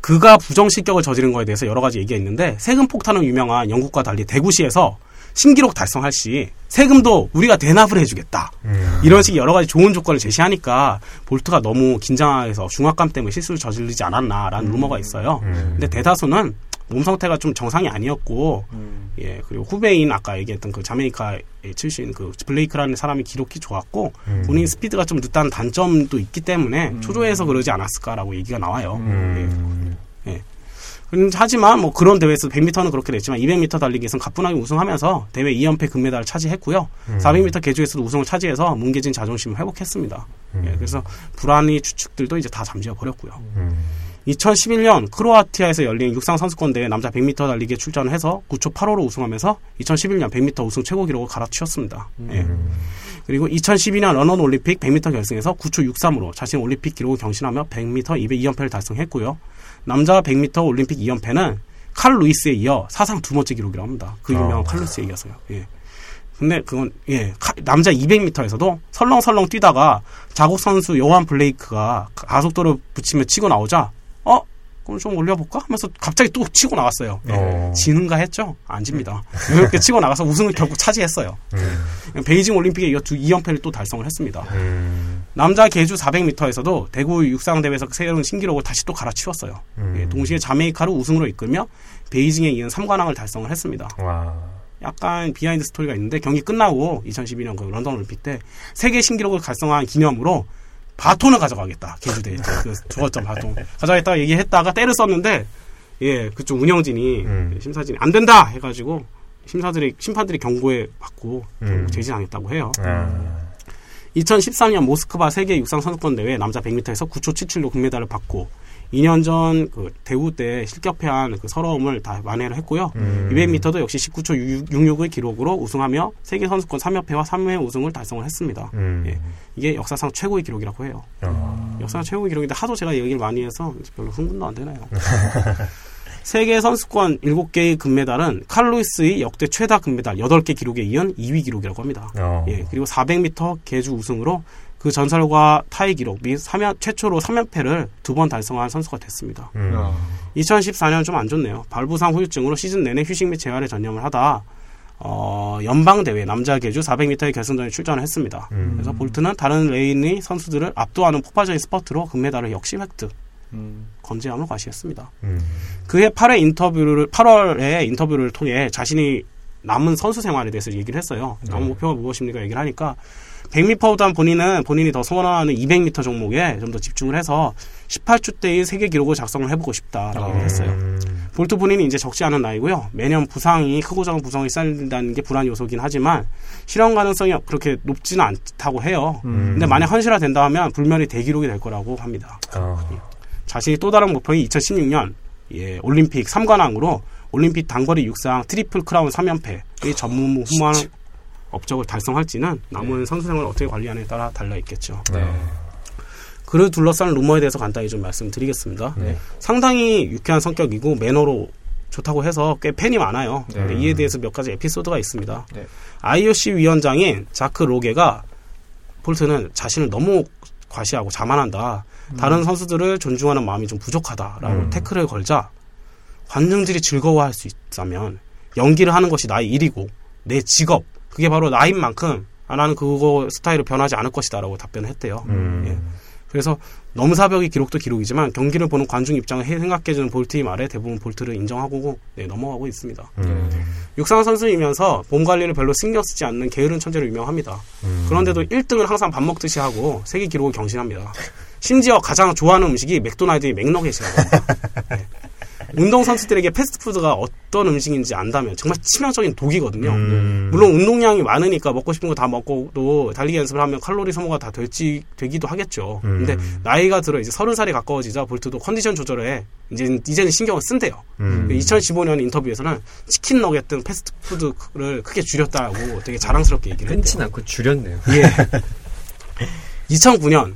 그가 부정 실격을 저지른 것에 대해서 여러 가지 얘기가 있는데 세금 폭탄으로 유명한 영국과 달리 대구시에서 신기록 달성할 시 세금도 우리가 대납을 해주겠다. 음. 이런 식의 여러 가지 좋은 조건을 제시하니까 볼트가 너무 긴장해서 중압감 때문에 실수를 저지르지 않았나라는 음. 루머가 있어요. 음. 근데 대다수는 몸 상태가 좀 정상이 아니었고, 음. 예, 그리고 후배인 아까 얘기했던 그 자메이카에 출신 그 블레이크라는 사람이 기록이 좋았고, 음. 본인 스피드가 좀 늦다는 단점도 있기 때문에 음. 초조해서 그러지 않았을까라고 얘기가 나와요. 음. 예. 예. 하지만 뭐 그런 대회에서 백 미터는 그렇게 됐지만 이백 미터 달리기에서는 가뿐하게 우승하면서 대회 이 연패 금메달을 차지했고요. 음. 사백 미터 계주에서도 우승을 차지해서 뭉개진 자존심을 회복했습니다. 음. 예, 그래서 불안이 추측들도 이제 다 잠재워 버렸고요. 음. 이천십일 년 크로아티아에서 열린 육상선수권대회 남자 백 미터 달리기에 출전을 해서 구 초 팔 호로 우승하면서 이천십일 년 백 미터 우승 최고 기록을 갈아치웠습니다. 음. 예. 그리고 이천십이 년 런던 올림픽 백 미터 결승에서 구 초 육십삼으로 자신 올림픽 기록을 경신하며 백 미터 이백 이 연패를 달성했고요. 남자 백 미터 올림픽 이 연패는 칼 루이스에 이어 사상 두 번째 기록이라고 합니다. 그 유명한 어. 칼 루이스에 이어서요. 예. 근데 그건 예 남자 이백 미터에서도 설렁설렁 뛰다가 자국 선수 요한 블레이크가 가속도로 붙이며 치고 나오자 어? 그럼 좀 올려볼까? 하면서 갑자기 또 치고 나갔어요. 예. 지는가 했죠? 안 집니다. 이렇게 치고 나가서 우승을 결국 차지했어요. 음. 베이징 올림픽에 이어 두 이 연패를 또 달성을 했습니다. 음. 남자 계주 사백 미터에서도 대구 육상대회에서 새로운 신기록을 다시 또 갈아치웠어요. 음. 예, 동시에 자메이카를 우승으로 이끌며 베이징에 이은 삼관왕을 달성을 했습니다. 와. 약간 비하인드 스토리가 있는데 경기 끝나고 이천십이 년 그 런던 올림픽 때 세계 신기록을 달성한 기념으로 바톤을 가져가겠다. 개주대에 그 조각점 바톤 가져가겠다 얘기했다가 때를 썼는데 예 그쪽 운영진이 음. 심사진이 안 된다 해가지고 심사들이 심판들이 경고에 받고 음. 제지당했다고 해요. 음. 이천십삼 년 모스크바 세계 육상 선수권 대회 남자 백 미터에서 구 초 칠십칠로 금메달을 받고 이 년 전 그 대우 때 실격패한 그 서러움을 다 만회를 했고요. 음. 이백 미터도 역시 십구 초 육십육의 기록으로 우승하며 세계 선수권 삼 연패와 삼 회 우승을 달성을 했습니다. 음. 예. 이게 역사상 최고의 기록이라고 해요. 아. 역사상 최고의 기록인데 하도 제가 얘기를 많이 해서 별로 흥분도 안 되네요. 세계 선수권 일곱 개의 금메달은 칼 루이스의 역대 최다 금메달 여덟 개 기록에 이은 이 위 기록이라고 합니다. 아. 예. 그리고 사백 미터 계주 우승으로 그 전설과 타이 기록 및 삼 연, 최초로 삼 연패를 두 번 달성한 선수가 됐습니다. 음. 이천십사 년 좀 안 좋네요. 발부상 후유증으로 시즌 내내 휴식 및 재활에 전념을 하다 어, 연방대회 남자 계주 사백 미터의 결승전에 출전을 했습니다. 음. 그래서 볼트는 다른 레인의 선수들을 압도하는 폭발적인 스퍼트로 금메달을 역시 획득. 음. 건재함을 과시했습니다. 음. 그해 팔 회 인터뷰를, 팔월에 인터뷰를 통해 자신이 남은 선수 생활에 대해서 얘기를 했어요. 남은 음. 목표가 무엇입니까? 얘기를 하니까 백 미터보다는 본인은 본인이 더 소원하는 이백 미터 종목에 좀 더 집중을 해서 십팔 주 대의 세계 기록을 작성을 해보고 싶다라고 음. 했어요. 볼트 본인이 이제 적지 않은 나이고요. 매년 부상이 크고 작은 부상이 쌓인다는 게 불안 요소긴 하지만 실현 가능성이 그렇게 높지는 않다고 해요. 음. 근데 만약 현실화된다 하면 불멸이 대기록이 될 거라고 합니다. 어. 자신이 또 다른 목표인 이천십육 년 예, 올림픽 삼관왕으로 올림픽 단거리 육상 트리플 크라운 삼 연패의 전무후무한 업적을 달성할지는 남은 네. 선수생활을 어떻게 관리하느냐에 따라 달라있겠죠. 네. 그를 둘러싼 루머에 대해서 간단히 좀 말씀드리겠습니다. 네. 상당히 유쾌한 성격이고 매너로 좋다고 해서 꽤 팬이 많아요. 네. 근데 이에 대해서 몇 가지 에피소드가 있습니다. 네. 아이오씨 위원장인 자크 로게가 볼트는 자신을 너무 과시하고 자만한다. 음. 다른 선수들을 존중하는 마음이 좀 부족하다라고 음. 태클을 걸자 관중들이 즐거워할 수 있다면 연기를 하는 것이 나의 일이고 내 직업 그게 바로 나인 만큼 아, 나는 그거 스타일을 변하지 않을 것이다 라고 답변을 했대요. 음. 예. 그래서 넘사벽의 기록도 기록이지만 경기를 보는 관중 입장을 생각해주는 볼트의 말에 대부분 볼트를 인정하고 네, 넘어가고 있습니다. 음. 육상 선수이면서 몸 관리를 별로 신경 쓰지 않는 게으른 천재로 유명합니다. 음. 그런데도 일 등을 항상 밥 먹듯이 하고 세계 기록을 경신합니다. 심지어 가장 좋아하는 음식이 맥도날드의 맥너겟이라고 합니다. 네. 운동 선수들에게 패스트푸드가 어떤 음식인지 안다면 정말 치명적인 독이거든요. 음. 물론 운동량이 많으니까 먹고 싶은 거 다 먹고 또 달리기 연습을 하면 칼로리 소모가 다 될지 되기도 하겠죠. 음. 근데 나이가 들어 이제 서른 살이 가까워지자 볼트도 컨디션 조절에 이제 이제는 신경을 쓴대요. 음. 이천십오 년 인터뷰에서는 치킨 너겟 등 패스트푸드를 크게 줄였다고 되게 자랑스럽게 얘기를 했대요. 끊진 않고 줄였네요. 예. 이천구 년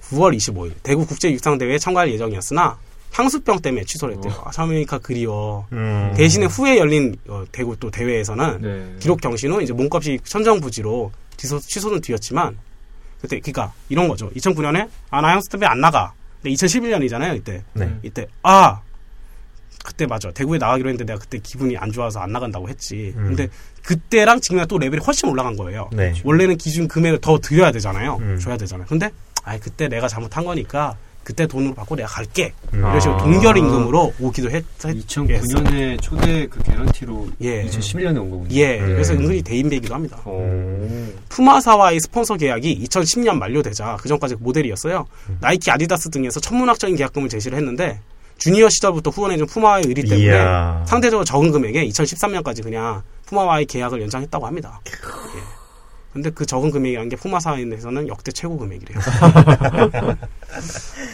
구월 이십오일 대구 국제 육상 대회에 참가할 예정이었으나 향수병 때문에 취소를 했대요. 아, 자메이카 그리워. 음. 대신에 후에 열린 어, 대구 또 대회에서는 네. 기록 경신 후 이제 몸값이 천정부지로 취소, 취소는 뒤였지만 그때 그러니까 이런 거죠. 이천구 년에 아, 나 향수 때문에 안 나가. 근데 이천십일 년이잖아요. 이때 네. 이때 아 그때 맞아 대구에 나가기로 했는데 내가 그때 기분이 안 좋아서 안 나간다고 했지. 음. 근데 그때랑 지금이랑 또 레벨이 훨씬 올라간 거예요. 네. 원래는 기준 금액을 더 드려야 되잖아요. 음. 줘야 되잖아요. 근데 아 그때 내가 잘못한 거니까. 그때 돈으로 받고 내가 갈게. 음. 이런 식으로 동결 임금으로 오기도 했, 했 이천구 년에 초대 그 개런티로 예. 이천십일 년에 온 거군요. 예. 예. 그래서 은근히 대인배이기도 합니다. 오. 푸마사와의 스폰서 계약이 이천십 년 만료되자 그전까지 모델이었어요. 음. 나이키, 아디다스 등에서 천문학적인 계약금을 제시를 했는데 주니어 시절부터 후원해준 푸마와의 의리 때문에 이야. 상대적으로 적은 금액에 이천십삼 년까지 그냥 푸마와의 계약을 연장했다고 합니다. 예. 근데 그 적은 금액이라는 게 푸마사에서는 역대 최고 금액이래요.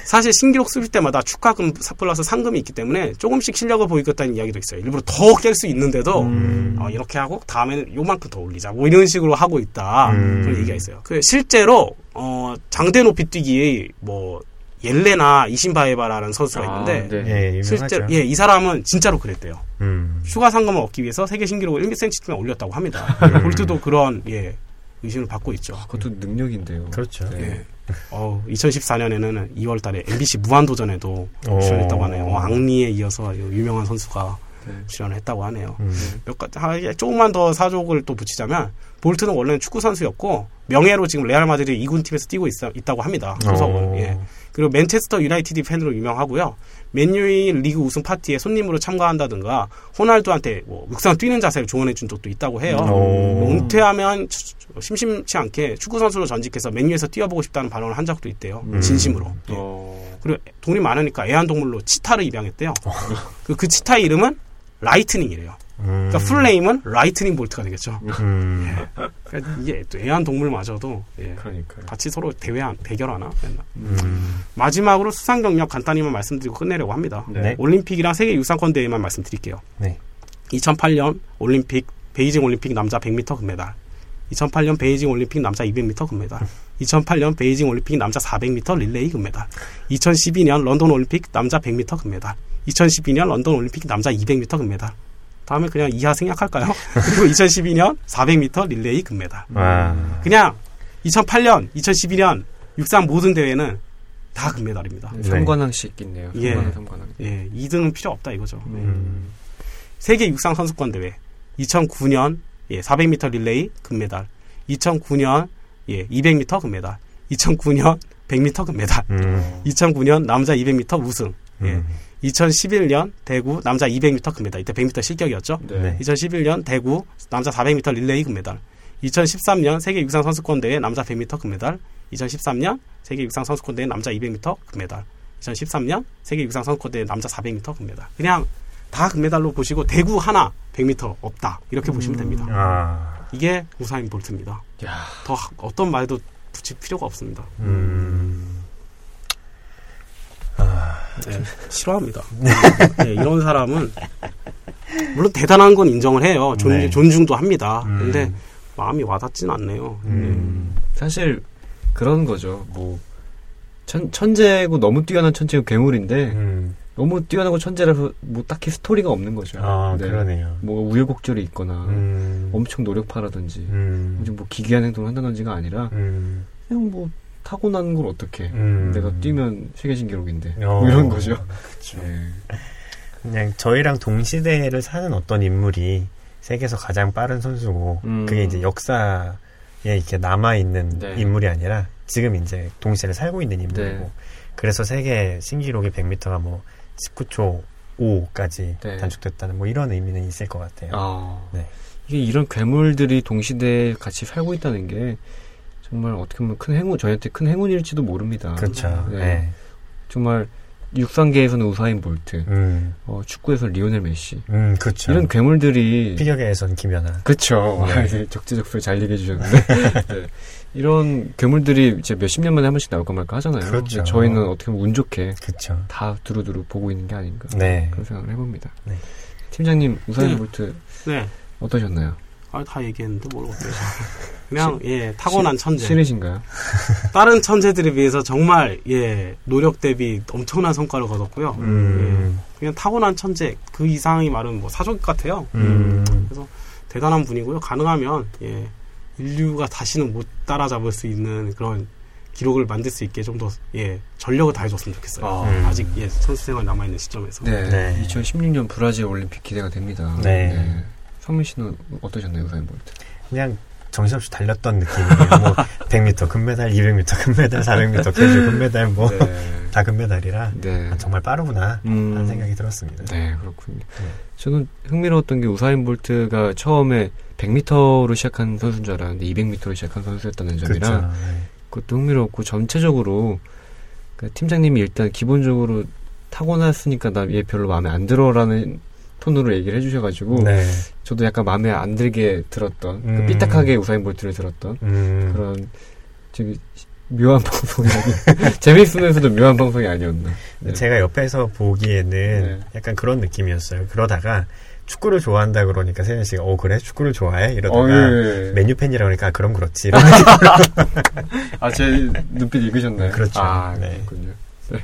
사실 신기록 수립 때마다 축하금 플러스 상금이 있기 때문에 조금씩 실력을 보이겠다는 이야기도 있어요. 일부러 더 깰 수 있는데도 음. 어, 이렇게 하고 다음에는 요만큼 더 올리자 뭐 이런 식으로 하고 있다. 음. 그런 얘기가 있어요. 그 실제로 어, 장대 높이 뛰기의 뭐 옐레나 이신바에바라는 선수가 있는데 아, 네. 예, 실제로 예, 이 사람은 진짜로 그랬대요. 음. 추가 상금을 얻기 위해서 세계 신기록을 일 센티미터나 올렸다고 합니다. 음. 볼트도 그런 예, 의심을 받고 있죠. 아, 그것도 능력인데요. 그렇죠. 네. 예. 어, 이천십사 년에는 이월 달에 엠비씨 무한도전에도 출연했다고 하네요. 어, 앙리에 이어서 유명한 선수가 네. 출연을 했다고 하네요. 음. 몇 가지 조금만 더 사족을 또 붙이자면 볼트는 원래는 축구 선수였고 명예로 지금 레알 마드리드 이 군 팀에서 뛰고 있, 있다고 합니다. 소속은. 예. 그리고 맨체스터 유나이티드 팬으로 유명하고요. 맨유의 리그 우승 파티에 손님으로 참가한다든가 호날두한테 뭐 묵상 뛰는 자세를 조언해준 적도 있다고 해요. 오. 은퇴하면 심심치 않게 축구 선수로 전직해서 맨유에서 뛰어보고 싶다는 발언을 한 적도 있대요. 음. 진심으로. 예. 그리고 돈이 많으니까 애완동물로 치타를 입양했대요. 그, 그 치타 이름은 라이트닝이래요. 음. 그러니까 풀네임은 라이트닝 볼트가 되겠죠. 음. 예. 그러니까 이게 또 애완동물마저도 예. 같이 서로 대회 안, 대결하나? 음. 마지막으로 수상 경력 간단히만 말씀드리고 끝내려고 합니다. 네. 올림픽이랑 세계 유상권 대회만 말씀드릴게요. 네. 이천팔 년 올림픽 베이징 올림픽 남자 백 미터 금메달, 이천팔 년 베이징 올림픽 남자 이백 미터 금메달, 이천팔 년 베이징 올림픽 남자 사백 미터 릴레이 금메달, 이천십이 년 런던 올림픽 남자 백 미터 금메달, 이천십이 년 런던 올림픽 남자 이백 미터 금메달. 다음에 그냥 이하 생략할까요? 그리고 이천십이 년 사백 미터 릴레이 금메달. 와. 그냥 이천팔 년, 이천십이 년 육상 모든 대회는 다 금메달입니다. 삼관왕씩 네. 있네요. 예. 삼관왕. 예. 이 등은 필요 없다 이거죠. 음. 세계 육상 선수권 대회 이천구 년 예, 사백 미터 릴레이 금메달, 이천구 년 예, 이백 미터 금메달, 이천구 년 백 미터 금메달, 음. 이천구 년 남자 이백 미터 우승. 예. 음. 이천십일 년 대구 남자 이백 미터 금메달. 이때 백 미터 실격이었죠. 네. 이천십일 년 대구 남자 사백 미터 릴레이 금메달, 이천십삼 년 세계 육상 선수권대회 남자 백 미터 금메달, 이천십삼 년 세계 육상 선수권대회 남자 이백 미터 금메달, 이천십삼 년 세계 육상 선수권대회 남자 사백 미터 금메달. 그냥 다 금메달로 보시고 대구 하나 백 미터 없다 이렇게 음. 보시면 됩니다. 아. 이게 우사인 볼트입니다. 야. 더 어떤 말도 붙일 필요가 없습니다. 음. 네, 싫어합니다. 네, 이런 사람은 물론 대단한 건 인정을 해요. 존, 네. 존중도 합니다. 음. 근데 마음이 와닿진 않네요. 음. 네. 사실 그런 거죠. 뭐 천, 천재고 너무 뛰어난 천재고 괴물인데 음. 너무 뛰어나고 천재라서 뭐 딱히 스토리가 없는 거죠. 아, 네. 그러네요. 뭐 우여곡절이 있거나 음. 엄청 노력파라든지 음. 뭐 기괴한 행동을 한다든지가 아니라 음. 그냥 뭐 타고난 걸 어떻게 음. 내가 뛰면 세계 신기록인데 어. 뭐 이런 거죠. 네. 그냥 저희랑 동시대를 사는 어떤 인물이 세계에서 가장 빠른 선수고 음. 그게 이제 역사에 이렇게 남아있는 네. 인물이 아니라 지금 이제 동시대를 살고 있는 인물이고 네. 그래서 세계 신기록이 백 미터가 뭐 십구 초 오까지 네. 단축됐다는 뭐 이런 의미는 있을 것 같아요. 아. 네. 이게 이런 괴물들이 동시대에 같이 살고 있다는 게 정말 어떻게 보면 큰 행운, 저희한테 큰 행운일지도 모릅니다. 그렇죠. 네. 네. 정말 육상계에서는 우사인 볼트, 음. 어, 축구에서 리오넬 메시, 음, 그렇죠. 이런 괴물들이 피겨계에서는 김연아, 그렇죠. 네. 적재적소에 잘 얘기해 주셨는데 네. 이런 괴물들이 이제 몇십 년 만에 한 번씩 나올까 말까 하잖아요. 그렇죠. 저희는 어떻게 보면 운 좋게 그렇죠. 다 두루두루 보고 있는 게 아닌가 네. 그런 생각을 해봅니다. 네. 팀장님 우사인 네. 볼트 네. 어떠셨나요? 아, 다 얘기했는데 모르겠어요. 그냥 시, 예 타고난 시, 천재. 실이신가요? 다른 천재들에 비해서 정말 예 노력 대비 엄청난 성과를 거뒀고요. 음. 예, 그냥 타고난 천재 그 이상이 말은 뭐 사족 같아요. 음. 그래서 대단한 분이고요. 가능하면 예 인류가 다시는 못 따라잡을 수 있는 그런 기록을 만들 수 있게 좀 더 예 전력을 다해줬으면 좋겠어요. 아. 음. 아직 예 선수 생활 남아 있는 시점에서. 네. 네. 이천십육 년 브라질 올림픽 기대가 됩니다. 네. 네. 성민 씨는 어떠셨나요, 우사인 볼트? 그냥 정신없이 달렸던 느낌이에요. 뭐 백 미터 금메달, 이백 미터 금메달, 사백 미터 계주 금메달 뭐 다 네. 금메달이라 네. 아, 정말 빠르구나 음. 하는 생각이 들었습니다. 네, 그렇군요. 네. 저는 흥미로웠던 게 우사인 볼트가 처음에 백 미터로 시작한 선수인 줄 알았는데 이백 미터로 시작한 선수였다는 점이라 그렇죠. 네. 그것도 흥미롭고 전체적으로 그러니까 팀장님이 일단 기본적으로 타고났으니까 나 얘 별로 마음에 안 들어라는 톤으로 얘기를 해주셔가지고 네. 저도 약간 마음에 안 들게 들었던 음. 그 삐딱하게 우사인 볼트를 들었던 음. 그런 되게 묘한 방송이 재밌으면서도 묘한 방송이 아니었나. 네. 제가 옆에서 보기에는 네. 약간 그런 느낌이었어요. 그러다가 축구를 좋아한다 그러니까 세현 씨가 어 그래 축구를 좋아해 이러다가 어, 예, 예. 메뉴 팬이라 그러니까 아, 그럼 그렇지. 아, 제 눈빛 읽으셨나요? 그렇죠. 아, 네. 그렇군요. 네.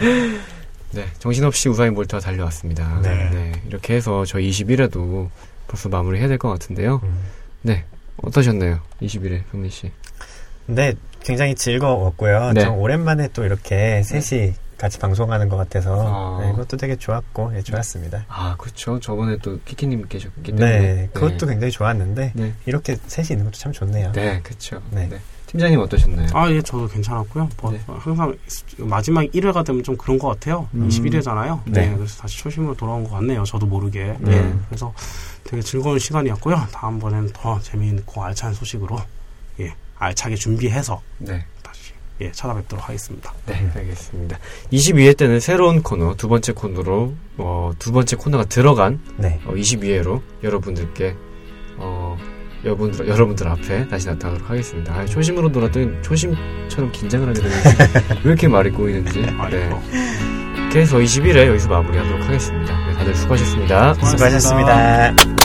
네, 정신없이 우사인 볼트가 달려왔습니다. 네. 네, 이렇게 해서 저희 이십 일에도 벌써 마무리 해야 될 것 같은데요. 음. 네, 어떠셨나요? 이십 일에 성민 씨. 네, 굉장히 즐거웠고요. 네. 좀 오랜만에 또 이렇게 셋이 같이 방송하는 것 같아서 아. 네, 이것도 되게 좋았고 예, 좋았습니다. 아, 그렇죠. 저번에 또 키키님 계셨기 때문에 네, 그것도 네. 굉장히 좋았는데 네. 이렇게 셋이 있는 것도 참 좋네요. 네, 그렇죠. 네. 네. 팀장님 어떠셨나요? 아, 예, 저도 괜찮았고요. 뭐, 네. 항상 마지막 일 회가 되면 좀 그런 것 같아요. 음. 이십일 회잖아요. 네. 네, 그래서 다시 초심으로 돌아온 것 같네요. 저도 모르게. 네. 네. 그래서 되게 즐거운 시간이었고요. 다음번에는 더 재미있고 알찬 소식으로 예, 알차게 준비해서 네. 다시 예, 찾아뵙도록 하겠습니다. 네, 알겠습니다. 이십이 회 때는 새로운 코너, 두 번째 코너로 어, 두 번째 코너가 들어간 네. 어, 이십이 회로 여러분들께 어. 여러분들, 여러분들 앞에 다시 나타나도록 하겠습니다. 아, 초심으로 돌아왔더니 초심처럼 긴장을 하게 되는지 왜 이렇게 말이 꼬이는지 네. 그래서 이십 일에 여기서 마무리하도록 하겠습니다. 네, 다들 수고하셨습니다. 수고하셨습니다. 수고하셨습니다.